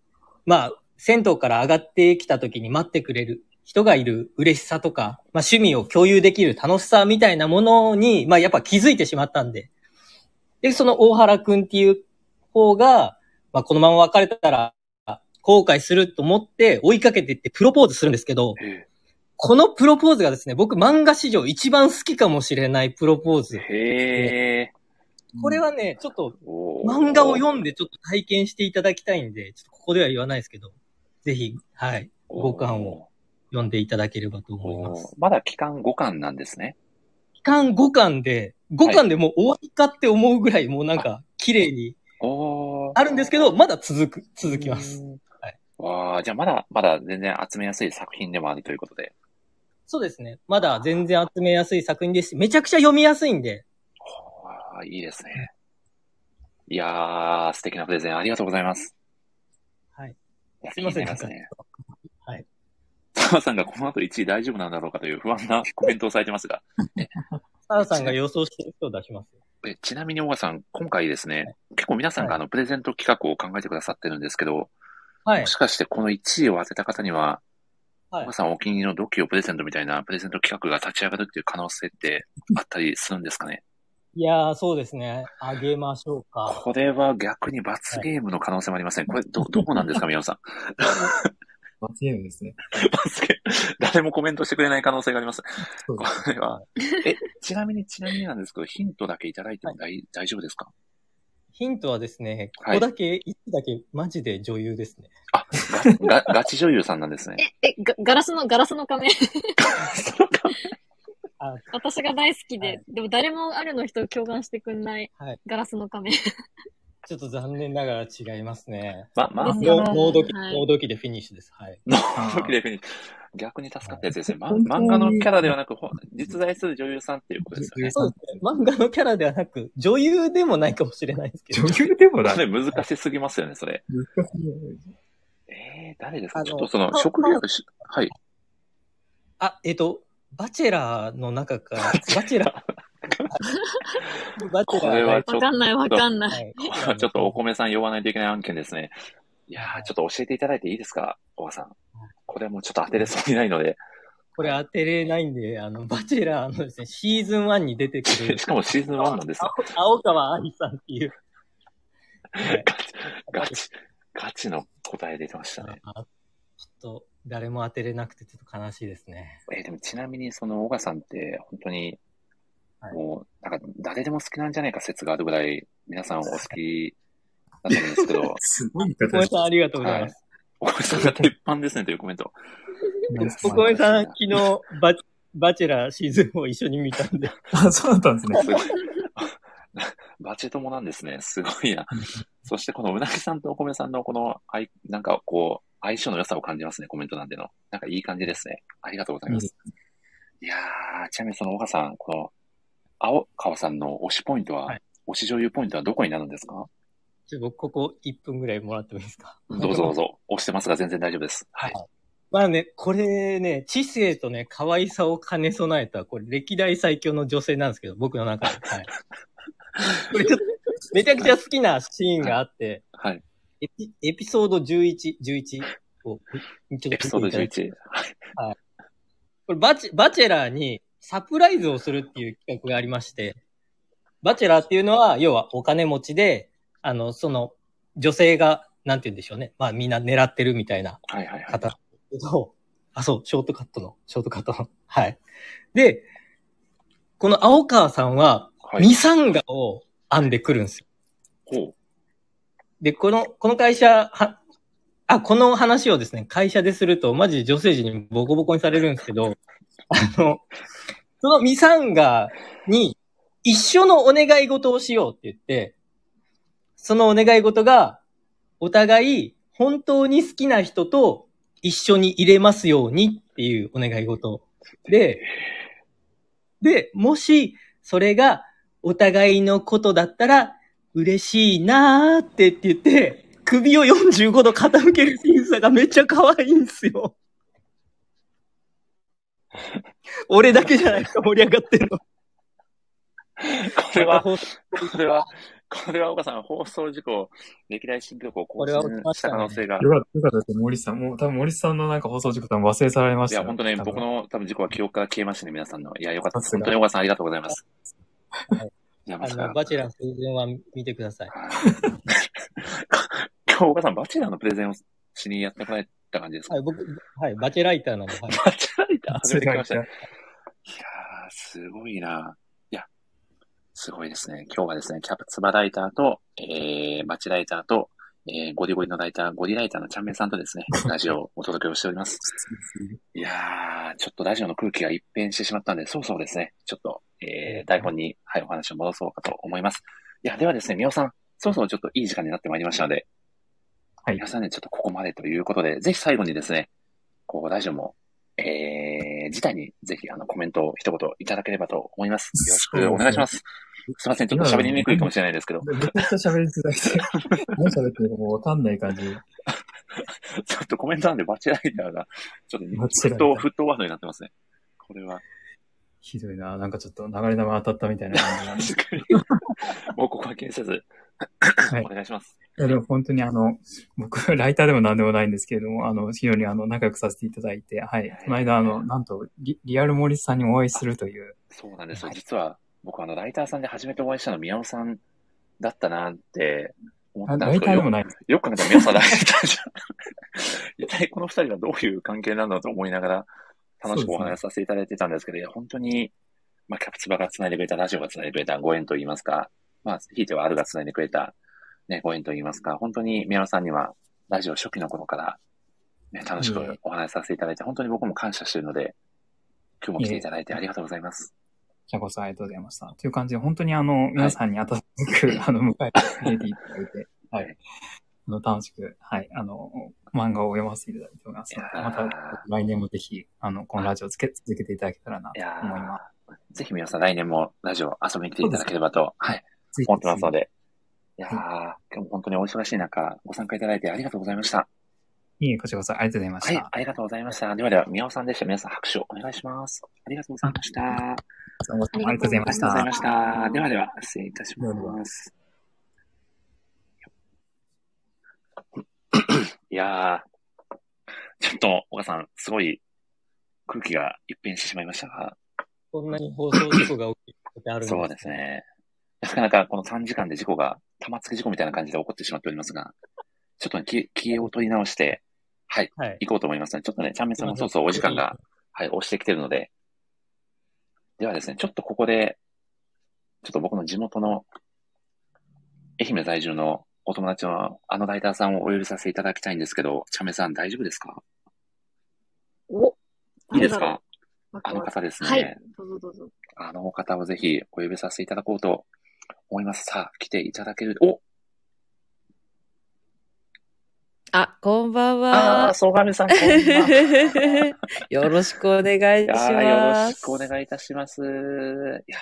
まあ、銭湯から上がってきた時に待ってくれる人がいる嬉しさとか、まあ趣味を共有できる楽しさみたいなものに、まあやっぱ気づいてしまったんで。で、その大原くんっていう方が、まあ、このまま別れたら後悔すると思って追いかけてってプロポーズするんですけど、このプロポーズがですね、僕漫画史上一番好きかもしれないプロポーズ。へー。これはね、ちょっと漫画を読んでちょっと体験していただきたいんで、ちょっとここでは言わないですけど、ぜひ、はい、5巻を読んでいただければと思います。まだ期間5巻なんですね。期間5巻で、5巻でもう終わりかって思うぐらい、もうなんか綺麗に、あるんですけど、まだ続きます。はい。わあ、じゃあまだ全然集めやすい作品でもあるということで。そうですね。まだ全然集めやすい作品ですし、めちゃくちゃ読みやすいんで。ああ、いいですね。いやー、素敵なプレゼンありがとうございます。はい。すいません、なんかね。はい。澤さんがこの後1位大丈夫なんだろうかという不安なコメントをされてますが。澤さんが予想してる人を出しますよ。ちなみに、小川さん、今回ですね、はい、結構皆さんがプレゼント企画を考えてくださってるんですけど、はい、もしかしてこの1位を当てた方には、小川さんお気に入りのドキをプレゼントみたいなプレゼント企画が立ち上がるっていう可能性ってあったりするんですかね。いやー、そうですね。あげましょうか。これは逆に罰ゲームの可能性もありません。はい、これ、どこなんですか、宮尾さん。罰ゲームですね。誰もコメントしてくれない可能性があります。これは。ちなみになんですけど、ヒントだけいただいても大丈夫ですか？ヒントはですね、ここだけ、はい、1だけマジで女優ですね。あ、ガチ女優さんなんですね。ガラスの仮面。私が大好きで、はい、でも誰もあるの人を共感してくんない、はい、ガラスの仮面。ちょっと残念ながら違いますね。まあ、脳時でフィニッシュです。はい。脳時でフィニッシュ。逆に助かったやつですね。はい、漫画のキャラではなく、実在する女優さんっていうことですよね。そうですね。漫画のキャラではなく、女優でもないかもしれないですけど。女優でもない。それ難しすぎますよね、それ。難しい。誰ですか？ちょっと職業、はい。あ、バチェラーの中から、バチェラー。これはちょっとわかんない。ちょっとお米さん呼ばないといけない案件ですね。いやー、ちょっと教えていただいていいですか、おばさん。これもちょっと当てれそうにないので。これ当てれないんで、バチェラーのですね、シーズン1に出てくる。しかもシーズン1なんですね。青川愛さんっていう。はい、ガチの答え出てましたね。ちょっと誰も当てれなくてちょっと悲しいですね。でもちなみに小川さんって本当に、もうなんか誰でも好きなんじゃないか説があるぐらい皆さんお好きだったんですけど。すごい方です。お米さんありがとうございます。はい、お米さんが鉄板ですねというコメント。お米さん昨日バチェラーシーズンを一緒に見たんで。あ、そうだったんですね。すごい。バチェ友なんですね。すごいな。そしてこのうなぎさんとお米さんのこのなんかこう相性の良さを感じますね、コメントなんでの。なんかいい感じですね。ありがとうございます。いやー、ちなみに小川さん、この青川さんの推しポイントは、はい、推し女優ポイントはどこになるんですか？ちょっと僕ここ1分ぐらいもらってもいいですか？どうぞ。推してますが全然大丈夫です。はい。まあね、これね、知性とね、可愛さを兼ね備えた、これ歴代最強の女性なんですけど、僕の中で。はい。これちょっと、めちゃくちゃ好きなシーンがあって、はい。エピソード11をちょっとエピソード11。はい。これバチェラーにサプライズをするっていう企画がありまして、バチェラーっていうのは要はお金持ちで、その女性がなんて言うんでしょうね。まあみんな狙ってるみたいな方。はいはいはい。あ、そう、ショートカットの。はい。で、この青川さんは、ミサンガを編んでくるんですよ。ほう。で、この会社、この話をですね、会社ですると、マジ女性陣にボコボコにされるんですけど、そのミサンガに一緒のお願い事をしようって言って、そのお願い事が、お互い本当に好きな人と一緒に入れますようにっていうお願い事。で、もし、それがお互いのことだったら、嬉しいなーって言って、首を45度傾ける審査がめっちゃ可愛いんですよ。俺だけじゃないか、盛り上がってんの。これは岡さん、放送事故、歴代新記録を更新した可能性が。よかったです、森さん。もう多分森さんのなんか放送事故多分忘れ去られました、ね。いや、本当ね、僕の多分事故は記憶から消えましたね、皆さんの。いや、よかったです。本当に岡さんありがとうございます。はいバチェラープレゼンは見てください。今日、岡さん、バチェラーのプレゼンをしにやってこられた感じですか？はい、僕、はい、バチェライターなので、はい。バチェライター初めて来ました。いやー、すごいな。いや、すごいですね。今日はですね、キャプツバライターと、バチェライターと、ゴリゴリのライター、ゴリライターのチャンメンさんとですね、ラジオをお届けをしております。いやー、ちょっとラジオの空気が一変してしまったんで、そうそうですね、ちょっと、台本に、はい、お話を戻そうかと思います。いや、ではですね、みおさん、そろそろちょっといい時間になってまいりましたので、はい、皆さんね、ちょっとここまでということで、ぜひ最後にですね、こう、ラジオも、自体にぜひ、コメントを一言いただければと思います。よろしくお願いします。すいません、ちょっと喋りにくいかもしれないですけど。めちゃくちゃ喋りづらいです。何喋ってるのかわかんない感じ。ちょっとコメントなんでバチライターが、ちょっと沸騰ワードになってますね。これは。ひどいな、なんかちょっと流れ弾当たったみたいな感じなんですけど。もうここは気にせず。はい、お願いします。いやでも本当に僕、ライターでも何でもないんですけれども、非常に仲良くさせていただいて、はい。この間、なんとリアルモリスさんにお会いするという。そうなんですよ、はい、実は。僕ライターさんで初めてお会いしたの宮尾さんだったなって思ったんですけど、ライターでもないよく考えたら宮尾さんライターじゃん。一体この二人がどういう関係なんだと思いながら楽しくお話しさせていただいてたんですけど、ね、いや本当に、まあ、キャプツバが繋いでくれた、ラジオが繋いでくれたご縁といいますか、まあ、ひいてはあるが繋いでくれた、ね、ご縁といいますか、本当に宮尾さんにはラジオ初期の頃から、ね、楽しくお話しさせていただいて、本当に僕も感謝しているので、今日も来ていただいてありがとうございます。じゃあこそありがとうございました。という感じで、本当に皆さんに温かく、はい、迎えていただいて、はい。楽しく、はい、漫画を読ませていただいておりますので、また来年もぜひ、このラジオを続けていただけたらなと思います。ぜひ皆さん来年もラジオ遊びに来ていただければと、はい、思ってますので。いやー、今日も本当にお忙しい中、ご参加いただいてありがとうございました。いえ、こちらこそありがとうございました。はい、ありがとうございました。では、宮尾さんでした。皆さん拍手をお願いします。ありがとうございました。ありがとうございました。ありがとうございました。では、失礼いたします。いやー、ちょっと、岡さん、すごい空気が一変してしまいましたが。こんなに放送事故が起きてあるんですね。そうですね。なかなかこの3時間で事故が、玉突き事故みたいな感じで起こってしまっておりますが、ちょっとね、気鋭を取り直して、はい、はい、行こうと思いますので、ちょっとね、チャンメンさんもそうそうお時間が、はい、押してきてるので、ではですね、ちょっとここで、ちょっと僕の地元の、愛媛在住のお友達のライターさんをお呼びさせていただきたいんですけど、チャンメンさん大丈夫ですか？お、いいですか？方ですね。はい、どうぞどうぞ。方をぜひお呼びさせていただこうと思います。さあ、来ていただける、あ、こんばんは。曽我部さん、こんばんは。よろしくお願いします。よろしくお願いいたします。いや、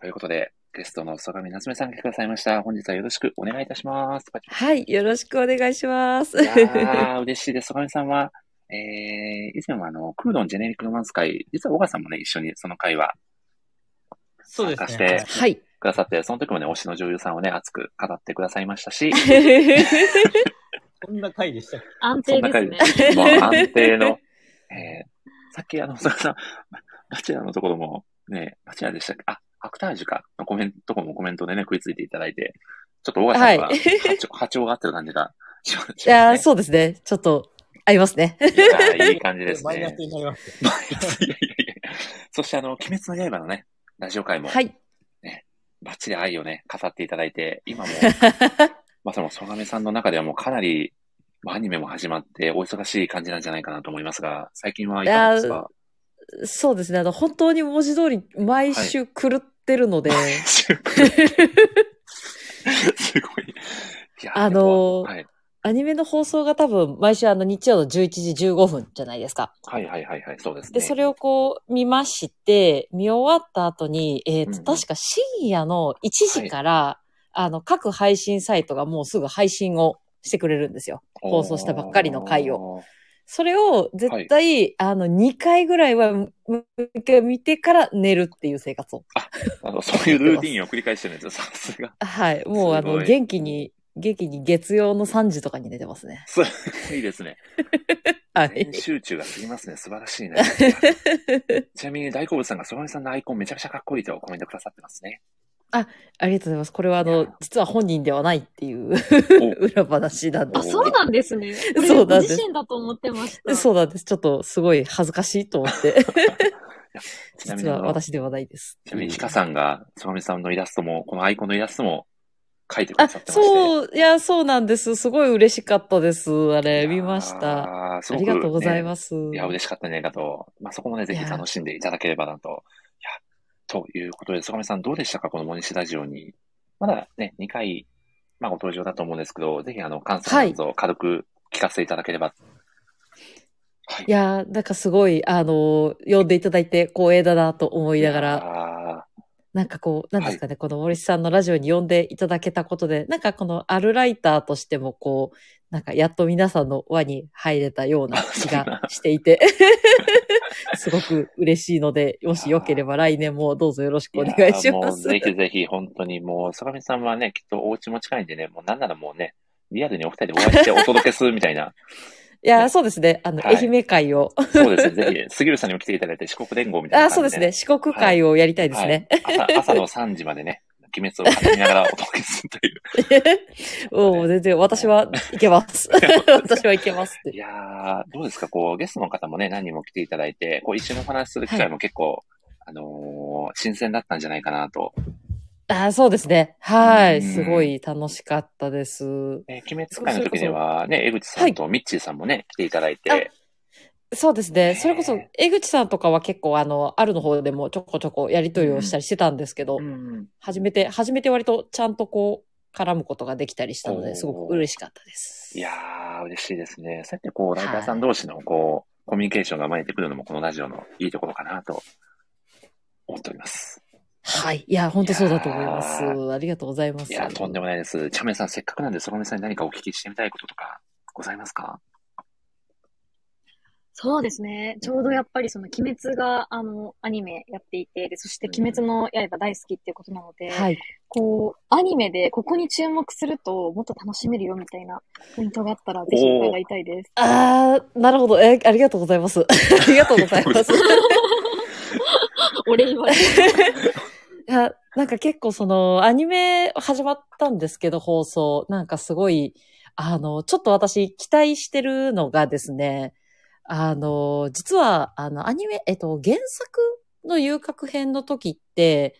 ということで、ゲストの曽我部夏目さんが来てくださいました。本日はよろしくお願いいたします。はい、よろしくお願いします。いや嬉しいです。曽我部さんは、以前はクードンジェネリックロマンス会、実は小川さんもね、一緒にその会は、そうですね。して、はい。くださって、その時もね、推しの女優さんをね、熱く語ってくださいましたし、こんな回でしたっけ。安定ですね。もう安定の。さっき小坂さん、バチェラのところもね、バチェラでしたっけ、あ、アクタージュかのコメントとかもコメントでね、食いついていただいて、ちょっと小川さんが波長が合ってる感じがしますね。いや、そうですね。ちょっと合いますね。いい感じですね。マイナスになります。マイナス。いやいやいや。そして鬼滅の刃のね、ラジオ回も、はい。ね、バッチリ愛をね、語っていただいて、今も、まあ、その、曽我部さんの中ではもうかなり、アニメも始まって、お忙しい感じなんじゃないかなと思いますが、最近はいかがですか？そうですね。本当に文字通り、毎週狂ってるので。はい、すごい。いや、はい、アニメの放送が多分、毎週日曜の11時15分じゃないですか。はいはいはいはい、そうですね。で、それをこう、見まして、見終わった後に、確か深夜の1時から、はい、各配信サイトがもうすぐ配信をしてくれるんですよ。放送したばっかりの回を。それを絶対、はい、2回ぐらいは見てから寝るっていう生活を。そういうルーティンを繰り返してるんですよ、さすが。はい。もう元気に月曜の3時とかに寝てますね。いいですね。はい。集中が過ぎますね。素晴らしいね。ちなみに大好物さんがそらみさんのアイコンめちゃくちゃかっこいいとコメントくださってますね。ありがとうございます。これは実は本人ではないっていう裏話なんです。あ、そうなんですね。そうなんです。自身だと思ってました。そうなんです。ちょっとすごい恥ずかしいと思って。実は私ではないです。ちなみにヒカさんがそらみさんのイラストも、このアイコンのイラストも書いてくださってまして。そう、いや、そうなんです。すごい嬉しかったです。あれ、見ました。ありがとうございます。いや、嬉しかったね、かと。まあ、そこもね、ぜひ楽しんでいただければなと。ということで、曽我部さんどうでしたか、このモニシラジオに。まだね、2回、まあご登場だと思うんですけど、ぜひ感想を軽く聞かせていただければ。はい、いやー、なんかすごい、呼んでいただいて光栄だなと思いながら、なんかこう、なんですかね、はい、この森さんのラジオに呼んでいただけたことで、なんかこのアルライターとしてもこう、なんかやっと皆さんの輪に入れたような気がしていて、すごく嬉しいので、もしよければ来年もどうぞよろしくお願いします。ぜひぜひ本当にもう、坂道さんはね、きっとお家も近いんでね、もうなんならもうね、リアルにお二人でお会いしてお届けするみたいな。いや、ね、そうですね。はい、愛媛会を。そうですね。ぜひ、杉浦さんにも来ていただいて、四国連合みたいな、ね。そうですね。四国会をやりたいですね。はいはい、朝の3時までね、鬼滅を語りながらお届けするという。もう全然、私はいけます。私はいけますって。いやー、どうですか、こう、ゲストの方もね、何人も来ていただいて、こう、一緒にお話しする機会も結構、新鮮だったんじゃないかなと。そうですね。はい。すごい楽しかったです。鬼滅会の時にはね、江口さんとミッチーさんもね、来ていただいて。そうですね。それこそ、江口さんとかは結構、あるの方でもちょこちょこやりとりをしたりしてたんですけど、初めて割とちゃんとこう、絡むことができたりしたので、すごく嬉しかったです。いやー、嬉しいですね。そうやってこう、ライターさん同士のこう、コミュニケーションが生まれてくるのも、このラジオのいいところかなと思っております。はい。いや、本当そうだと思います。ありがとうございます。いや、とんでもないです。ちゃめさん、せっかくなんで、そらみさんに何かお聞きしてみたいこととか、ございますか？そうですね。ちょうどやっぱりその、鬼滅が、アニメやっていて、そして鬼滅の刃大好きっていうことなので、はい、こう、アニメでここに注目すると、もっと楽しめるよみたいなポイントがあったら、ぜひ伺いたいです。なるほど。ありがとうございます。ありがとうございます。俺今。いや、なんか結構その、アニメ始まったんですけど、放送。なんかすごい、ちょっと私期待してるのがですね、実は、アニメ、原作の遊郭編の時って、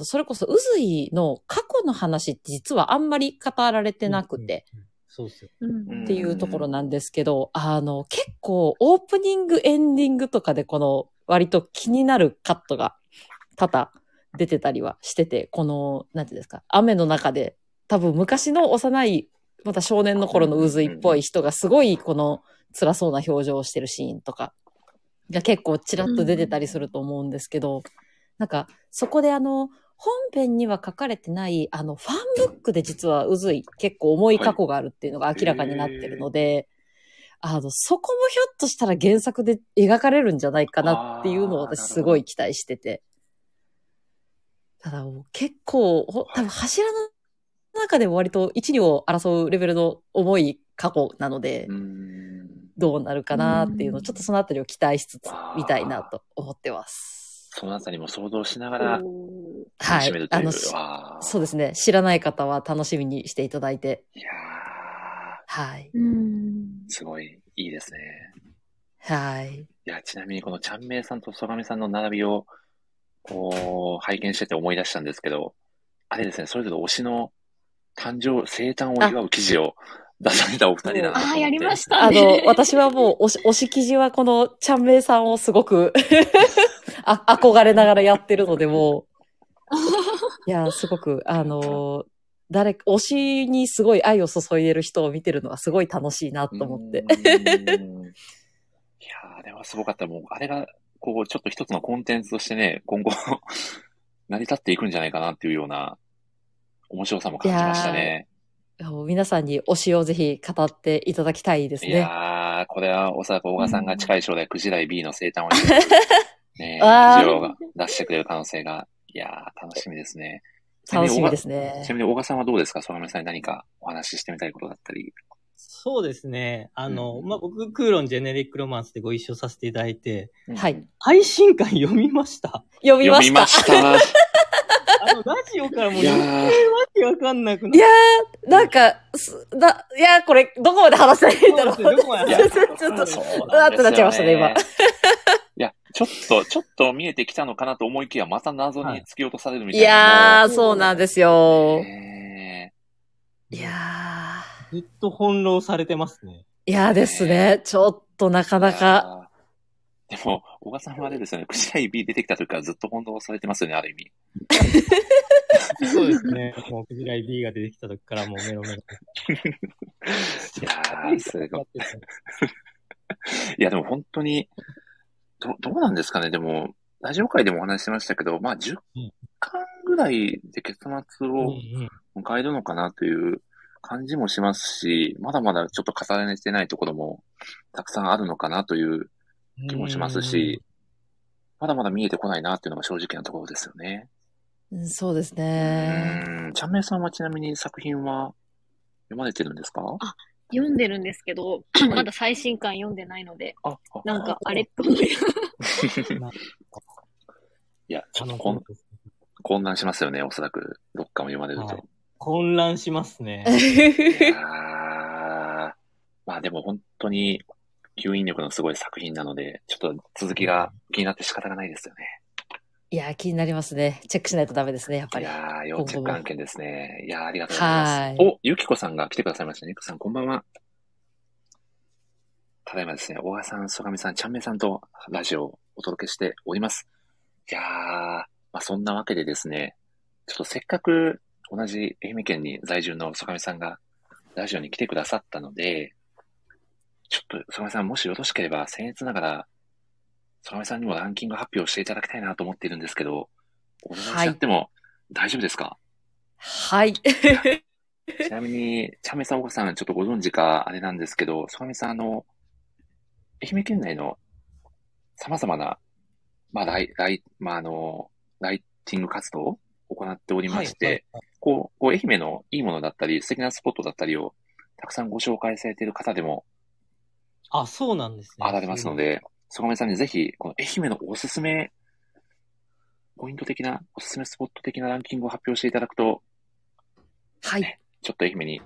それこそ、うずいの過去の話って実はあんまり語られてなくて、そうですよ。っていうところなんですけど、結構オープニング、エンディングとかでこの、割と気になるカットが多々、出てたりはしてて、この、なんていうんですか、雨の中で、多分昔の幼い、また少年の頃のうずいっぽい人がすごいこの辛そうな表情をしてるシーンとかが結構ちらっと出てたりすると思うんですけど、なんかそこで本編には書かれてないファンブックで実はうずい結構重い過去があるっていうのが明らかになってるので、そこもひょっとしたら原作で描かれるんじゃないかなっていうのを私すごい期待してて。ただ結構、多分柱の中でも割と一両を争うレベルの重い過去なので、どうなるかなっていうのをちょっとそのあたりを期待しつつ見たいなと思ってます。そのあたりも想像しながら楽しめるという、はい、そうですね。知らない方は楽しみにしていただいて。いやはい。すごいいいですね。はい。いやちなみにこのちゃんめいさんとそがみさんの並びをこう拝見してて思い出したんですけど、あれですね、それぞれ推しの生誕を祝う記事を出されたお二人だなと思って。ああ、やりましたね。私はもう推し記事はこのちゃんめいさんをすごく憧れながらやってるので、もう。いや、すごく、推しにすごい愛を注いでる人を見てるのはすごい楽しいなと思って。いや、あれはすごかった。もう、あれが、こう、ちょっと一つのコンテンツとしてね、今後、成り立っていくんじゃないかなっていうような、面白さも感じましたね。皆さんに推しをぜひ語っていただきたいですね。いやー、これはおそらく小川さんが近い将来、9時台 B の生誕をね、事情が出してくれる可能性が、いやー、楽しみですね。楽しみですね。ちなみに小川さんはどうですか？その皆さんに何かお話ししてみたいことだったり。そうですね。僕、クーロンジェネリックロマンスでご一緒させていただいて、はい。配信会読みました。読みました。ラジオからもう、わけわかんなくなって。いやー、なんか、いやー、これ、どこまで話せないんだろう。ちょっと、うわーってなっちゃいましたね、今。いや、ちょっと見えてきたのかなと思いきや、また謎に突き落とされるみたいな。はい、いやー、そうなんですよ。いやー。ずっと翻弄されてますね。いやーですね。ちょっとなかなか。でも、小川さんはあれですよね、9時台 B 出てきた時からずっと翻弄されてますよね、ある意味。そうですね。もう9時台 B が出てきた時からもうメロメロ。いやー、すごい。いや、でも本当に、どうなんですかね。でも、ラジオ界でもお話しましたけど、まあ10巻ぐらいで結末を迎えるのかなという感じもしますし、まだまだちょっと重ねてないところもたくさんあるのかなという気もしますし、まだまだ見えてこないなっていうのが正直なところですよね。そうですね。ちゃんめいさんはちなみに作品は読まれてるんですか？あ、読んでるんですけど、まだ最新刊読んでないので、なんかあれっぽい。いや、ちょっと混乱しますよね、おそらく。どっかも読まれると。混乱しますね。まあでも本当に、吸引力のすごい作品なので、ちょっと続きが気になって仕方がないですよね。いやー、気になりますね。チェックしないとダメですね、やっぱり。いやー、要チェック案件ですね。いやー、ありがとうございます。お、ゆきこさんが来てくださいましたね。ゆきこさん、こんばんは。ただいまですね、小川さん、そがみさん、ちゃんめいさんとラジオをお届けしております。いやー、まあ、そんなわけでですね、ちょっとせっかく同じ愛媛県に在住のそがみさんがラジオに来てくださったので、ちょっと、そがみさん、もしよろしければ、僭越ながら、そがみさんにもランキング発表していただきたいなと思っているんですけど、お願いしちゃっても大丈夫ですか？はい。ちなみに、ちゃんめいさん、おかさん、ちょっとご存知か、あれなんですけど、そがみさん、愛媛県内の様々な、まあ、ライティング活動を行っておりまして、こう、愛媛のいいものだったり、素敵なスポットだったりを、たくさんご紹介されている方でも、あ、そうなんですね。あられますので、そがみさんにぜひ、この愛媛のおすすめ、ポイント的な、おすすめスポット的なランキングを発表していただくと、はい。ね、ちょっと愛媛に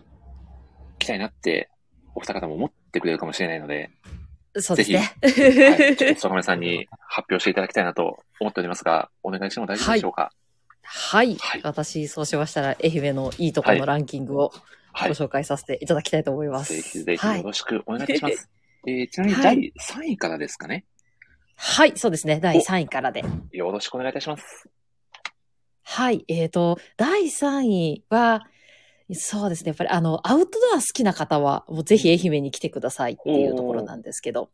来たいなって、お二方も思ってくれるかもしれないので、そうですね。ぜひ、はい、ちょっとそがみさんに発表していただきたいなと思っておりますが、お願いしても大丈夫でしょうか？はい。はい。私、そうしましたら、愛媛のいいところのランキングをご紹介させていただきたいと思います。はい、ぜひ、よろしくお願いいたします。ちなみに第3位からですかね。はい、そうですね。第3位からで。よろしくお願いいたします。はい、第3位は、そうですね。やっぱりアウトドア好きな方は、もうぜひ愛媛に来てくださいっていうところなんですけど、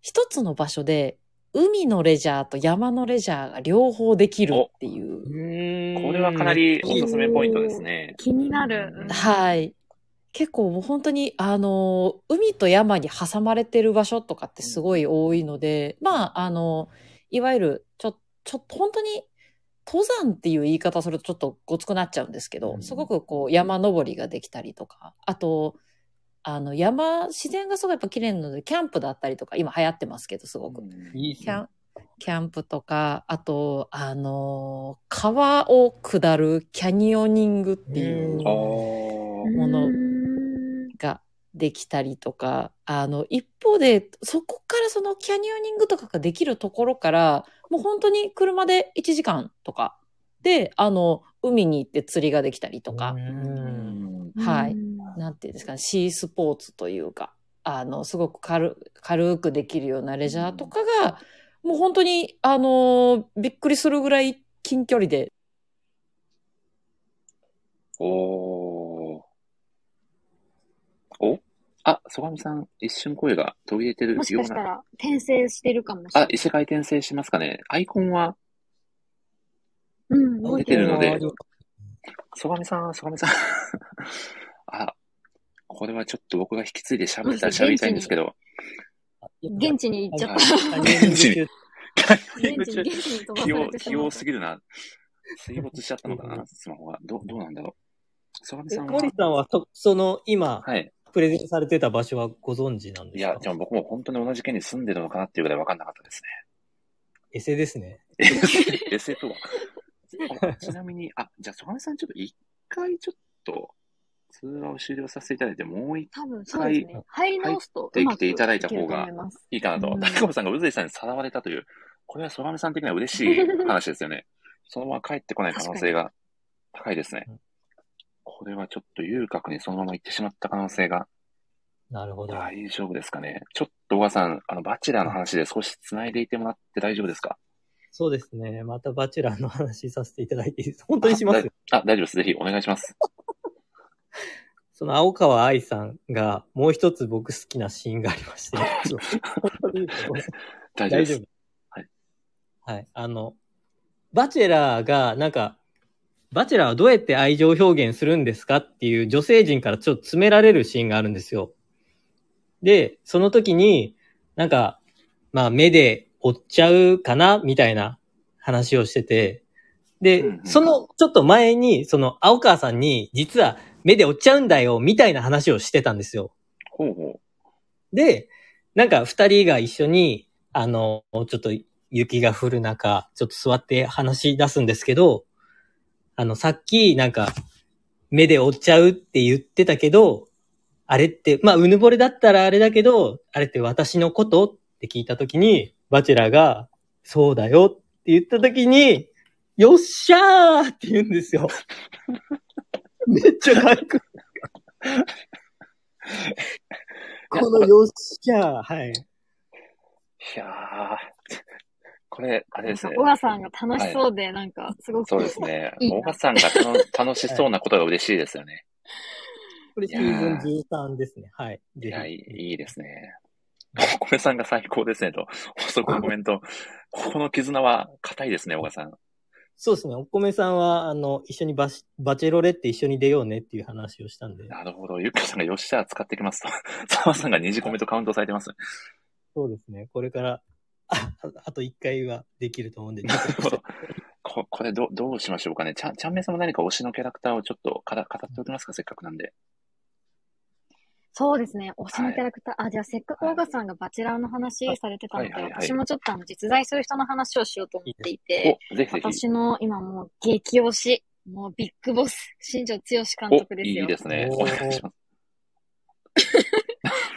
一つの場所で、海のレジャーと山のレジャーが両方できるっていう。これはかなりおすすめポイントですね。気になる。はい。結構もう本当に、海と山に挟まれてる場所とかってすごい多いので、まあ、いわゆる、ちょっと本当に、登山っていう言い方をするとちょっとごつくなっちゃうんですけど、すごくこう山登りができたりとか、あと、自然がすごいやっぱ綺麗なので、キャンプだったりとか、今流行ってますけど、すごく。いいですね。キャンプとか、あと、川を下るキャニオニングっていうものができたりとか、一方で、そこからそのキャニオニングとかができるところから、もう本当に車で1時間とかで、海に行って釣りができたりとか、はい。なんていうんですかね、シースポーツというか、すごく軽くできるようなレジャーとかが、もう本当に、びっくりするぐらい近距離で。あ、そばみさん、一瞬声が途切れてるような。もしかしたら、転生してるかもしれない。あ、異世界転生しますかね。アイコンは、出てるので。そばみさん。あ、これはちょっと僕が引き継いで喋りたいんですけど。現地に行っちゃった。現地に飛ばされてしまった。器用すぎるな。水没しちゃったのかな、スマホが。どうなんだろう。そばみさんは。森さんは、その、今、はい、プレゼントされてた場所はご存知なんですか？いや、でも僕も本当に同じ県に住んでるのかなっていうぐらい分かんなかったですね。エセですね。エセとは。ちなみに、あ、じゃあ、そばみさんちょっと一回ちょっと、通話を終了させていただいて、もう一回入ってきていただいた方がいいかなと。高本さんがうずいさんにさらわれたという、これはそばみさん的には嬉しい話ですよね。そのまま帰ってこない可能性が高いですね。これはちょっと遊郭にそのまま行ってしまった可能性が。なるほど。大丈夫ですかね。ちょっと小川さん、バチェラーの話で少し繋いでいてもらって大丈夫ですか？そうですね。またバチェラーの話させていただいていいですか？本当にします。あ、大丈夫です。ぜひお願いします。その青川愛さんがもう一つ僕好きなシーンがありまして、大丈夫です。はい。はい。バチェラーがなんか、バチェラーはどうやって愛情を表現するんですかっていう女性陣からちょっと詰められるシーンがあるんですよ。で、その時になんか、まあ目で追っちゃうかなみたいな話をしてて、で、そのちょっと前にその青川さんに実は目で追っちゃうんだよ、みたいな話をしてたんですよ。ほうほう。で、なんか二人が一緒に、ちょっと雪が降る中、ちょっと座って話し出すんですけど、さっきなんか、目で追っちゃうって言ってたけど、あれって、まあ、うぬぼれだったらあれだけど、あれって私のことって聞いたときに、バチェラーが、そうだよって言ったときに、よっしゃーって言うんですよ。めっちゃかっこいい。このよっしゃー、はい。いやー、これ、あれですね。小川さんが楽しそうで、なんか、すごく、はい。そうですね。小川さんが楽しそうなことが嬉しいですよね。これ、シーズン13ですね。はい。いや、いいですね。お米さんが最高ですね、と。そこのコメント。ここの絆は固いですね、小川さん。そうですね。お米さんは、一緒にバチェロレって一緒に出ようねっていう話をしたんで。なるほど。ゆっかさんがよっしゃー使ってきますと。澤さんが2次コメントカウントされてます。そうですね。これから、あと1回はできると思うんで。なるほど。これどうしましょうかね。ちゃんめいさんも何か推しのキャラクターをちょっと語っておきますか、せっかくなんで。そうですね。推しのキャラクター。はい、あ、じゃあせっかく小川さんがバチェラーの話されてたので、はいはいはい、私もちょっと実在する人の話をしようと思っていて、ぜひぜひ私の今もう激推し、もうビッグボス、新庄剛志監督ですよ。いいですね。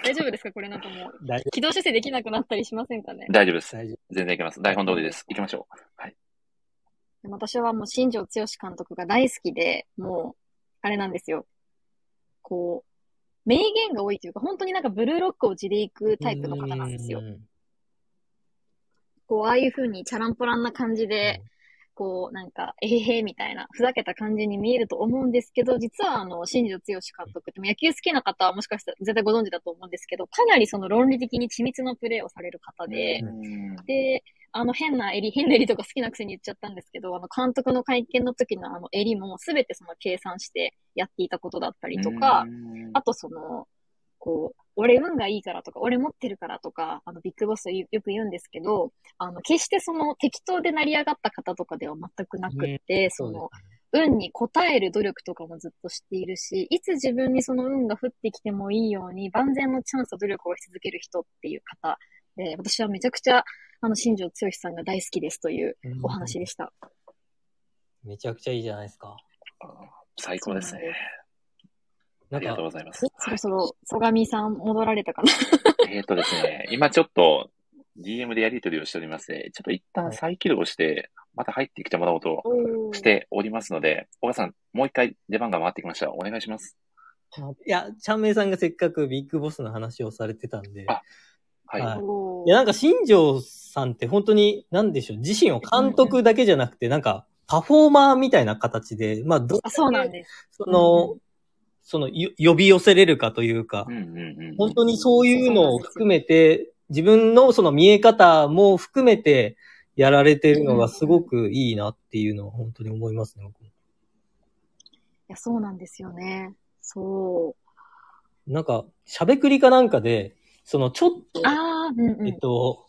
大丈夫ですか？これなんかもう、軌道修正できなくなったりしませんかね？大丈夫です。全然いけます。台本通りです。行きましょう。はい。私はもう新庄剛志監督が大好きで、もう、あれなんですよ。こう、名言が多いというか、本当になんかブルーロックを地で行くタイプの方なんですよ。こう、ああいう風にチャランポランな感じで、こう、なんか、みたいな、ふざけた感じに見えると思うんですけど、実は新庄剛志監督って、野球好きな方はもしかしたら絶対ご存知だと思うんですけど、かなりその論理的に緻密なプレーをされる方で、で、変な襟とか好きなくせに言っちゃったんですけど、監督の会見の時の襟もすべてその計算してやっていたことだったりとか、あとその、こう、俺運がいいからとか、俺持ってるからとか、ビッグボスよく言うんですけど、決してその適当で成り上がった方とかでは全くなくって、ね、その、運に応える努力とかもずっとしているし、いつ自分にその運が降ってきてもいいように、万全のチャンスと努力をし続ける人っていう方で、私はめちゃくちゃ、新庄剛志さんが大好きですというお話でした。うん、めちゃくちゃいいじゃないですか。最高ですね。ありがとうございます。そろそろ、曽上さん戻られたかな。ですね、今ちょっと DM でやり取りをしておりますね。ちょっと一旦再起動して、また入ってきてもらおうとしておりますので、小川さん、もう一回出番が回ってきました。お願いします。いや、ちゃんめいさんがせっかくビッグボスの話をされてたんで。あ、はい。はい、いや、なんか新庄さんって本当に、なんでしょう、自身を監督だけじゃなくて、なんか、パフォーマーみたいな形で、まあ、そうなんです。その、呼び寄せれるかというか、うんうんうん、本当にそういうのを含めて、自分のその見え方も含めてやられてるのがすごくいいなっていうのは本当に思いますね、僕。いや、そうなんですよね。そう。なんか、しゃべくりかなんかで、その、ちょっと、うんうん、こ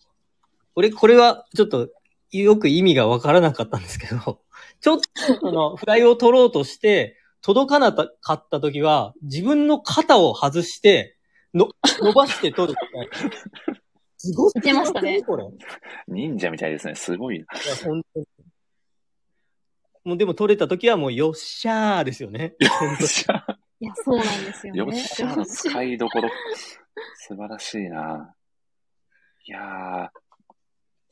れはちょっと、よく意味がわからなかったんですけど、ちょっとその、フライを取ろうとして、届かなかったときは、自分の肩を外して、伸ばして取るみたいな。すごい。似てましたね。これ。忍者みたいですね。すごい。いや、本当に。もうでも取れたときはもう、よっしゃーですよね。よっしゃー。いや、そうなんですよね。よっしゃーの使いどころ。素晴らしいな。いやー。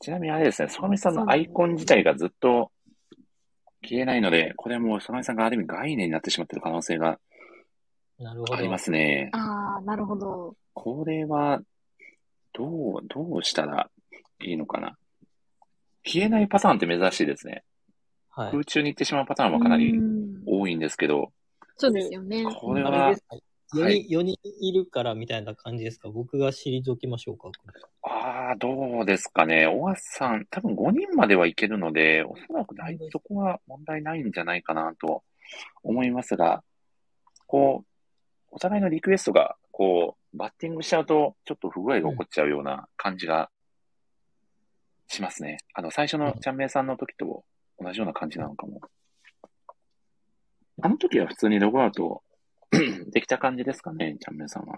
ちなみにあれですね、曽上さんのアイコン自体がずっと、消えないので、これも曽上さんがある意味概念になってしまっている可能性がありますね。ああ、なるほど。これはどうしたらいいのかな。消えないパターンって珍しいですね。はい、空中に行ってしまうパターンはかなり多いんですけど。そうですよね。これは4人いるからみたいな感じですか。僕が退きましょうか。ああ、どうですかね。小橋さん、多分5人まではいけるので、おそらくそこは問題ないんじゃないかなと思いますが、こう、お互いのリクエストが、こう、バッティングしちゃうと、ちょっと不具合が起こっちゃうような感じがしますね。うん、最初のちゃんめいさんの時と同じような感じなのかも。あの時は普通にログアウトできた感じですかね、ちゃんめいさんは。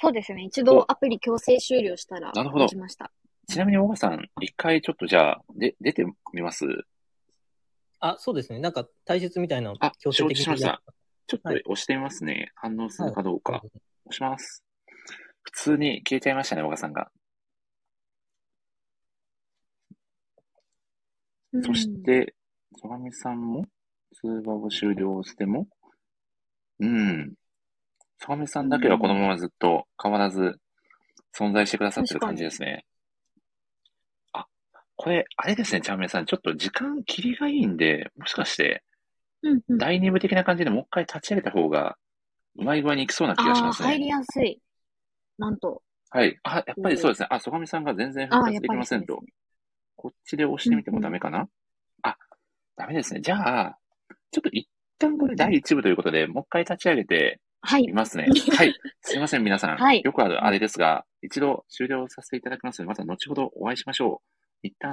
そうですね。一度アプリ強制終了したら落ちました。ちなみに大川さん、一回ちょっとじゃあ出てみます。あ、そうですね。なんか体質みたいなの強制的に。あ、承知しました。ちょっと押してみますね。はい、反応するかどうか、はい。押します。普通に消えちゃいましたね、大川さんが。そして、曽上さんも通話を終了しても、うん。曽上さんだけはこのままずっと変わらず存在してくださってる感じですね。あ、これ、あれですね、ちゃんめいさん。ちょっと時間切りがいいんで、もしかして、第2部的な感じでもう一回立ち上げた方が、うまい具合にいきそうな気がしますね。入りやすい。なんと。はい。あ、やっぱりそうですね。あ、曽上さんが全然復活できませんと。こっちで押してみてもダメかな、うんうん、あ、ダメですね。じゃあ、ちょっと一旦これ第1部ということで、もう一回立ち上げて、はい。いますね。はい。すいません、皆さん。はい。よくあるあれですが、一度終了させていただきますので、また後ほどお会いしましょう。一旦。